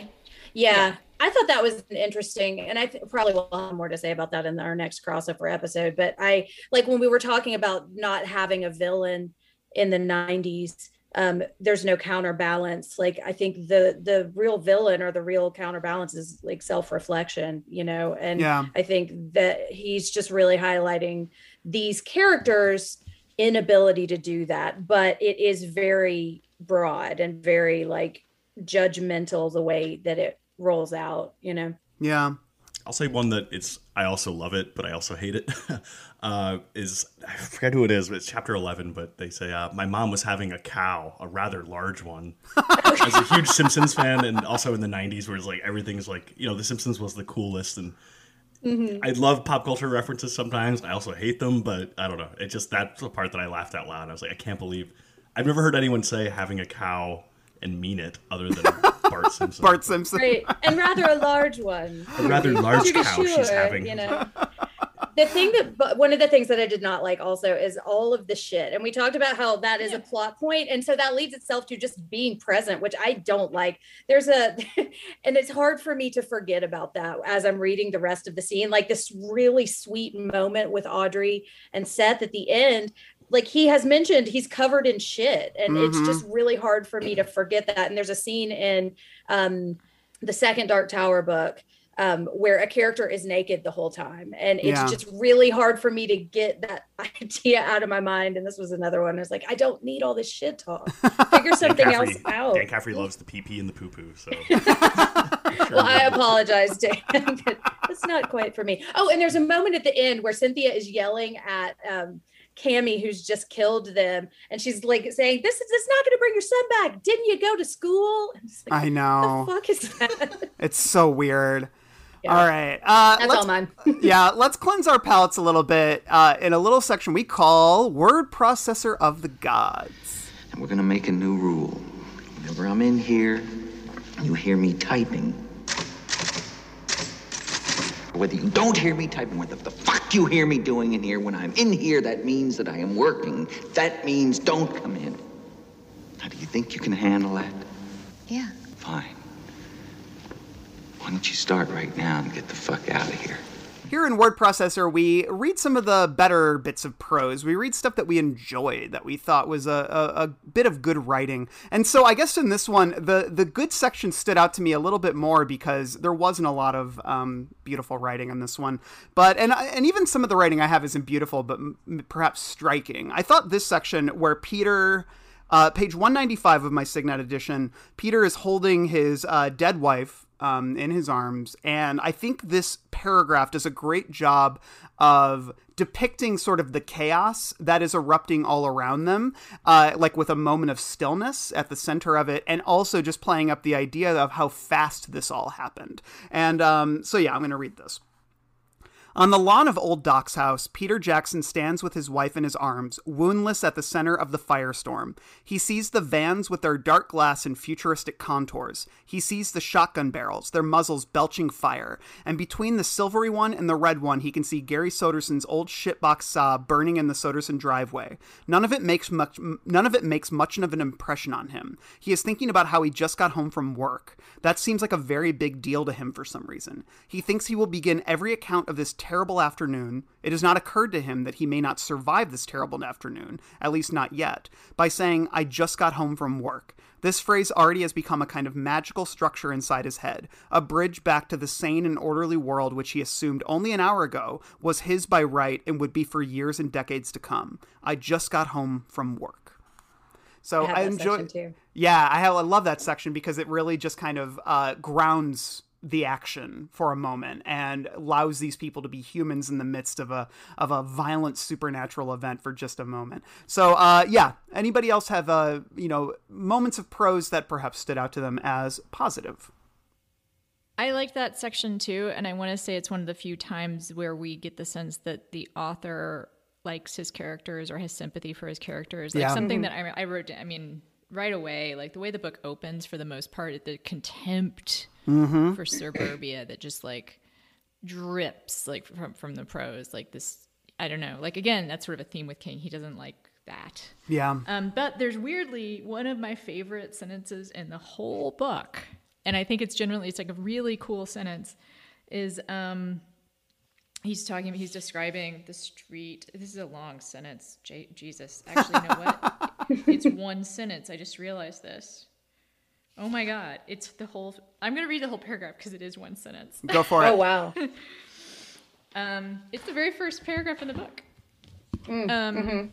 Yeah, yeah, I thought that was interesting, and I th- probably will have more to say about that in our next crossover episode. But I like when we were talking about not having a villain in the nineties. Um, there's no counterbalance. Like I think the the real villain or the real counterbalance is like self-reflection, you know. And yeah. I think that he's just really highlighting these characters' inability to do that, but it is very broad and very like judgmental the way that it rolls out, you know? Yeah. I'll say one that it's, I also love it, but I also hate it, uh, is, I forget who it is, but it's chapter eleven, but they say, uh, my mom was having a cow, a rather large one. I was a huge Simpsons fan, and also in the nineties, where it's like, everything's like, you know, The Simpsons was the coolest, and mm-hmm. I love pop culture references sometimes, I also hate them, but I don't know, it just, that's the part that I laughed out loud, I was like, I can't believe, I've never heard anyone say having a cow and mean it, other than Bart Simpson. Bart Simpson. Right. And rather a large one. A rather large cow sure, she's having. You know. The thing that, but one of the things that I did not like also is all of the shit. And we talked about how that is yeah. a plot point. And so that leads itself to just being present, which I don't like. There's a, and it's hard for me to forget about that as I'm reading the rest of the scene, like this really sweet moment with Audrey and Seth at the end. Like he has mentioned, he's covered in shit, and mm-hmm. it's just really hard for me to forget that. And there's a scene in um, the second Dark Tower book um, where a character is naked the whole time, and it's yeah. just really hard for me to get that idea out of my mind. And this was another one. I was like, I don't need all this shit talk. Figure something else out. Dan Caffrey loves the pee pee and the poo poo. So, well, I apologize, Dan, but that's not quite for me. Oh, and there's a moment at the end where Cynthia is yelling at. Um, Cammy, who's just killed them, and she's like saying, this is it's not gonna bring your son back, didn't you go to school? And it's like, I know, what the fuck is that? It's so weird. Yeah. All right, uh that's all mine. Yeah, let's cleanse our palates a little bit uh in a little section we call Word Processor of the Gods, and we're gonna make a new rule. Whenever I'm in here, you hear me typing, whether you don't hear me typing, what the, the fuck you hear me doing in here, when I'm in here, that means that I am working. That means don't come in. Now, do you think you can handle that? Yeah. Fine. Why don't you start right now and get the fuck out of here? Here in Word Processor, we read some of the better bits of prose. We read stuff that we enjoyed, that we thought was a, a, a bit of good writing. And so I guess in this one, the, the good section stood out to me a little bit more because there wasn't a lot of um, beautiful writing on this one. But and, and even some of the writing I have isn't beautiful, but m- perhaps striking. I thought this section where Peter... Uh, page one ninety-five of my Signet edition, Peter is holding his uh, dead wife um, in his arms. And I think this paragraph does a great job of depicting sort of the chaos that is erupting all around them, uh, like with a moment of stillness at the center of it, and also just playing up the idea of how fast this all happened. And um, so, yeah, I'm going to read this. On the lawn of Old Doc's house, Peter Jackson stands with his wife in his arms, woundless at the center of the firestorm. He sees the vans with their dark glass and futuristic contours. He sees the shotgun barrels, their muzzles belching fire. And between the silvery one and the red one, he can see Gary Soderson's old shitbox Saab burning in the Soderson driveway. None of it makes much, none of it makes much of an impression on him. He is thinking about how he just got home from work. That seems like a very big deal to him for some reason. He thinks he will begin every account of this terrible afternoon. It has not occurred to him that he may not survive this terrible afternoon, at least not yet, by saying, I just got home from work. This phrase already has become a kind of magical structure inside his head, a bridge back to the sane and orderly world which he assumed only an hour ago was his by right and would be for years and decades to come. I just got home from work. So I, I enjoy. Yeah, I, have, I love that section because it really just kind of uh, grounds the action for a moment and allows these people to be humans in the midst of a of a violent supernatural event for just a moment. So uh yeah, anybody else have uh you know moments of prose that perhaps stood out to them as positive? I like that section too, and I want to say it's one of the few times where we get the sense that the author likes his characters or has sympathy for his characters, like yeah. something that I, I wrote. I mean, right away, like the way the book opens for the most part, the contempt mm-hmm. for suburbia that just like drips like from, from the prose, like this, I don't know, like again, that's sort of a theme with King. He doesn't like that. Yeah. Um, but there's weirdly one of my favorite sentences in the whole book. And I think it's generally, it's like a really cool sentence is, um, he's talking, he's describing the street. This is a long sentence. J- Jesus. Actually, you know what? It's one sentence. I just realized this. Oh my God. It's the whole, I'm going to read the whole paragraph because it is one sentence. Go for it. Oh, wow. um, it's the very first paragraph in the book. Mm, um, mm-hmm.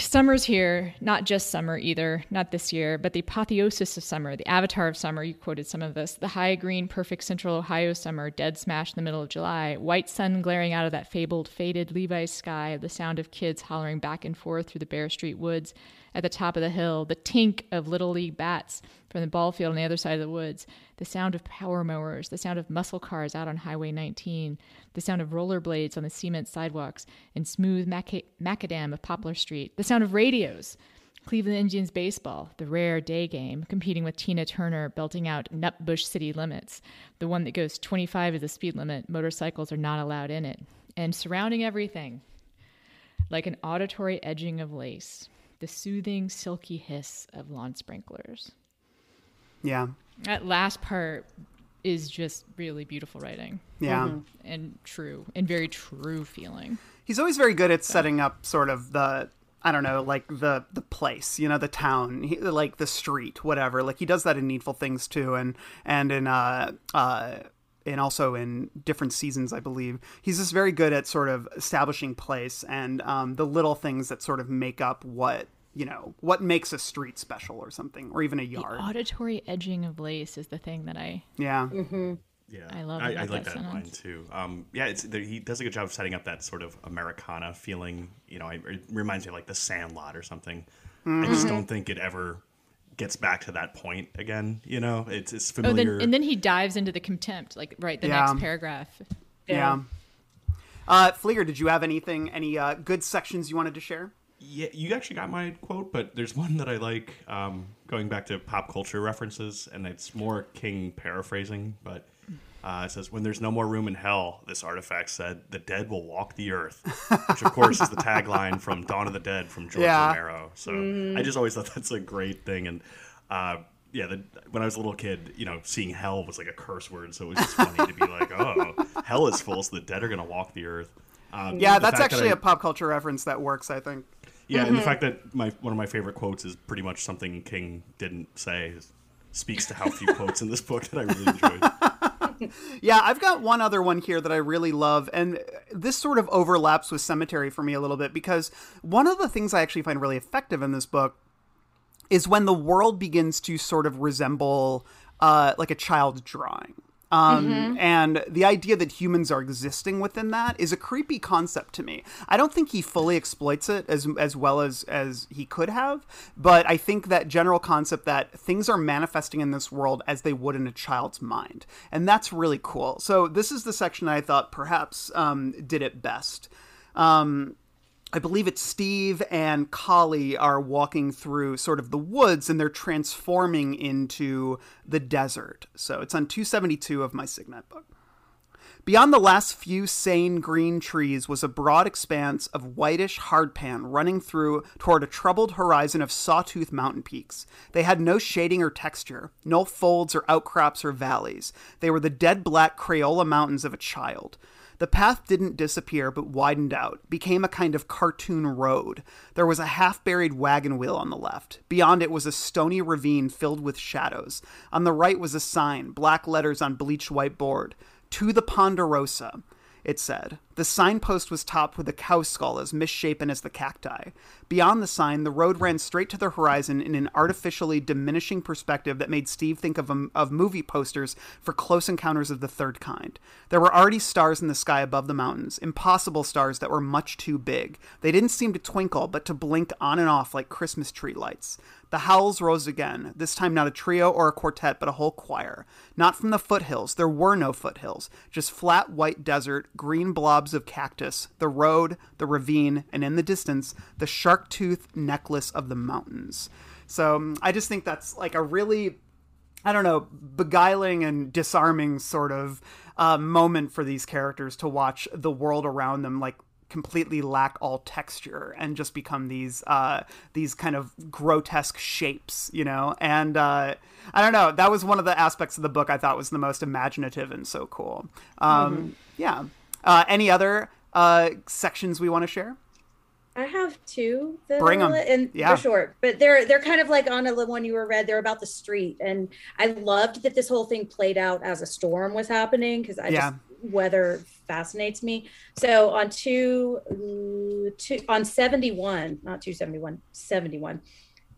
Summer's here, not just summer either, not this year, but the apotheosis of summer, the avatar of summer, you quoted some of this, the high green, perfect central Ohio summer, dead smash in the middle of July, white sun glaring out of that fabled, faded Levi's sky, the sound of kids hollering back and forth through the Bear Street woods at the top of the hill, the tink of Little League bats from the ball field on the other side of the woods, the sound of power mowers, the sound of muscle cars out on Highway nineteen, the sound of rollerblades on the cement sidewalks and smooth mac- macadam of Poplar Street, the sound of radios, Cleveland Indians baseball, the rare day game, competing with Tina Turner belting out Nutbush City Limits, the one that goes twenty-five is the speed limit, motorcycles are not allowed in it, and surrounding everything like an auditory edging of lace, the soothing, silky hiss of lawn sprinklers. Yeah. That last part is just really beautiful writing. Yeah. Mm-hmm. And true, and very true feeling. He's always very good at so. setting up sort of the, I don't know, like the, the place, you know, the town, he, like the street, whatever. Like he does that in Needful Things too. And, and in, uh, uh, and also in Different Seasons, I believe he's just very good at sort of establishing place and, um, the little things that sort of make up what, you know, what makes a street special or something, or even a yard. The auditory edging of lace is the thing that I, yeah. Mm-hmm. Yeah. I love I, I like that, that line too. Um, yeah. It's the, he does a good job of setting up that sort of Americana feeling, you know, it, it reminds me of like The Sandlot or something. Mm-hmm. I just don't think it ever gets back to that point again. You know, it's, it's familiar. Oh, then, and then he dives into the contempt, like right. The yeah. next paragraph. Yeah. yeah. Uh, Pfleegor, did you have anything, any uh, good sections you wanted to share? Yeah, you actually got my quote, but there's one that I like, um, going back to pop culture references, and it's more King paraphrasing, but uh, it says, "When there's no more room in hell, this artifact said, the dead will walk the earth," which of course is the tagline from Dawn of the Dead from George yeah. Romero. So mm. I just always thought that's a great thing. And uh, yeah, the, when I was a little kid, you know, seeing hell was like a curse word, so it was just funny to be like, oh, hell is full, so the dead are going to walk the earth. Um, yeah, that's actually that I, a pop culture reference that works, I think. Yeah, and the fact that my one of my favorite quotes is pretty much something King didn't say speaks to how few quotes in this book that I really enjoyed. Yeah, I've got one other one here that I really love, and this sort of overlaps with Cemetery for me a little bit, because one of the things I actually find really effective in this book is when the world begins to sort of resemble uh, like a child's drawing. Um, mm-hmm. And the idea that humans are existing within that is a creepy concept to me. I don't think he fully exploits it as as well as, as he could have, but I think that general concept that things are manifesting in this world as they would in a child's mind. And that's really cool. So this is the section I thought perhaps um, did it best. Um, I believe it's Steve and Collie are walking through sort of the woods, and they're transforming into the desert. So it's on two seventy-two of my Signet book. Beyond the last few sane green trees was a broad expanse of whitish hardpan running through toward a troubled horizon of sawtooth mountain peaks. They had no shading or texture, no folds or outcrops or valleys. They were the dead black Crayola mountains of a child. The path didn't disappear, but widened out, became a kind of cartoon road. There was a half-buried wagon wheel on the left. Beyond it was a stony ravine filled with shadows. On the right was a sign, black letters on bleached white board. "To the Ponderosa," it said. The signpost was topped with a cow skull as misshapen as the cacti. Beyond the sign, the road ran straight to the horizon in an artificially diminishing perspective that made Steve think of, um, of movie posters for Close Encounters of the Third Kind. There were already stars in the sky above the mountains, impossible stars that were much too big. They didn't seem to twinkle, but to blink on and off like Christmas tree lights. The howls rose again, this time not a trio or a quartet, but a whole choir. Not from the foothills. There were no foothills, just flat white desert, green blobs of cactus, the road, the ravine, and in the distance, the shark-toothed necklace of the mountains. So um, I just think that's like a really, I don't know, beguiling and disarming sort of uh, moment for these characters to watch the world around them like completely lack all texture and just become these uh, these kind of grotesque shapes, you know? And uh, I don't know, that was one of the aspects of the book I thought was the most imaginative and so cool. Um, mm-hmm. Yeah. Uh, any other uh, sections we want to share? I have two. That Bring them. And yeah. They're short, but they're they're kind of like on the one you were read. They're about the street, and I loved that this whole thing played out as a storm was happening, because I yeah. just weather fascinates me. So on two, two on seventy-one, not two seventy-one, seventy-one,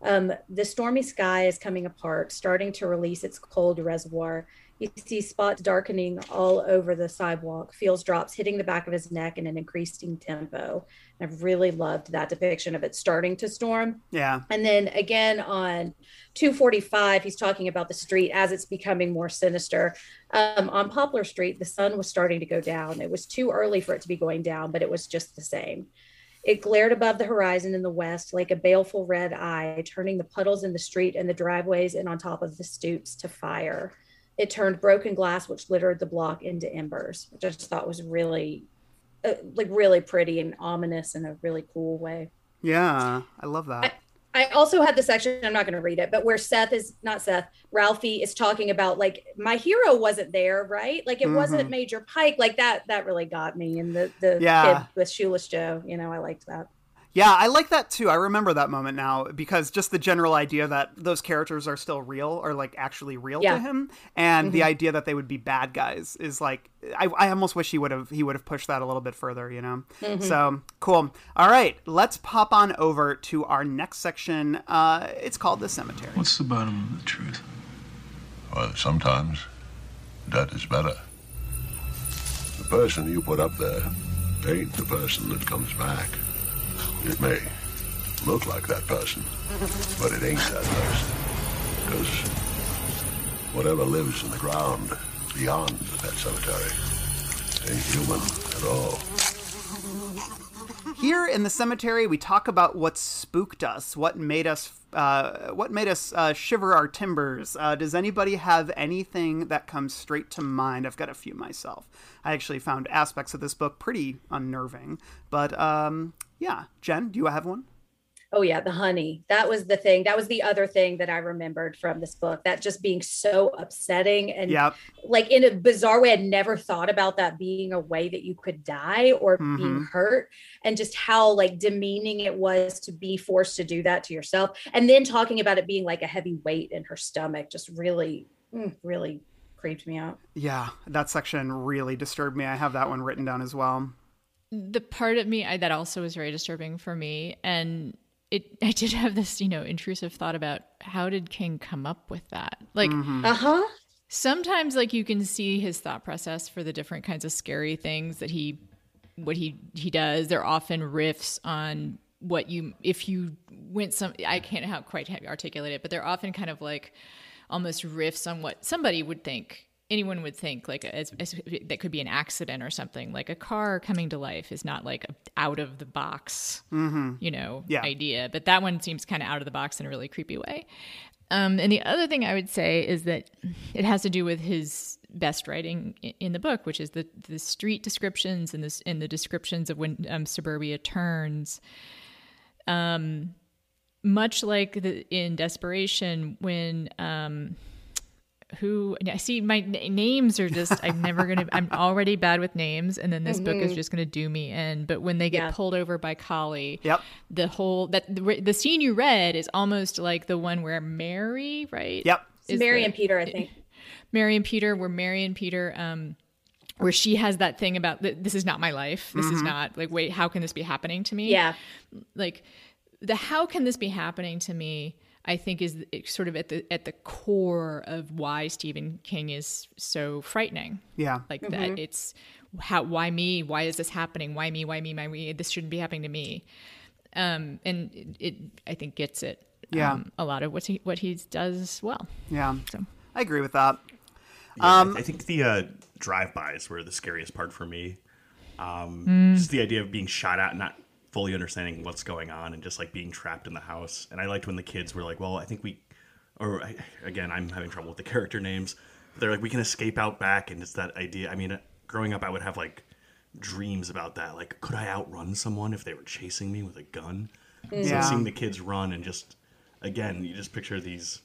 um, the stormy sky is coming apart, starting to release its cold reservoir. You see spots darkening all over the sidewalk, feels drops hitting the back of his neck in an increasing tempo. And I've really loved that depiction of it starting to storm. Yeah. And then again on two forty-five, he's talking about the street as it's becoming more sinister. Um, on Poplar Street, the sun was starting to go down. It was too early for it to be going down, but it was just the same. It glared above the horizon in the west like a baleful red eye, turning the puddles in the street and the driveways and on top of the stoops to fire. It turned broken glass, which littered the block, into embers, which I just thought was really, uh, like really pretty and ominous in a really cool way. Yeah, I love that. I, I also had the section, I'm not going to read it, but where Seth is, not Seth, Ralphie is talking about like, my hero wasn't there, right? Like it mm-hmm. wasn't Major Pike, like that, that really got me. And the, the yeah. kid with Shoeless Joe, you know, I liked that. Yeah, I like that too. I remember that moment now because just the general idea that those characters are still real or like actually real yeah. to him, and mm-hmm. the idea that they would be bad guys is like I, I almost wish he would have he would have pushed that a little bit further, you know. Mm-hmm. So cool. All right, let's pop on over to our next section. Uh, it's called The Cemetery. What's the bottom of the truth? Well, sometimes that is better. The person you put up there ain't the person that comes back. It may look like that person, but it ain't that person. Because whatever lives in the ground beyond that cemetery ain't human at all. Here in The Cemetery, we talk about what spooked us, what made us uh, what made us uh, shiver our timbers. Uh, does anybody have anything that comes straight to mind? I've got a few myself. I actually found aspects of this book pretty unnerving, but um, yeah. Jen, do you have one? Oh yeah, the honey. That was the thing. That was the other thing that I remembered from this book. That just being so upsetting and yep. like in a bizarre way, I'd never thought about that being a way that you could die or mm-hmm. being hurt, and just how like demeaning it was to be forced to do that to yourself. And then talking about it being like a heavy weight in her stomach just really, really creeped me out. Yeah, that section really disturbed me. I have that one written down as well. The part of me I, that also was very disturbing for me, and It, I did have this, you know, intrusive thought about how did King come up with that? Like, mm-hmm. uh-huh. sometimes like you can see his thought process for the different kinds of scary things that he, what he, he does. They're often riffs on what you, if you went some, I can't how, quite articulate it, but they're often kind of like almost riffs on what somebody would think. Anyone would think like as, as, that could be an accident or something, like a car coming to life is not like a out of the box, mm-hmm. you know, yeah. idea. But that one seems kind of out of the box in a really creepy way. Um, and the other thing I would say is that it has to do with his best writing in the book, which is the, the street descriptions and this, and the descriptions of when um, suburbia turns, um, much like the, in Desperation when, um, who I see my n- names are just, I'm never going to, I'm already bad with names. And then this mm-hmm. book is just going to do me in. But when they get yeah. pulled over by Collie, yep. the whole, that the, the scene you read is almost like the one where Mary, right? Yep. Is Mary the, and Peter, I think. Mary and Peter, where Mary and Peter, um, where she has that thing about, this is not my life. This mm-hmm. is not like, wait, how can this be happening to me? Yeah. Like the, how can this be happening to me? I think is sort of at the at the core of why Stephen King is so frightening. Yeah, like mm-hmm. that. It's how why me? Why is this happening? Why me? Why me? Why me? This shouldn't be happening to me. Um, and it, it I think gets it. Yeah, um, a lot of what he what he does well. Yeah, so I agree with that. Yeah, um, I think the uh, drive-bys were the scariest part for me. Um, mm. Just the idea of being shot at, not fully understanding what's going on and just like being trapped in the house. And I liked when the kids were like, well, I think we, or I, again, I'm having trouble with the character names. They're like, we can escape out back. And it's that idea. I mean, growing up, I would have like dreams about that. Like, could I outrun someone if they were chasing me with a gun? Yeah. So seeing the kids run and just, again, you just picture these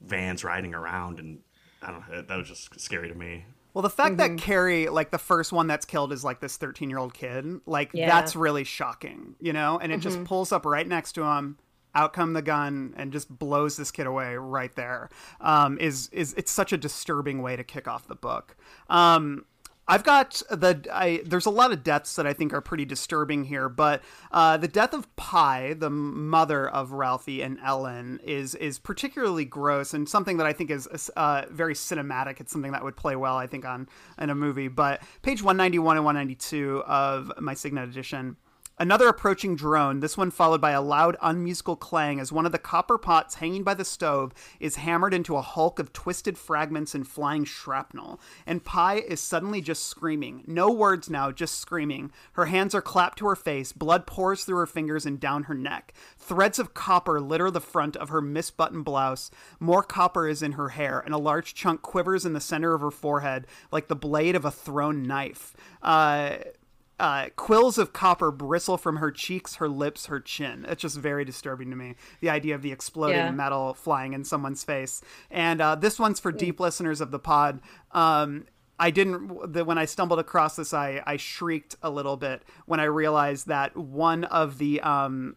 vans riding around. And I don't know, that was just scary to me. Well, the fact mm-hmm. that Carrie, like the first one that's killed is like this thirteen-year-old kid, like yeah. that's really shocking, you know? And it mm-hmm. just pulls up right next to him, out come the gun, and just blows this kid away right there. Um, is, is, it's such a disturbing way to kick off the book. Um, I've got the, I, there's a lot of deaths that I think are pretty disturbing here, but uh, the death of Pi, the mother of Ralphie and Ellen, is is particularly gross and something that I think is uh, very cinematic. It's something that would play well, I think, on in a movie. But page one ninety-one and one ninety-two of my Signet edition. Another approaching drone, this one followed by a loud, unmusical clang as one of the copper pots hanging by the stove is hammered into a hulk of twisted fragments and flying shrapnel. And Pi is suddenly just screaming. No words now, just screaming. Her hands are clapped to her face, blood pours through her fingers and down her neck. Threads of copper litter the front of her misbuttoned blouse. More copper is in her hair, and a large chunk quivers in the center of her forehead like the blade of a thrown knife. Uh... Uh, quills of copper bristle from her cheeks, her lips, her chin. It's just very disturbing to me, the idea of the exploding yeah. metal flying in someone's face. And uh, this one's for deep listeners of the pod. Um, I didn't, the, when I stumbled across this, I, I shrieked a little bit when I realized that one of the, um,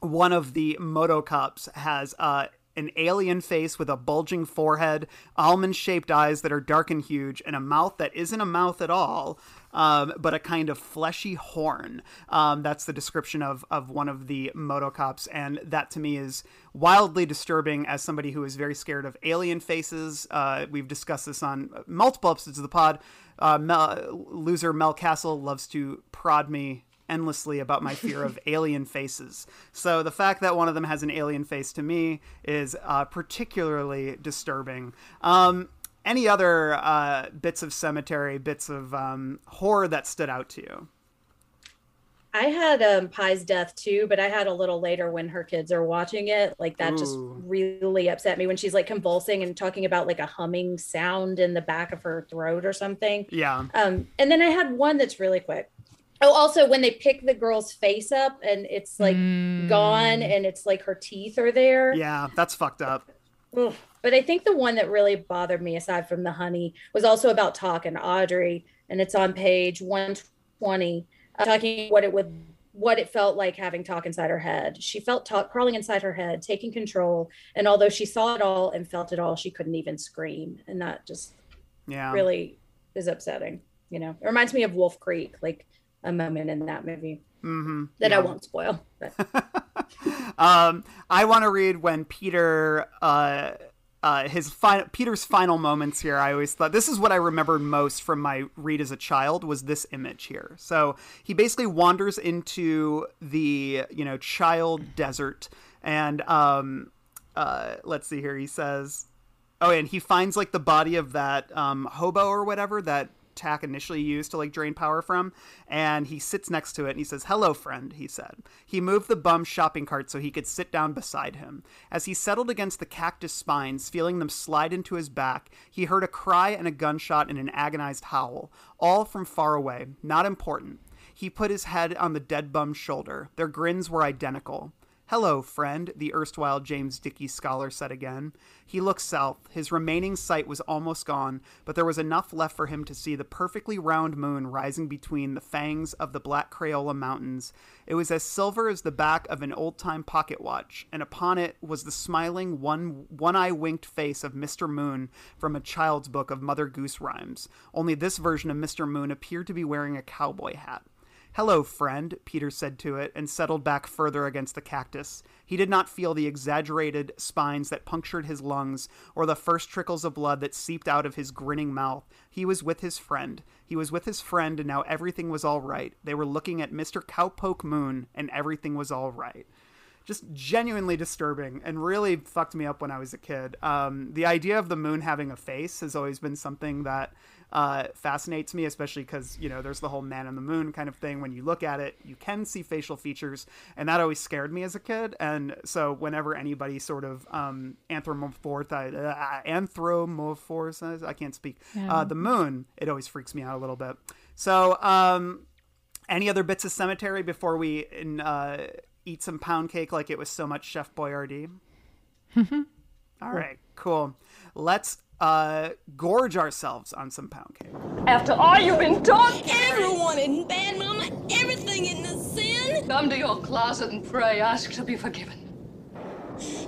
one of the Motocops has, uh, an alien face with a bulging forehead, almond-shaped eyes that are dark and huge, and a mouth that isn't a mouth at all, um, but a kind of fleshy horn. Um, that's the description of of one of the Motocops, and that to me is wildly disturbing as somebody who is very scared of alien faces. Uh, we've discussed this on multiple episodes of the pod. Uh, Mel, loser Mel Castle loves to prod me endlessly about my fear of alien faces. So the fact that one of them has an alien face to me is uh, particularly disturbing. Um, any other uh, bits of cemetery, bits of um, horror that stood out to you? I had um, Pi's death too, but I had a little later when her kids are watching it. Like that Ooh. Just really upset me when she's like convulsing and talking about like a humming sound in the back of her throat or something. Yeah. Um, and then I had one that's really quick. Oh, also when they pick the girl's face up and it's like mm. gone and it's like her teeth are there. Yeah, that's fucked up. Ugh. But I think the one that really bothered me, aside from the honey, was also about Talk and Audrey. And it's on page one twenty, uh, talking what it would, what it felt like having Talk inside her head. She felt Talk crawling inside her head, taking control. And although she saw it all and felt it all, she couldn't even scream. And that just yeah. really is upsetting. You know, it reminds me of Wolf Creek. Like, a moment in that movie mm-hmm. that yeah. I won't spoil. But. um, I want to read when Peter, uh, uh, his final Peter's final moments here. I always thought this is what I remembered most from my read as a child was this image here. So he basically wanders into the, you know, child desert and, um, uh, let's see here. He says, oh, and he finds like the body of that, um, hobo or whatever that Tack initially used to like drain power from, and he sits next to it and he says, "Hello, friend," he said. He moved the bum's shopping cart so he could sit down beside him. As he settled against the cactus spines, feeling them slide into his back, he heard a cry and a gunshot and an agonized howl, all from far away, not important. He put his head on the dead bum's shoulder. Their grins were identical. "Hello, friend," the erstwhile James Dickey scholar said again. He looked south. His remaining sight was almost gone, but there was enough left for him to see the perfectly round moon rising between the fangs of the Black Crayola Mountains. It was as silver as the back of an old-time pocket watch, and upon it was the smiling one, one-eye-winked face of Mister Moon from a child's book of Mother Goose rhymes. Only this version of Mister Moon appeared to be wearing a cowboy hat. "Hello, friend," Peter said to it, and settled back further against the cactus. He did not feel the exaggerated spines that punctured his lungs or the first trickles of blood that seeped out of his grinning mouth. He was with his friend. He was with his friend, and now everything was all right. They were looking at Mister Cowpoke Moon, and everything was all right. Just genuinely disturbing and really fucked me up when I was a kid. Um, the idea of the moon having a face has always been something that uh fascinates me, especially because, you know, there's the whole man on the moon kind of thing. When you look at it, you can see facial features, and that always scared me as a kid. And so whenever anybody sort of um anthropomorphized uh, anthropomorphized I can't speak yeah. uh the moon, it always freaks me out a little bit. So um any other bits of cemetery before we in, uh eat some pound cake like it was so much Chef Boyardee? All right, cool. Let's Uh, gorge ourselves on some pound cake. After all you've been taught, everyone in bad mama, everything in the sin. Come to your closet and pray, ask to be forgiven.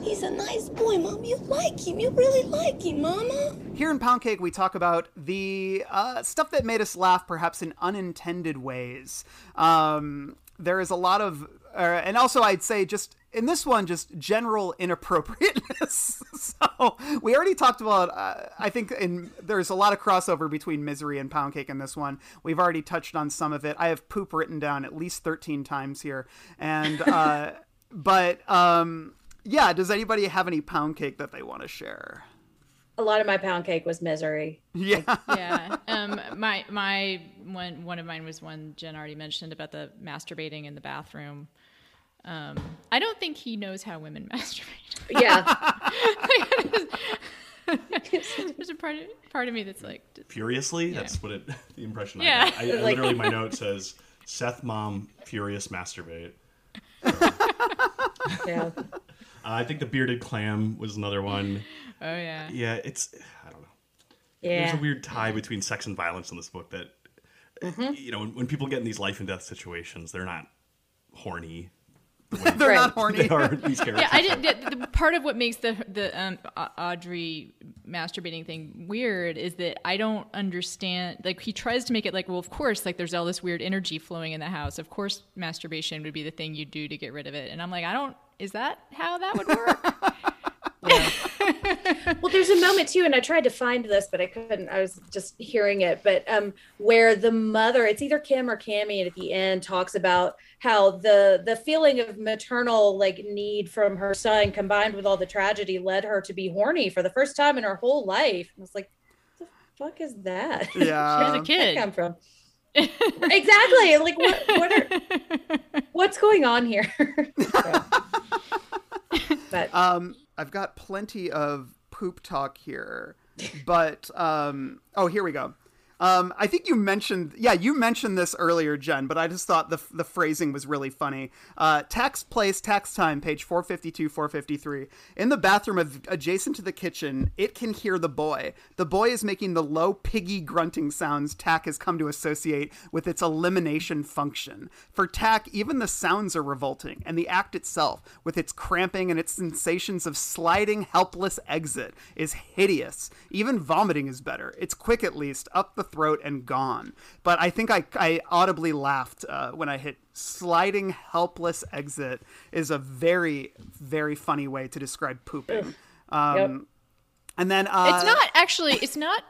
He's a nice boy, Mom. You like him. You really like him, Mama. Here in Pound Cake, we talk about the uh, stuff that made us laugh, perhaps in unintended ways. Um, there is a lot of, uh, and also I'd say just in this one, just general inappropriateness. So we already talked about, uh, I think in, there's a lot of crossover between Misery and Pound Cake in this one. We've already touched on some of it. I have poop written down at least thirteen times here. And, uh, but um, yeah, does anybody have any Pound Cake that they want to share? A lot of my Pound Cake was Misery. Yeah. Like, yeah. Um, my, my one, one of mine was one Jen already mentioned about the masturbating in the bathroom. Um, I don't think he knows how women masturbate. Yeah. There's a part of, part of me that's like... Just, furiously? Yeah. That's what it, the impression yeah. I got. I, I literally, my note says, Seth, Mom, furious, masturbate. Yeah. Uh, I think the bearded clam was another one. Oh, yeah. Yeah, it's... I don't know. Yeah. There's a weird tie between sex and violence in this book that, mm-hmm. you know, when, when people get in these life and death situations, they're not horny. They're right. not horny. They are, these characters. Yeah, I didn't. The, the part of what makes the the um, Audrey masturbating thing weird is that I don't understand. Like, he tries to make it like, well, of course, like there's all this weird energy flowing in the house. Of course, masturbation would be the thing you do to get rid of it. And I'm like, I don't. Is that how that would work? Yeah. Well, there's a moment too, and I tried to find this, but I couldn't. I was just hearing it, but um, where the mother—it's either Kim or Cammie at the end—talks about how the the feeling of maternal like need from her son, combined with all the tragedy, led her to be horny for the first time in her whole life. I was like, "What the fuck is that?" Yeah, where's a kid come from? Exactly. Like, what? What are, what's going on here? So. But um. I've got plenty of poop talk here, but, um, oh, here we go. Um, I think you mentioned, yeah, you mentioned this earlier, Jen, but I just thought the the phrasing was really funny. Uh, tax place, tax time, page four fifty-two, four fifty-three. In the bathroom of, adjacent to the kitchen, it can hear the boy. The boy is making the low piggy grunting sounds tack has come to associate with its elimination function. For tack, even the sounds are revolting, and the act itself, with its cramping and its sensations of sliding, helpless exit, is hideous. Even vomiting is better. It's quick, at least, up the throat and gone. But I think I, I audibly laughed uh, when I hit sliding helpless exit is a very, very funny way to describe pooping. Um, yep. And then uh, it's not actually, it's not,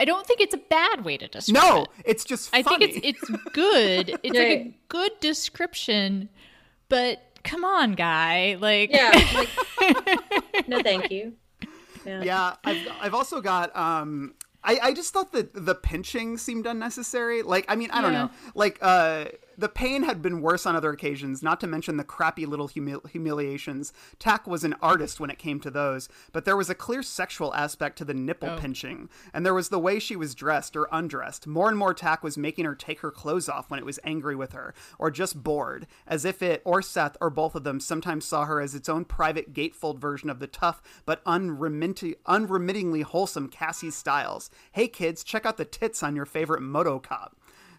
I don't think it's a bad way to describe no, it. No, it's just funny. I think it's, it's good. It's yeah. like a good description, but come on, guy. Like, yeah, like no, thank you. Yeah. yeah I've, I've also got, um, I, I just thought that the pinching seemed unnecessary. Like, I mean, I don't yeah. know. Like, uh, the pain had been worse on other occasions, not to mention the crappy little humil- humiliations. Tack was an artist when it came to those, but there was a clear sexual aspect to the nipple oh. pinching, and there was the way she was dressed or undressed. More and more Tack was making her take her clothes off when it was angry with her, or just bored, as if it, or Seth, or both of them sometimes saw her as its own private gatefold version of the tough but unremit- unremittingly wholesome Cassie Stiles. Hey kids, check out the tits on your favorite Motocop.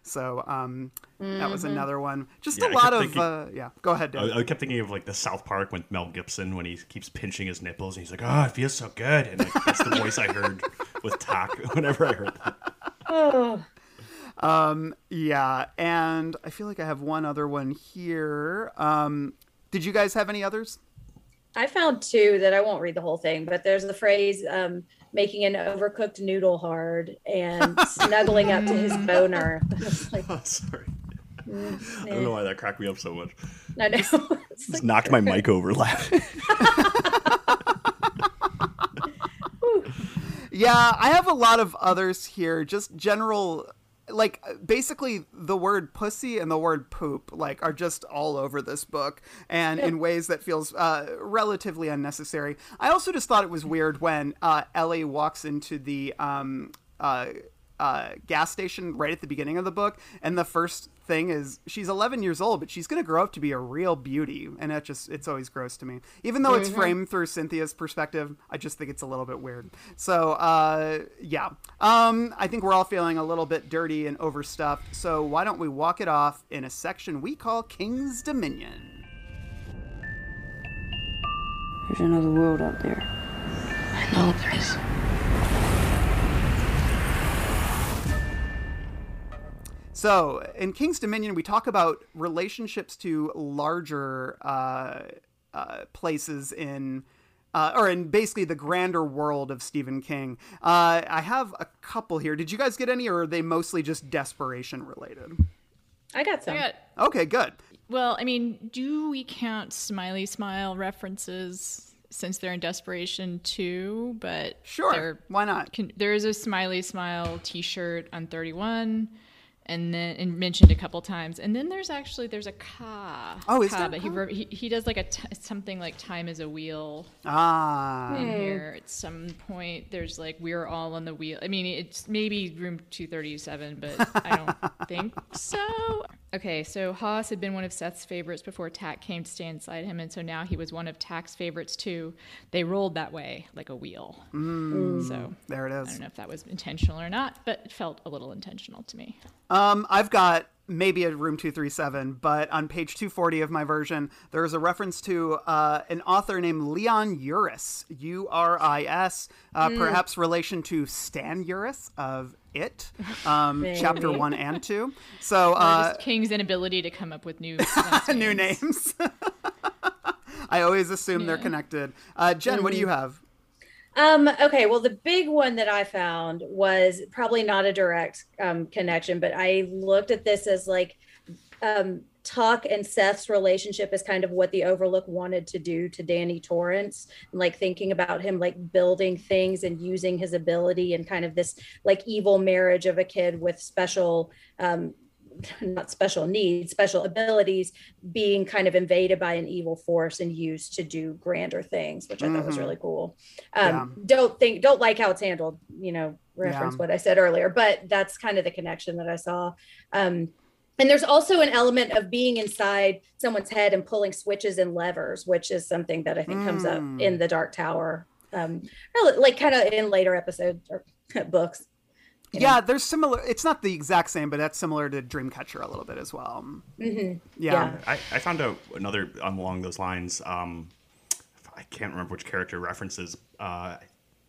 So um, mm-hmm. that was another one. Just yeah, a lot of, thinking, uh, yeah, go ahead, Dan. I, I kept thinking of like the South Park with Mel Gibson when he keeps pinching his nipples and he's like, oh, it feels so good. And like, that's the voice I heard with Tack whenever I heard that. Oh. Um, yeah, and I feel like I have one other one here. Um, did you guys have any others? I found two that I won't read the whole thing, but there's the phrase um, making an overcooked noodle hard and snuggling up to his boner. Like, oh, sorry. Mm, I don't know why that cracked me up so much. No, no. Just, it's just like... knocked my mic over laughing. Yeah, I have a lot of others here. Just general... Like, basically, the word pussy and the word poop, like, are just all over this book and yeah. in ways that feels uh, relatively unnecessary. I also just thought it was weird when uh, Ellie walks into the um, uh, uh, gas station right at the beginning of the book. And the first thing is she's eleven years old, but she's going to grow up to be a real beauty. And it just it's always gross to me, even though mm-hmm. it's framed through Cynthia's perspective. I just think it's a little bit weird. So, uh, yeah, um, I think we're all feeling a little bit dirty and overstuffed. So why don't we walk it off in a section we call King's Dominion? There's another world out there. I know there is. So, in King's Dominion, we talk about relationships to larger uh, uh, places in, uh, or in basically the grander world of Stephen King. Uh, I have a couple here. Did you guys get any, or are they mostly just Desperation related? I got some. I got... Okay, good. Well, I mean, do we count Smiley Smile references since they're in Desperation too? But sure, why not? Can, there is a Smiley Smile T-shirt on thirty-one, and then and mentioned a couple times. And then there's actually there's a Ka. Oh, is Ka, that but he, he he does like a t- something like time is a wheel. Ah. Here at some point there's like we're all on the wheel. I mean, it's maybe room two thirty-seven, but I don't think so. Okay, so Haas had been one of Seth's favorites before Tack came to stand beside him, and so now he was one of Tack's favorites too. They rolled that way like a wheel. Mm, so there it is. I don't know if that was intentional or not, but it felt a little intentional to me. Um, I've got maybe a room two thirty-seven, but on page two forty of my version, there is a reference to uh, an author named Leon Uris, U R I S, uh, mm. perhaps relation to Stan Uris of It, um, chapter one and two. So uh, just King's inability to come up with new new names. I always assume yeah. they're connected. Uh, Jen, mm-hmm. what do you have? Um, okay, well, the big one that I found was probably not a direct um, connection, but I looked at this as like um, Tuck and Seth's relationship is kind of what the Overlook wanted to do to Danny Torrance, and like thinking about him like building things and using his ability and kind of this like evil marriage of a kid with special um not special needs, special abilities being kind of invaded by an evil force and used to do grander things, which I mm-hmm. thought was really cool. Um, yeah. Don't think, don't like how it's handled, you know, reference yeah. what I said earlier, but that's kind of the connection that I saw. Um, and there's also an element of being inside someone's head and pulling switches and levers, which is something that I think mm. comes up in the Dark Tower, um, like kind of in later episodes or books. You know? Yeah, there's similar. It's not the exact same, but that's similar to Dreamcatcher a little bit as well. Mm-hmm. Yeah. yeah. I, I found out another along those lines. Um, I can't remember which character references. Uh,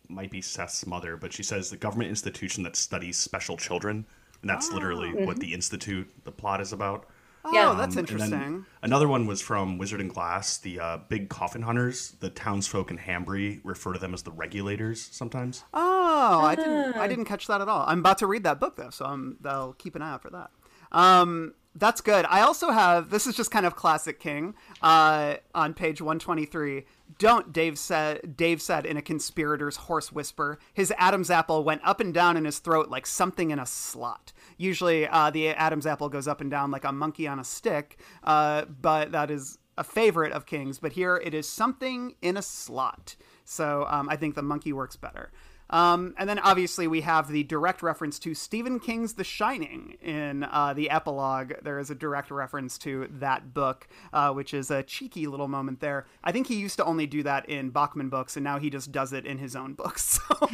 might be Seth's mother, but she says the government institution that studies special children. And that's oh. literally mm-hmm. what the Institute, the plot is about. Oh, yeah. um, that's interesting. Another one was from Wizard and Glass, the uh, big coffin hunters. The townsfolk in Hanbury refer to them as the Regulators sometimes. Oh. Oh, I didn't I didn't catch that at all. I'm about to read that book, though, so I'm, I'll keep an eye out for that. Um, that's good. I also have, this is just kind of classic King, uh, on page one twenty-three. Don't, Dave said, Dave said in a conspirator's hoarse whisper. His Adam's apple went up and down in his throat like something in a slot. Usually uh, the Adam's apple goes up and down like a monkey on a stick, uh, but that is a favorite of King's. But here it is something in a slot. So um, I think the monkey works better. Um, and then obviously we have the direct reference to Stephen King's The Shining in uh, the epilogue. There is a direct reference to that book, uh, which is a cheeky little moment there. I think he used to only do that in Bachman books, and now he just does it in his own books. So.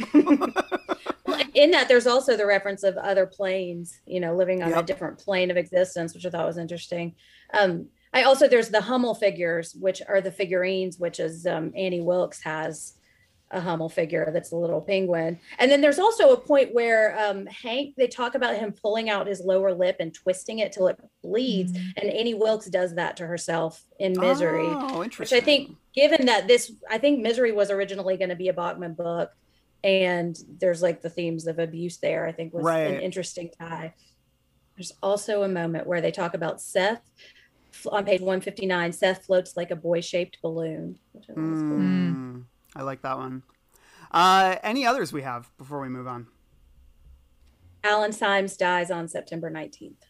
Well, in that, there's also the reference of other planes, you know, living on yep. a different plane of existence, which I thought was interesting. Um, I also, there's the Hummel figures, which are the figurines, which is um, Annie Wilkes has a Hummel figure that's a little penguin. And then there's also a point where um, Hank, they talk about him pulling out his lower lip and twisting it till it bleeds. Mm-hmm. And Annie Wilkes does that to herself in Misery. Oh, interesting. Which I think, given that this, I think Misery was originally going to be a Bachman book. And there's like the themes of abuse there, I think was right. an interesting tie. There's also a moment where they talk about Seth. On page one fifty-nine, Seth floats like a boy-shaped balloon. Which I think was cool. Mm. I like that one. Uh, any others we have before we move on? Alan Symes dies on September nineteenth.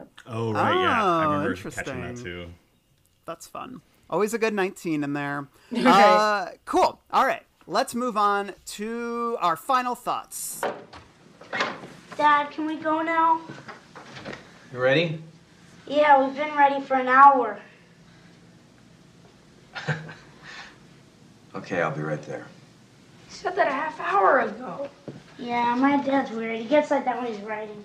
Oh, oh right, yeah. I remember catching that too. That's fun. Always a good nineteen in there. uh, cool. All right. Let's move on to our final thoughts. Dad, can we go now? You ready? Yeah, we've been ready for an hour. Okay, I'll be right there. You said that a half hour ago. Yeah, my dad's weird. He gets like that when he's writing.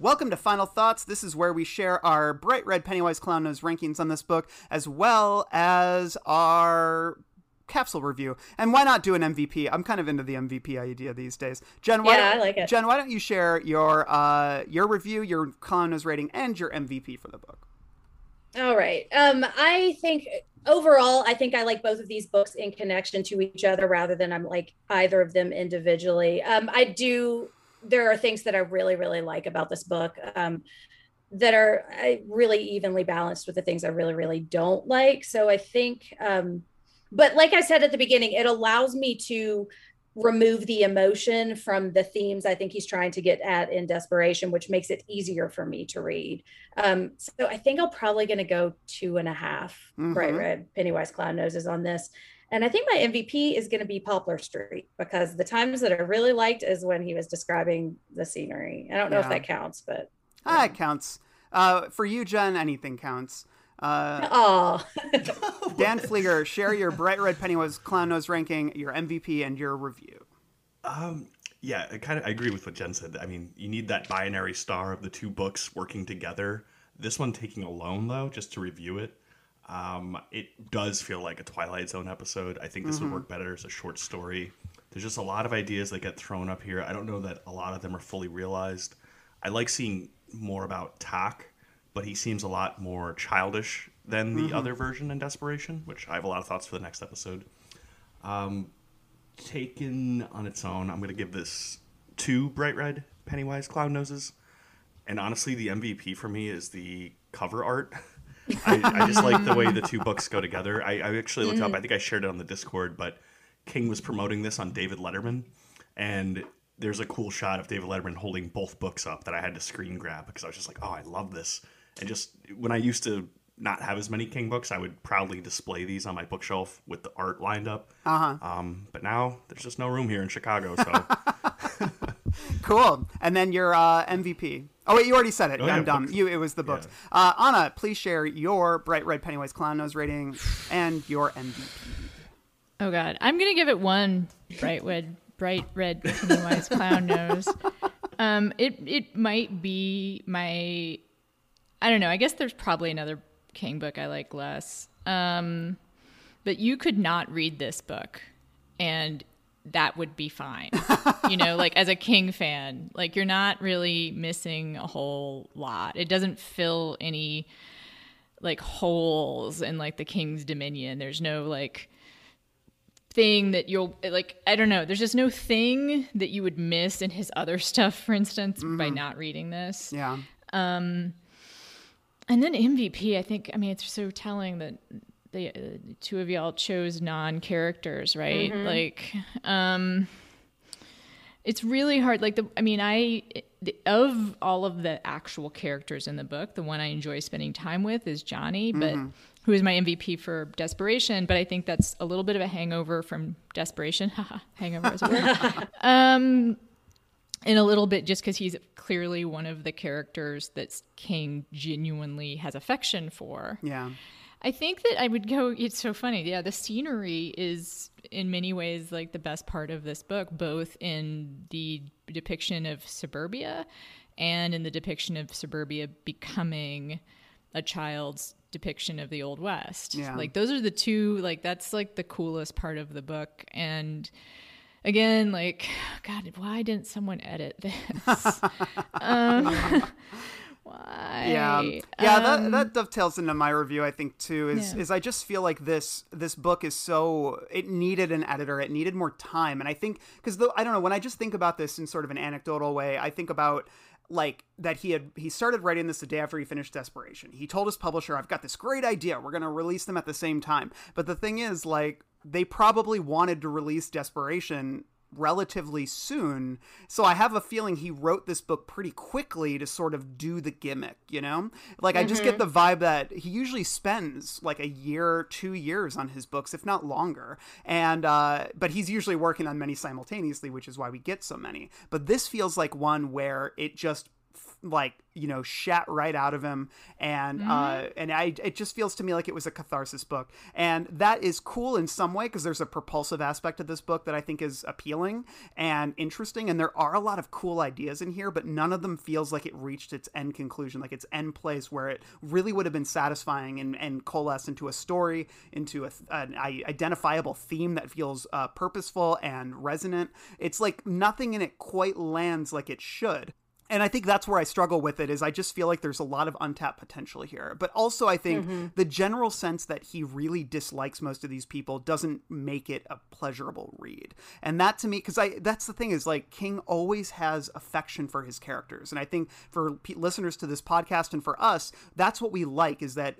Welcome to Final Thoughts. This is where we share our bright red Pennywise Clown Nose rankings on this book, as well as our capsule review. And why not do an M V P? I'm kind of into the M V P idea these days. Jen, why yeah, don't, I like it. Jen, why don't you share your uh, your review, your columnist rating, and your M V P for the book? All right. Um, I think overall, I think I like both of these books in connection to each other rather than I'm like either of them individually. Um, I do. There are things that I really, really like about this book um, that are I, really evenly balanced with the things I really, really don't like. So I think, um, but like I said at the beginning, it allows me to remove the emotion from the themes I think he's trying to get at in Desperation, which makes it easier for me to read. Um, so I think I'm probably going to go two and a half mm-hmm. bright red Pennywise Clown Noses on this. And I think my M V P is going to be Poplar Street, because the times that I really liked is when he was describing the scenery. I don't know yeah. if that counts, but. Yeah. Ah, it counts. Uh, for you, Jen, anything counts. Uh, oh. Dan Pfleegor, share your bright red Pennywise Clown Nose ranking, your M V P, and your review. Um, yeah, I kind of I agree with what Jen said. I mean, you need that binary star of the two books working together. This one taking alone, though, just to review it. Um, it does feel like a Twilight Zone episode. I think this mm-hmm. would work better as a short story. There's just a lot of ideas that get thrown up here. I don't know that a lot of them are fully realized. I like seeing more about Tok, but he seems a lot more childish than the mm-hmm. other version in Desperation, which I have a lot of thoughts for the next episode. Um, taken on its own, I'm going to give this two bright red Pennywise Clown Noses. And honestly, the M V P for me is the cover art. I, I just like the way the two books go together. I, I actually looked mm. up, I think I shared it on the Discord, but King was promoting this on David Letterman, and there's a cool shot of David Letterman holding both books up that I had to screen grab because I was just like, oh, I love this. And just when I used to not have as many King books, I would proudly display these on my bookshelf with the art lined up. Uh-huh. Um, but now there's just no room here in Chicago, so... Cool. And then your uh, M V P. Oh, wait, you already said it. Oh, yeah, I'm dumb. Books. You, it was the books. Yeah. Uh, Anna, please share your bright red Pennywise Clown Nose rating and your M V P. Oh, God. I'm going to give it one bright red, bright red Pennywise Clown Nose. Um, it, it might be my... I don't know. I guess there's probably another King book I like less. Um, but you could not read this book, and... that would be fine. You know, like as a King fan, like you're not really missing a whole lot. It doesn't fill any like holes in like the King's dominion. There's no like thing that you'll like, I don't know. There's just no thing that you would miss in his other stuff, for instance, mm-hmm. by not reading this. Yeah. Um, and then M V P, I think, I mean, it's so telling that the uh, two of y'all chose non-characters, right? Mm-hmm. Like, um, it's really hard. Like, the, I mean, I, the, of all of the actual characters in the book, the one I enjoy spending time with is Johnny, but mm-hmm. who is my M V P for Desperation. But I think that's a little bit of a hangover from Desperation. Hangover as well. um, In a little bit, just because he's clearly one of the characters that King genuinely has affection for. Yeah. I think that I would go, it's so funny. Yeah, the scenery is in many ways like the best part of this book, both in the depiction of suburbia and in the depiction of suburbia becoming a child's depiction of the Old West. Yeah. Like those are the two, like that's like the coolest part of the book. And again, like, God, why didn't someone edit this? um Why? Yeah, yeah. Um, that, that dovetails into my review, I think, too, is, yeah. is I just feel like this this book is so, it needed an editor. It needed more time. And I think, because I don't know, when I just think about this in sort of an anecdotal way, I think about like that he had, he started writing this the day after he finished Desperation. He told his publisher, I've got this great idea. We're going to release them at the same time. But the thing is, like, they probably wanted to release Desperation relatively soon, so I have a feeling he wrote this book pretty quickly to sort of do the gimmick, you know, like mm-hmm. I just get the vibe that he usually spends like a year, two years on his books, if not longer, and uh but he's usually working on many simultaneously, which is why we get so many. But this feels like one where it just like, you know, shat right out of him. And mm-hmm. uh, and I, it just feels to me like it was a catharsis book. And that is cool in some way, because there's a propulsive aspect of this book that I think is appealing and interesting. And there are a lot of cool ideas in here, but none of them feels like it reached its end conclusion, like its end place where it really would have been satisfying and, and coalesced into a story, into a, an identifiable theme that feels uh, purposeful and resonant. It's like nothing in it quite lands like it should. And I think that's where I struggle with it, is I just feel like there's a lot of untapped potential here. But also I think mm-hmm. the general sense that he really dislikes most of these people doesn't make it a pleasurable read. And that to me, because I that's the thing, is like King always has affection for his characters. And I think for p- listeners to this podcast and for us, that's what we like, is that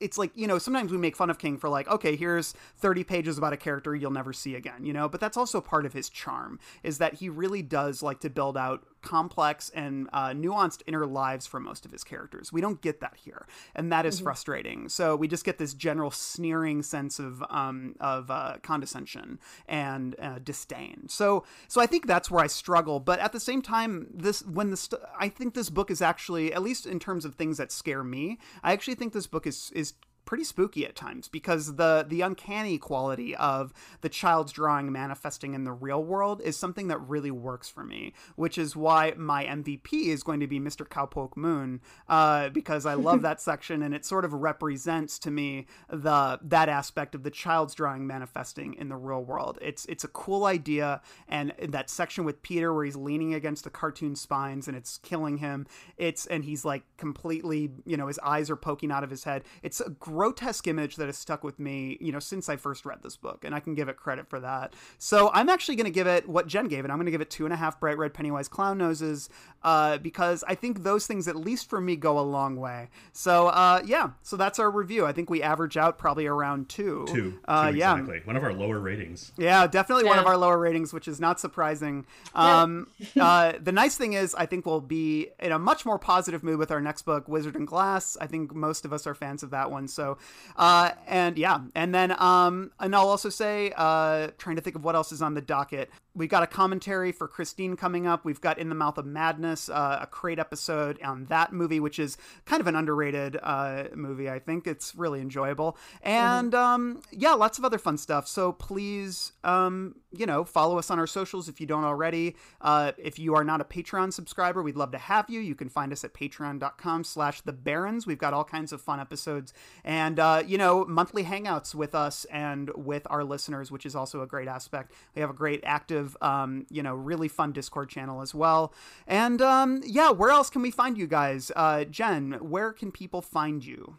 it's like, you know, sometimes we make fun of King for like, okay, here's thirty pages about a character you'll never see again, you know, but that's also part of his charm, is that he really does like to build out complex and uh, nuanced inner lives for most of his characters. We don't get that here, and that is mm-hmm. frustrating. So we just get this general sneering sense of um, of uh, condescension and uh, disdain. So so I think that's where I struggle. But at the same time, this when the st- I think this book is actually, at least in terms of things that scare me, I actually think this book is is. pretty spooky at times, because the the uncanny quality of the child's drawing manifesting in the real world is something that really works for me, which is why my M V P is going to be Mister Cowpoke Moon, uh, because I love that section, and it sort of represents to me the that aspect of the child's drawing manifesting in the real world. It's it's a cool idea, and that section with Peter where he's leaning against the cartoon spines and it's killing him, it's and he's like completely, you know, his eyes are poking out of his head. It's a great grotesque image that has stuck with me, you know, since I first read this book, and I can give it credit for that. So I'm actually going to give it what Jen gave it. I'm going to give it two and a half bright red Pennywise clown noses, uh, because I think those things, at least for me, go a long way. So uh, yeah, so that's our review. I think we average out probably around two. Two. Uh, two yeah. Exactly. One of our lower ratings. Yeah, definitely yeah. one of our lower ratings, which is not surprising. Um, uh, the nice thing is, I think we'll be in a much more positive mood with our next book, Wizard and Glass. I think most of us are fans of that one. So So, uh, and yeah, and then, um, and I'll also say, uh, trying to think of what else is on the docket. We've got a commentary for Christine coming up. We've got In the Mouth of Madness, uh, a great episode on that movie, which is kind of an underrated, uh, movie. I think it's really enjoyable, and, mm-hmm. um, yeah, lots of other fun stuff. So please, um, you know, follow us on our socials if you don't already. Uh, if you are not a Patreon subscriber, we'd love to have you. You can find us at patreon.com slash the Barons. We've got all kinds of fun episodes. And, uh, you know, monthly hangouts with us and with our listeners, which is also a great aspect. We have a great active, um, you know, really fun Discord channel as well. And, um, yeah, where else can we find you guys? Uh, Jen, where can people find you?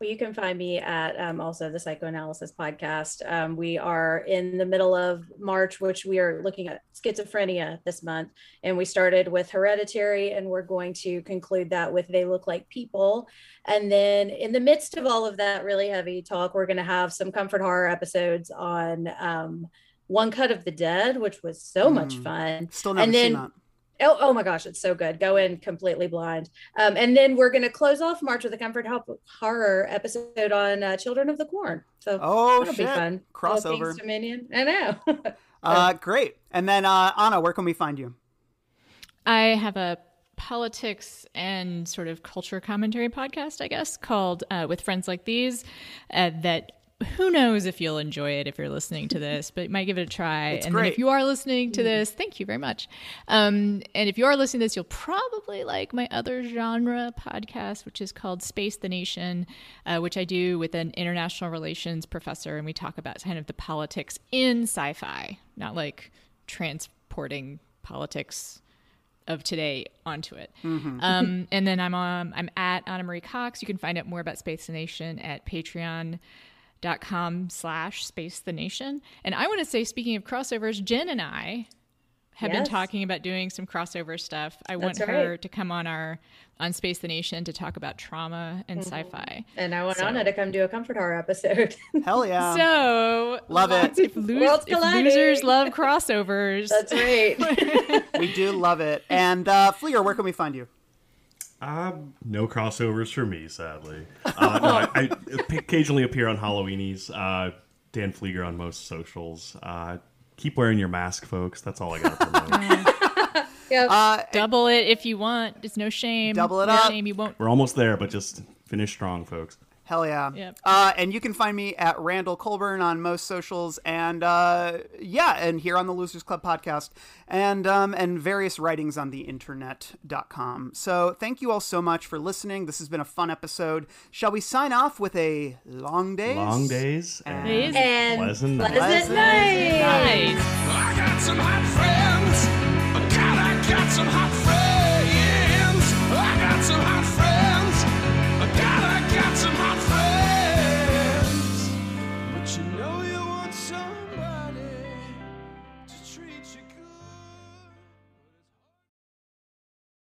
Well, you can find me at um, also the Psychoanalysis Podcast. Um, we are in the middle of March, which we are looking at schizophrenia this month. And we started with Hereditary, and we're going to conclude that with They Look Like People. And then in the midst of all of that really heavy talk, we're going to have some comfort horror episodes on um, One Cut of the Dead, which was so mm. much fun. Still never and then, seen that. Oh, oh my gosh, it's so good. Go in completely blind. Um, and then we're going to close off March with a comfort horror episode on uh, Children of the Corn. So oh, that'll shit. be fun. Crossover. Dominion. I know. uh, great. And then uh, Anna, where can we find you? I have a politics and sort of culture commentary podcast, I guess, called uh, With Friends Like These, uh, that who knows if you'll enjoy it if you're listening to this, but you might give it a try. It's and great. Then if you are listening to this, thank you very much. Um, and if you are listening to this, you'll probably like my other genre podcast, which is called Space the Nation, uh, which I do with an international relations professor. And we talk about kind of the politics in sci-fi, not like transporting politics of today onto it. Mm-hmm. Um, and then I'm um, I'm at Anna Marie Cox. You can find out more about Space the Nation at Patreon. dot com slash space the nation. And I want to say, speaking of crossovers, Jen and I have yes. been talking about doing some crossover stuff. I That's want her right. to come on our on Space the Nation to talk about trauma and mm-hmm. sci-fi. And I want so. Anna to come do a comfort horror episode. Hell yeah. So love it. If, lose, if losers love crossovers. That's right. We do love it. And uh Pfleegor, where can we find you? Um, no crossovers for me, sadly. Uh, no, I, I occasionally appear on Halloweenies. Uh, Dan Pfleegor on most socials. Uh, keep wearing your mask, folks. That's all I got to promote. Yep. Uh, double it if you want. It's no shame. Double it no up. Shame you won't. We're almost there, but just finish strong, folks. Hell yeah. Yep. Uh, and you can find me at Randall Colburn on most socials and uh, yeah, and here on the Losers Club podcast and um, and various writings on the internet dot com. So thank you all so much for listening. This has been a fun episode. Shall we sign off with a long days? Long days and, and, and pleasant, pleasant, pleasant night. night. I got some hot friends. God, I got some hot friends. I got some hot